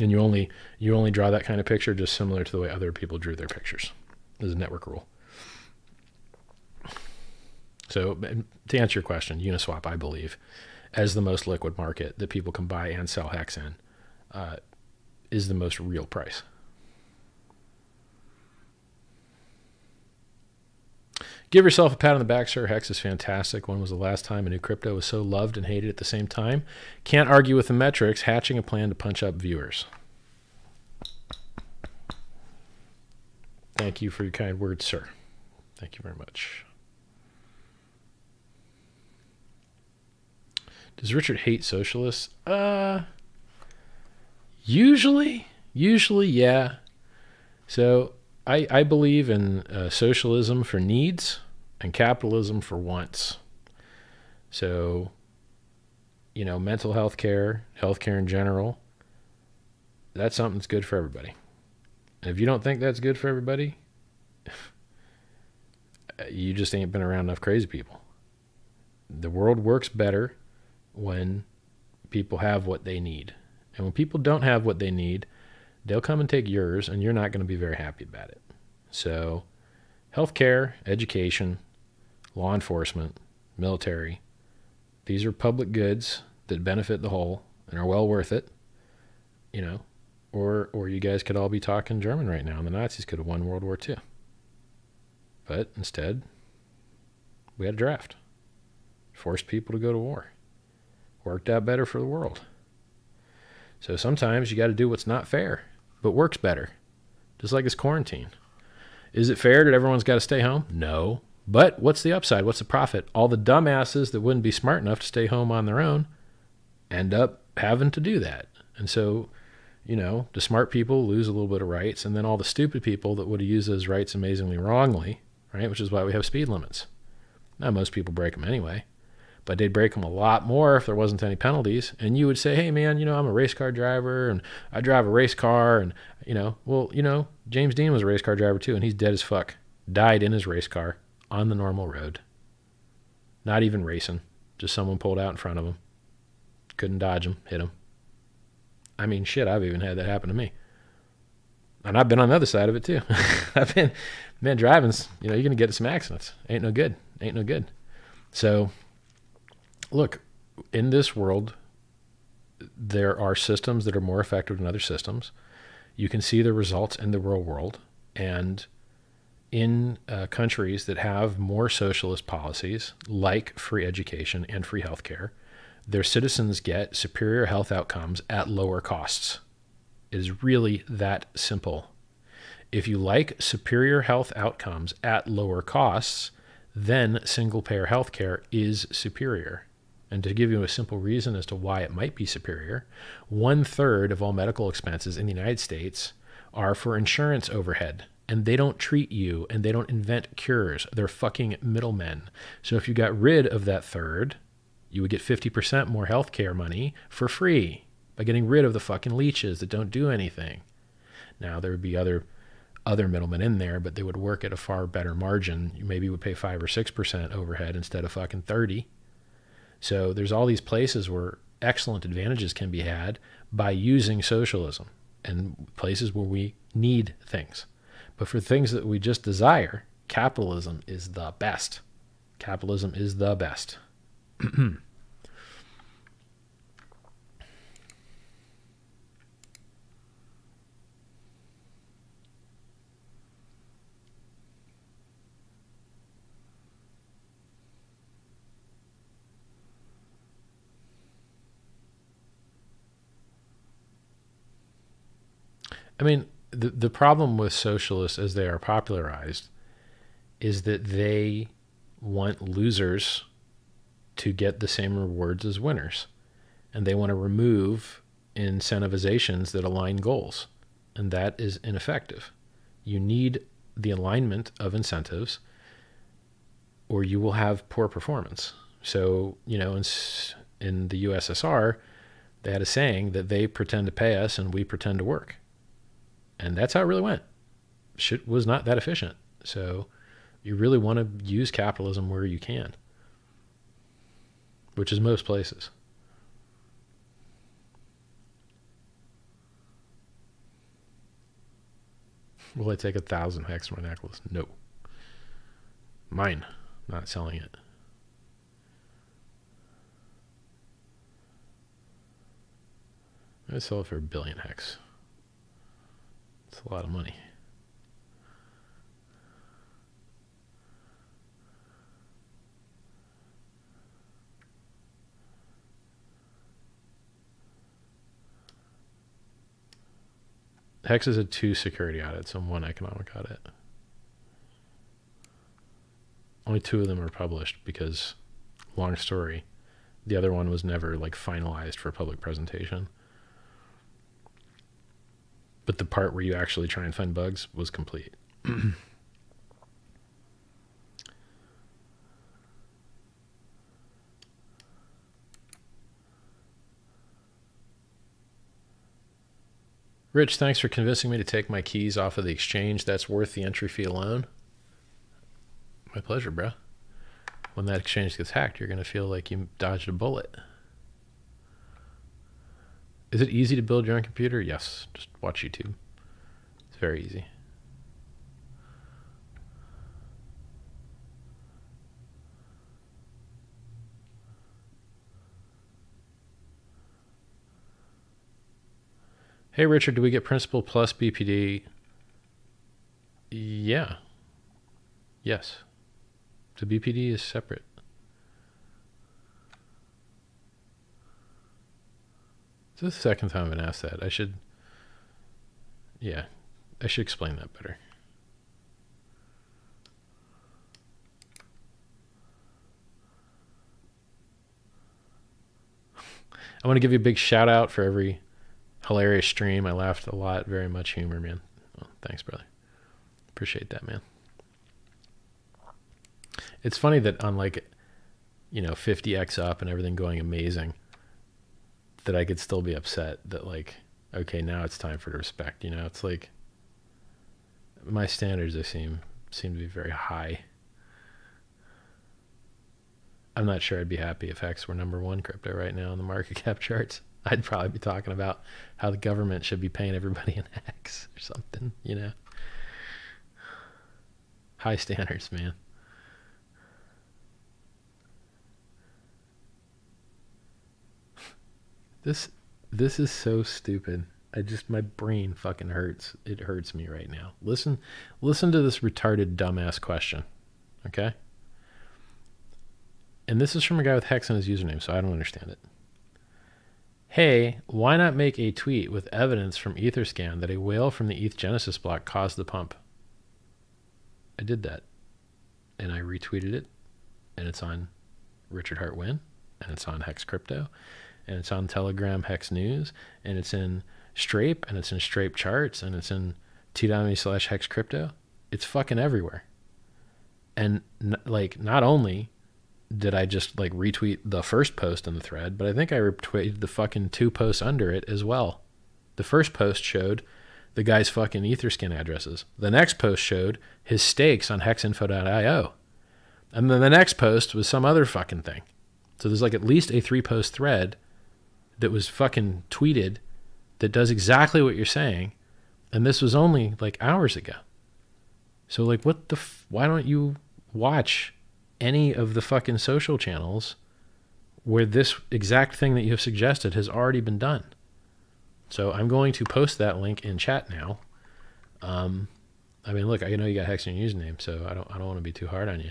And you only, you only draw that kind of picture just similar to the way other people drew their pictures. There's a network rule. So to answer your question, Uniswap, I believe, as the most liquid market that people can buy and sell hex in, uh, is the most real price. Give yourself a pat on the back, sir. Hex is fantastic. When was the last time a new crypto was so loved and hated at the same time? Can't argue with the metrics. Hatching a plan to punch up viewers. Thank you for your kind words, sir. Thank you very much. Does Richard hate socialists? Uh, usually, usually, yeah. So I, I believe in uh, socialism for needs and capitalism for wants. So, you know, mental health care, health care in general, that's something that's good for everybody. And if you don't think that's good for everybody, you just ain't been around enough crazy people. The world works better when people have what they need. And when people don't have what they need, they'll come and take yours, and you're not going to be very happy about it. So healthcare, education, law enforcement, military. These are public goods that benefit the whole and are well worth it, you know, or or you guys could all be talking German right now and the Nazis could have won World War Two. But instead, we had a draft. Forced people to go to war. Worked out better for the world. So sometimes you got to do what's not fair, but works better. Just like this quarantine. Is it fair that everyone's got to stay home? No. But what's the upside? What's the profit? All the dumbasses that wouldn't be smart enough to stay home on their own end up having to do that. And so, you know, the smart people lose a little bit of rights, and then all the stupid people that would have used those rights amazingly wrongly, right, which is why we have speed limits. Now, most people break them anyway, but they'd break them a lot more if there wasn't any penalties. And you would say, hey, man, you know, I'm a race car driver, and I drive a race car, and, you know, well, you know, James Dean was a race car driver too, and he's dead as fuck. Died in his race car on the normal road. Not even racing. Just someone pulled out in front of him. Couldn't dodge him, hit him. I mean, shit, I've even had that happen to me. And I've been on the other side of it, too. I've been, man, driving's, you know, you're going to get some accidents. Ain't no good. Ain't no good. So, look, in this world, there are systems that are more effective than other systems. You can see the results in the real world. And in uh, countries that have more socialist policies, like free education and free healthcare, their citizens get superior health outcomes at lower costs. It is really that simple. If you like superior health outcomes at lower costs, then single-payer healthcare is superior. And to give you a simple reason as to why it might be superior, one-third of all medical expenses in the United States are for insurance overhead. And they don't treat you, and they don't invent cures. They're fucking middlemen. So if you got rid of that third, you would get fifty percent more healthcare money for free by getting rid of the fucking leeches that don't do anything. Now, there would be other other middlemen in there, but they would work at a far better margin. You maybe would pay five or six percent overhead instead of fucking thirty. So there's all these places where excellent advantages can be had by using socialism, and places where we need things. But for things that we just desire, capitalism is the best. Capitalism is the best. I mean, the the problem with socialists as they are popularized is that they want losers to get the same rewards as winners. And they want to remove incentivizations that align goals. And that is ineffective. You need the alignment of incentives or you will have poor performance. So, you know, in, in the U S S R, they had a saying that they pretend to pay us and we pretend to work. And that's how it really went. Shit was not that efficient. So you really want to use capitalism where you can, which is most places. Will I take a thousand hex for my necklace? No. Mine. Not selling it. I'd sell it for a billion hex. It's a lot of money. Hex is a two security audits and one economic audit. Only two of them are published because, long story, the other one was never like finalized for public presentation. But the part where you actually try and find bugs was complete. Rich, thanks for convincing me to take my keys off of the exchange. That's worth the entry fee alone. My pleasure, bro. When that exchange gets hacked, you're going to feel like you dodged a bullet. Is it easy to build your own computer? Yes. Just watch YouTube. It's very easy. Hey, Richard, do we get principal plus B P D? Yeah. Yes. The B P D is separate. It's the second time I've been asked that. I should, yeah, I should explain that better. I want to give you a big shout out for every hilarious stream. I laughed a lot. Very much humor, man. Well, thanks, brother. Appreciate that, man. It's funny that on, like, you know, fifty X up and everything going amazing, that I could still be upset that, like, okay, now it's time for the respect. You know, it's like my standards, they seem seem to be very high. I'm not sure I'd be happy if Hex were number one crypto right now on the market cap charts. I'd probably be talking about how the government should be paying everybody in Hex or something, you know. High standards, man. This this is so stupid. I just, my brain fucking hurts. It hurts me right now. Listen, listen to this retarded dumbass question, okay? And this is from a guy with Hex in his username, so I don't understand it. Hey, why not make a tweet with evidence from Etherscan that a whale from the E T H Genesis block caused the pump? I did that, and I retweeted it, and it's on Richard Heart Win, and it's on Hex Crypto, and it's on Telegram Hex News, and it's in Strape, and it's in Strape Charts, and it's in t.me slash Hex Crypto. It's fucking everywhere. And, n like, not only did I just, like, retweet the first post in the thread, but I think I retweeted the fucking two posts under it as well. The first post showed the guy's fucking Etherscan addresses. The next post showed his stakes on hex info dot i o. And then the next post was some other fucking thing. So there's, like, at least a three-post thread that was fucking tweeted that does exactly what you're saying. And this was only, like, hours ago. So, like, what the f- why don't you watch any of the fucking social channels where this exact thing that you have suggested has already been done? So I'm going to post that link in chat now. Um, I mean, look, I know you got Hex in your username, so I don't, I don't want to be too hard on you.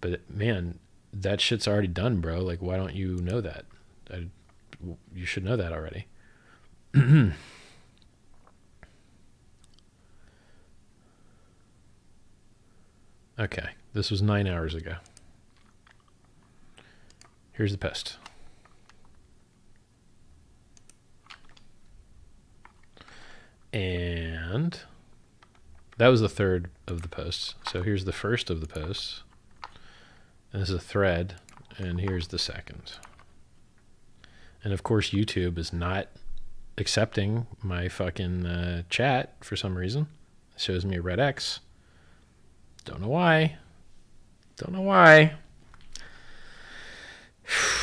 But, man, that shit's already done, bro. Like, why don't you know that? I, you should know that already. Okay, this was nine hours ago. Here's the post. And that was the third of the posts. So here's the first of the posts. And this is a thread, and here's the second. And of course, YouTube is not accepting my fucking uh, chat for some reason. It shows me a red X. Don't know why. Don't know why.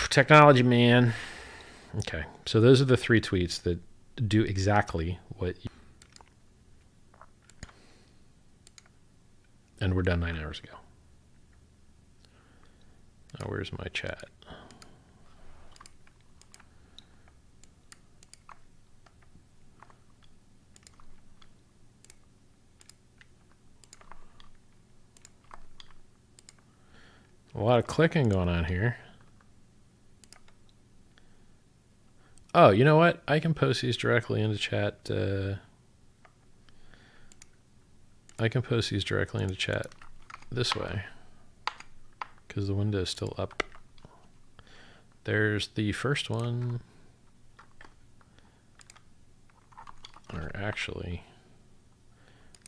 Technology, man. Okay, so those are the three tweets that do exactly what you... And we're done nine hours ago. Now, where's my chat? A lot of clicking going on here. Oh, you know what? I can post these directly into chat. Uh, I can post these directly into chat this way, because the window is still up. There's the first one. Or actually,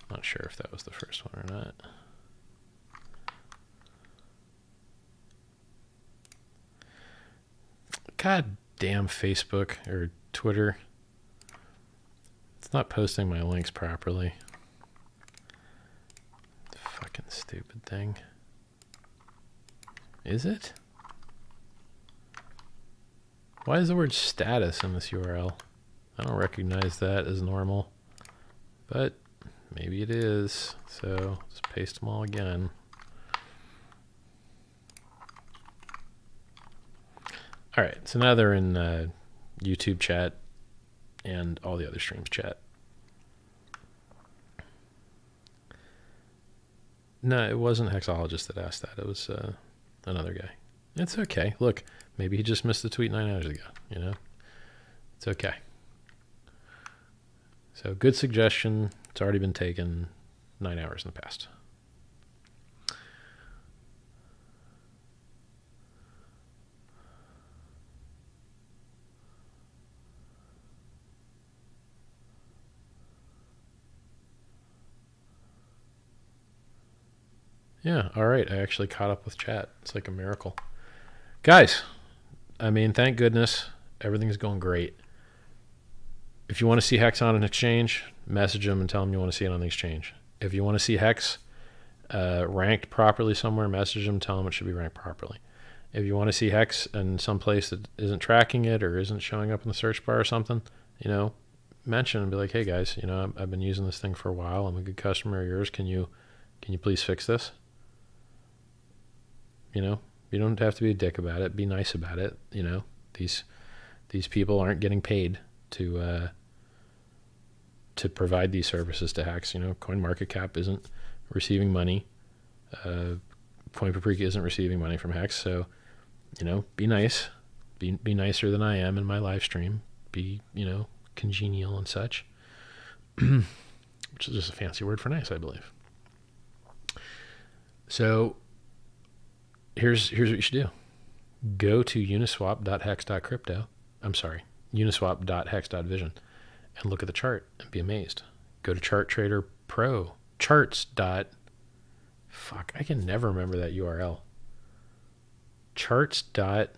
not sure if that was the first one or not. God damn Facebook or Twitter. It's not posting my links properly. Fucking stupid thing. Is it? Why is the word status in this U R L? I don't recognize that as normal, but maybe it is. So let's paste them all again. All right, so now they're in uh, YouTube chat and all the other streams chat. No, it wasn't Hexologist that asked that. It was uh, another guy. It's okay. Look, maybe he just missed the tweet nine hours ago, you know? It's okay. So good suggestion. It's already been taken nine hours in the past. Yeah, all right. I actually caught up with chat. It's like a miracle. Guys, I mean, thank goodness. Everything's going great. If you want to see Hex on an exchange, message them and tell them you want to see it on the exchange. If you want to see Hex uh, ranked properly somewhere, message them, tell them it should be ranked properly. If you want to see Hex in some place that isn't tracking it or isn't showing up in the search bar or something, you know, mention and be like, hey, guys, you know, I've been using this thing for a while. I'm a good customer of yours. Can you, can you please fix this? You know, you don't have to be a dick about it. Be nice about it. You know, these these people aren't getting paid to uh, to provide these services to hacks. You know, CoinMarketCap isn't receiving money. Uh, CoinPaprika isn't receiving money from hacks. So, you know, be nice. Be be nicer than I am in my live stream. Be, you know, congenial and such, which is just a fancy word for nice, I believe. So. Here's, here's what you should do. Go to uniswap dot hex dot crypto. I'm sorry, uniswap dot hex dot vision and look at the chart and be amazed. Go to Chart Trader Pro, charts dot, fuck, I can never remember that U R L. Charts dot,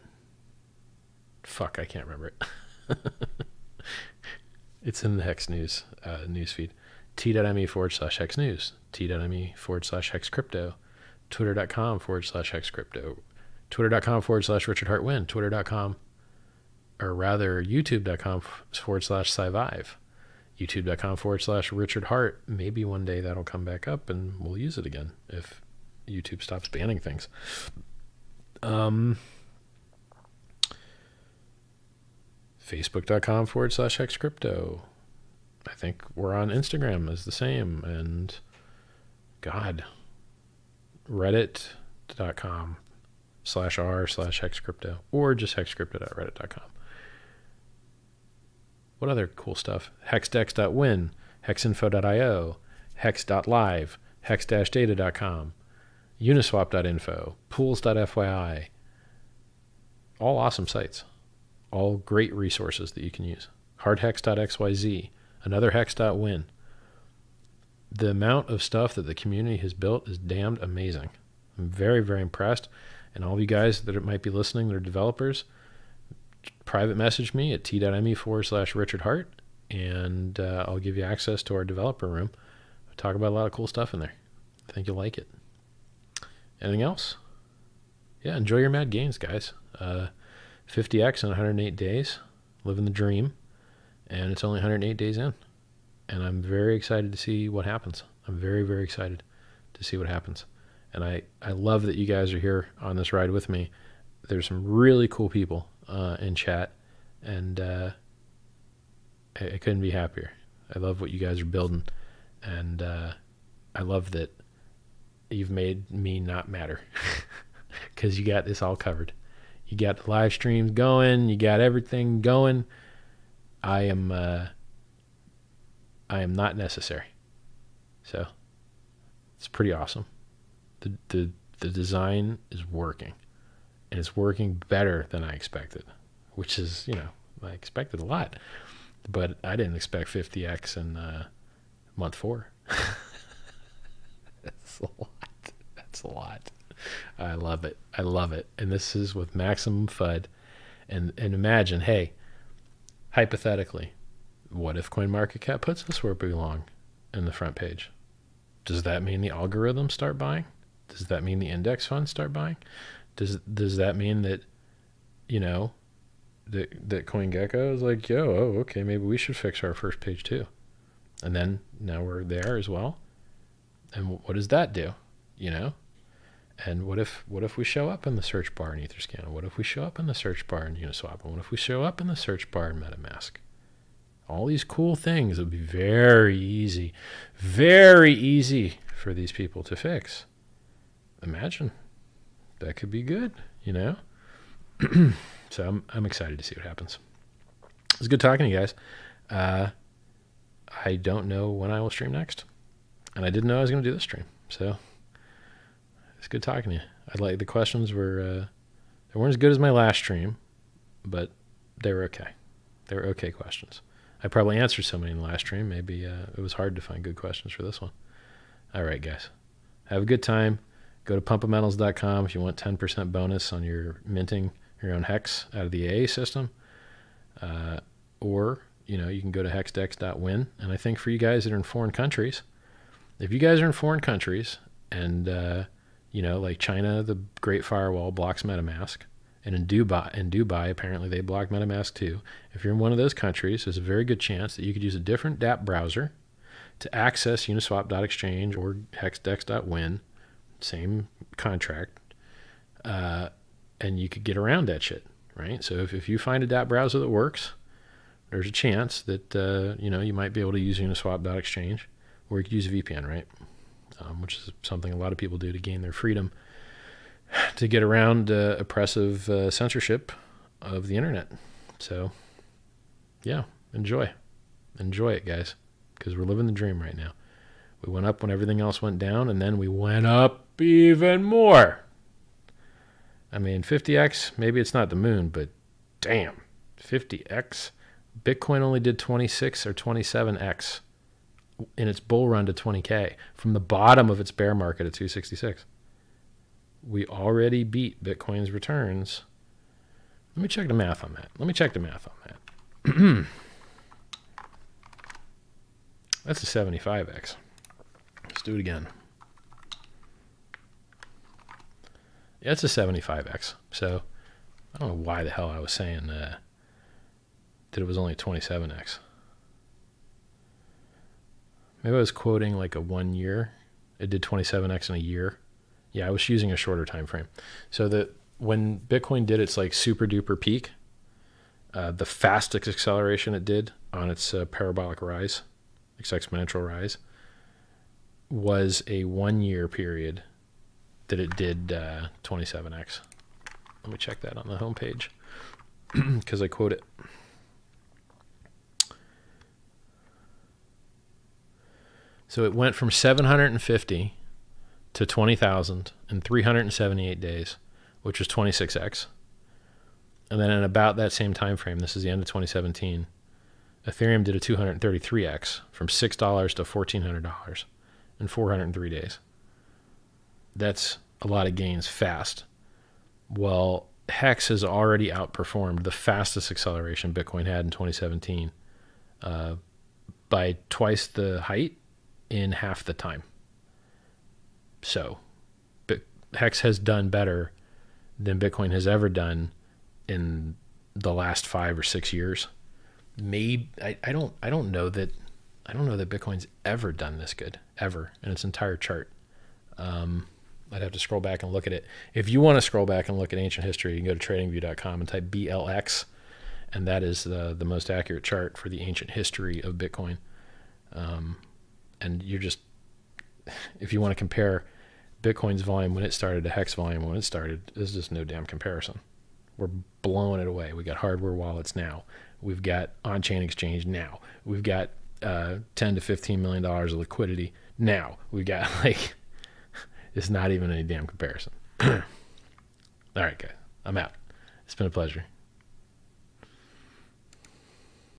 fuck, I can't remember it. It's in the Hex News uh, newsfeed. t dot m e forward slash hex news, t dot m e forward slash hex crypto. Twitter.com forward slash hex crypto, Twitter.com forward slash Richard Heart win, Twitter.com, or rather YouTube.com forward slash Syvive, YouTube.com forward slash Richard Heart. Maybe one day that'll come back up and we'll use it again if YouTube stops banning things. Um, Facebook.com forward slash hex crypto. I think we're on Instagram is the same, and God. Reddit.com slash r slash hexcrypto, or just hexcrypto dot reddit dot com. What other cool stuff? hexdex dot win, hexinfo dot i o, hex dot live, hex dash data dot com, uniswap dot info, pools dot f y i. All awesome sites. All great resources that you can use. hardhex dot x y z, another hex dot win. The amount of stuff that the community has built is damned amazing. I'm very, very impressed. And all of you guys that might be listening that are developers, private message me at t.me forward slash Richard Heart, and uh, I'll give you access to our developer room. I talk about a lot of cool stuff in there. I think you'll like it. Anything else? Yeah, enjoy your mad gains, guys. Uh, fifty X in one hundred eight days, living the dream, and it's only one hundred eight days in. And I'm very excited to see what happens. I'm very, very excited to see what happens. And I, I love that you guys are here on this ride with me. There's some really cool people uh, in chat, and uh, I, I couldn't be happier. I love what you guys are building, and uh, I love that you've made me not matter because you got this all covered. You got the live streams going. You got everything going. I am... Uh, I am not necessary. So it's pretty awesome. The, the, the design is working, and it's working better than I expected, which is, you know, I expected a lot, but I didn't expect fifty X in uh, month four. That's a lot. That's a lot. I love it. I love it. And this is with maximum F U D. And, and imagine, hey, hypothetically, what if CoinMarketCap puts us where we belong in the front page? Does that mean the algorithms start buying? Does that mean the index funds start buying? Does does that mean that, you know, that, that CoinGecko is like, yo, oh, okay, maybe we should fix our first page too. And then now we're there as well. And what does that do, you know? And what if what if we show up in the search bar in Etherscan? What if we show up in the search bar in Uniswap? And what if we show up in the search bar in MetaMask? all these cool things. It'll be very easy, very easy for these people to fix. Imagine. That could be good, you know? So I'm, I'm excited to see what happens. It was good talking to you guys. Uh, I don't know when I will stream next. And I didn't know I was going to do this stream. So it's good talking to you. I like the questions were, uh, they weren't as good as my last stream, but they were okay. They were okay questions. I probably answered so many in the last stream. Maybe uh, it was hard to find good questions for this one. All right, guys. Have a good time. Go to pump of metals dot com if you want ten percent bonus on your minting your own hex out of the A A system. Uh, or, you know, you can go to hex dex dot win. And I think for you guys that are in foreign countries, if you guys are in foreign countries and, uh, you know, like China, the Great Firewall blocks MetaMask. And in Dubai, in Dubai, apparently they block MetaMask too. If you're in one of those countries, there's a very good chance that you could use a different dApp browser to access uniswap dot exchange or hex dex dot win. Same contract, uh, and you could get around that shit, right? So if, if you find a dApp browser that works, there's a chance that, uh, you know, you might be able to use uniswap dot exchange, or you could use a V P N, right? Um, which is something a lot of people do to gain their freedom to get around uh, oppressive uh, censorship of the internet. So, yeah, enjoy. Enjoy it, guys, because we're living the dream right now. We went up when everything else went down, and then we went up even more. I mean, fifty X, maybe it's not the moon, but damn, fifty X. Bitcoin only did twenty-six or twenty-seven X in its bull run to twenty K from the bottom of its bear market at two sixty-six. We already beat Bitcoin's returns. Let me check the math on that. Let me check the math on that. That's a seventy-five X. Let's do it again. Yeah, it's a seventy-five X. So I don't know why the hell I was saying uh, that it was only twenty-seven X. Maybe I was quoting like a one year. It did twenty-seven X in a year. Yeah, I was using a shorter time frame. So that when Bitcoin did its like super duper peak, uh, the fastest acceleration it did on its uh, parabolic rise, its exponential rise, was a one-year period that it did uh, twenty-seven X. Let me check that on the homepage because I quote it. So it went from seven hundred fifty to twenty thousand in three hundred seventy-eight days, which was twenty-six X. And then in about that same time frame, this is the end of twenty seventeen, Ethereum did a two hundred thirty-three X from six dollars to fourteen hundred dollars. In four hundred three days. That's a lot of gains fast. Well, Hex has already outperformed the fastest acceleration Bitcoin had in twenty seventeen uh, by twice the height in half the time. So but Hex has done better than Bitcoin has ever done in the last five or six years. Maybe I, I don't I don't know that I don't know that Bitcoin's ever done this good, ever, in its entire chart. Um, I'd have to scroll back and look at it. If you want to scroll back and look at ancient history, you can go to trading view dot com and type B L X, and that is the, the most accurate chart for the ancient history of Bitcoin. Um, and you're just, if you want to compare Bitcoin's volume when it started to Hex volume when it started, there's just no damn comparison. We're blowing it away. We got hardware wallets now. We've got on-chain exchange now. We've got Uh, ten to fifteen million dollars of liquidity. Now we've got like, it's not even any damn comparison. All right, guys, I'm out. It's been a pleasure.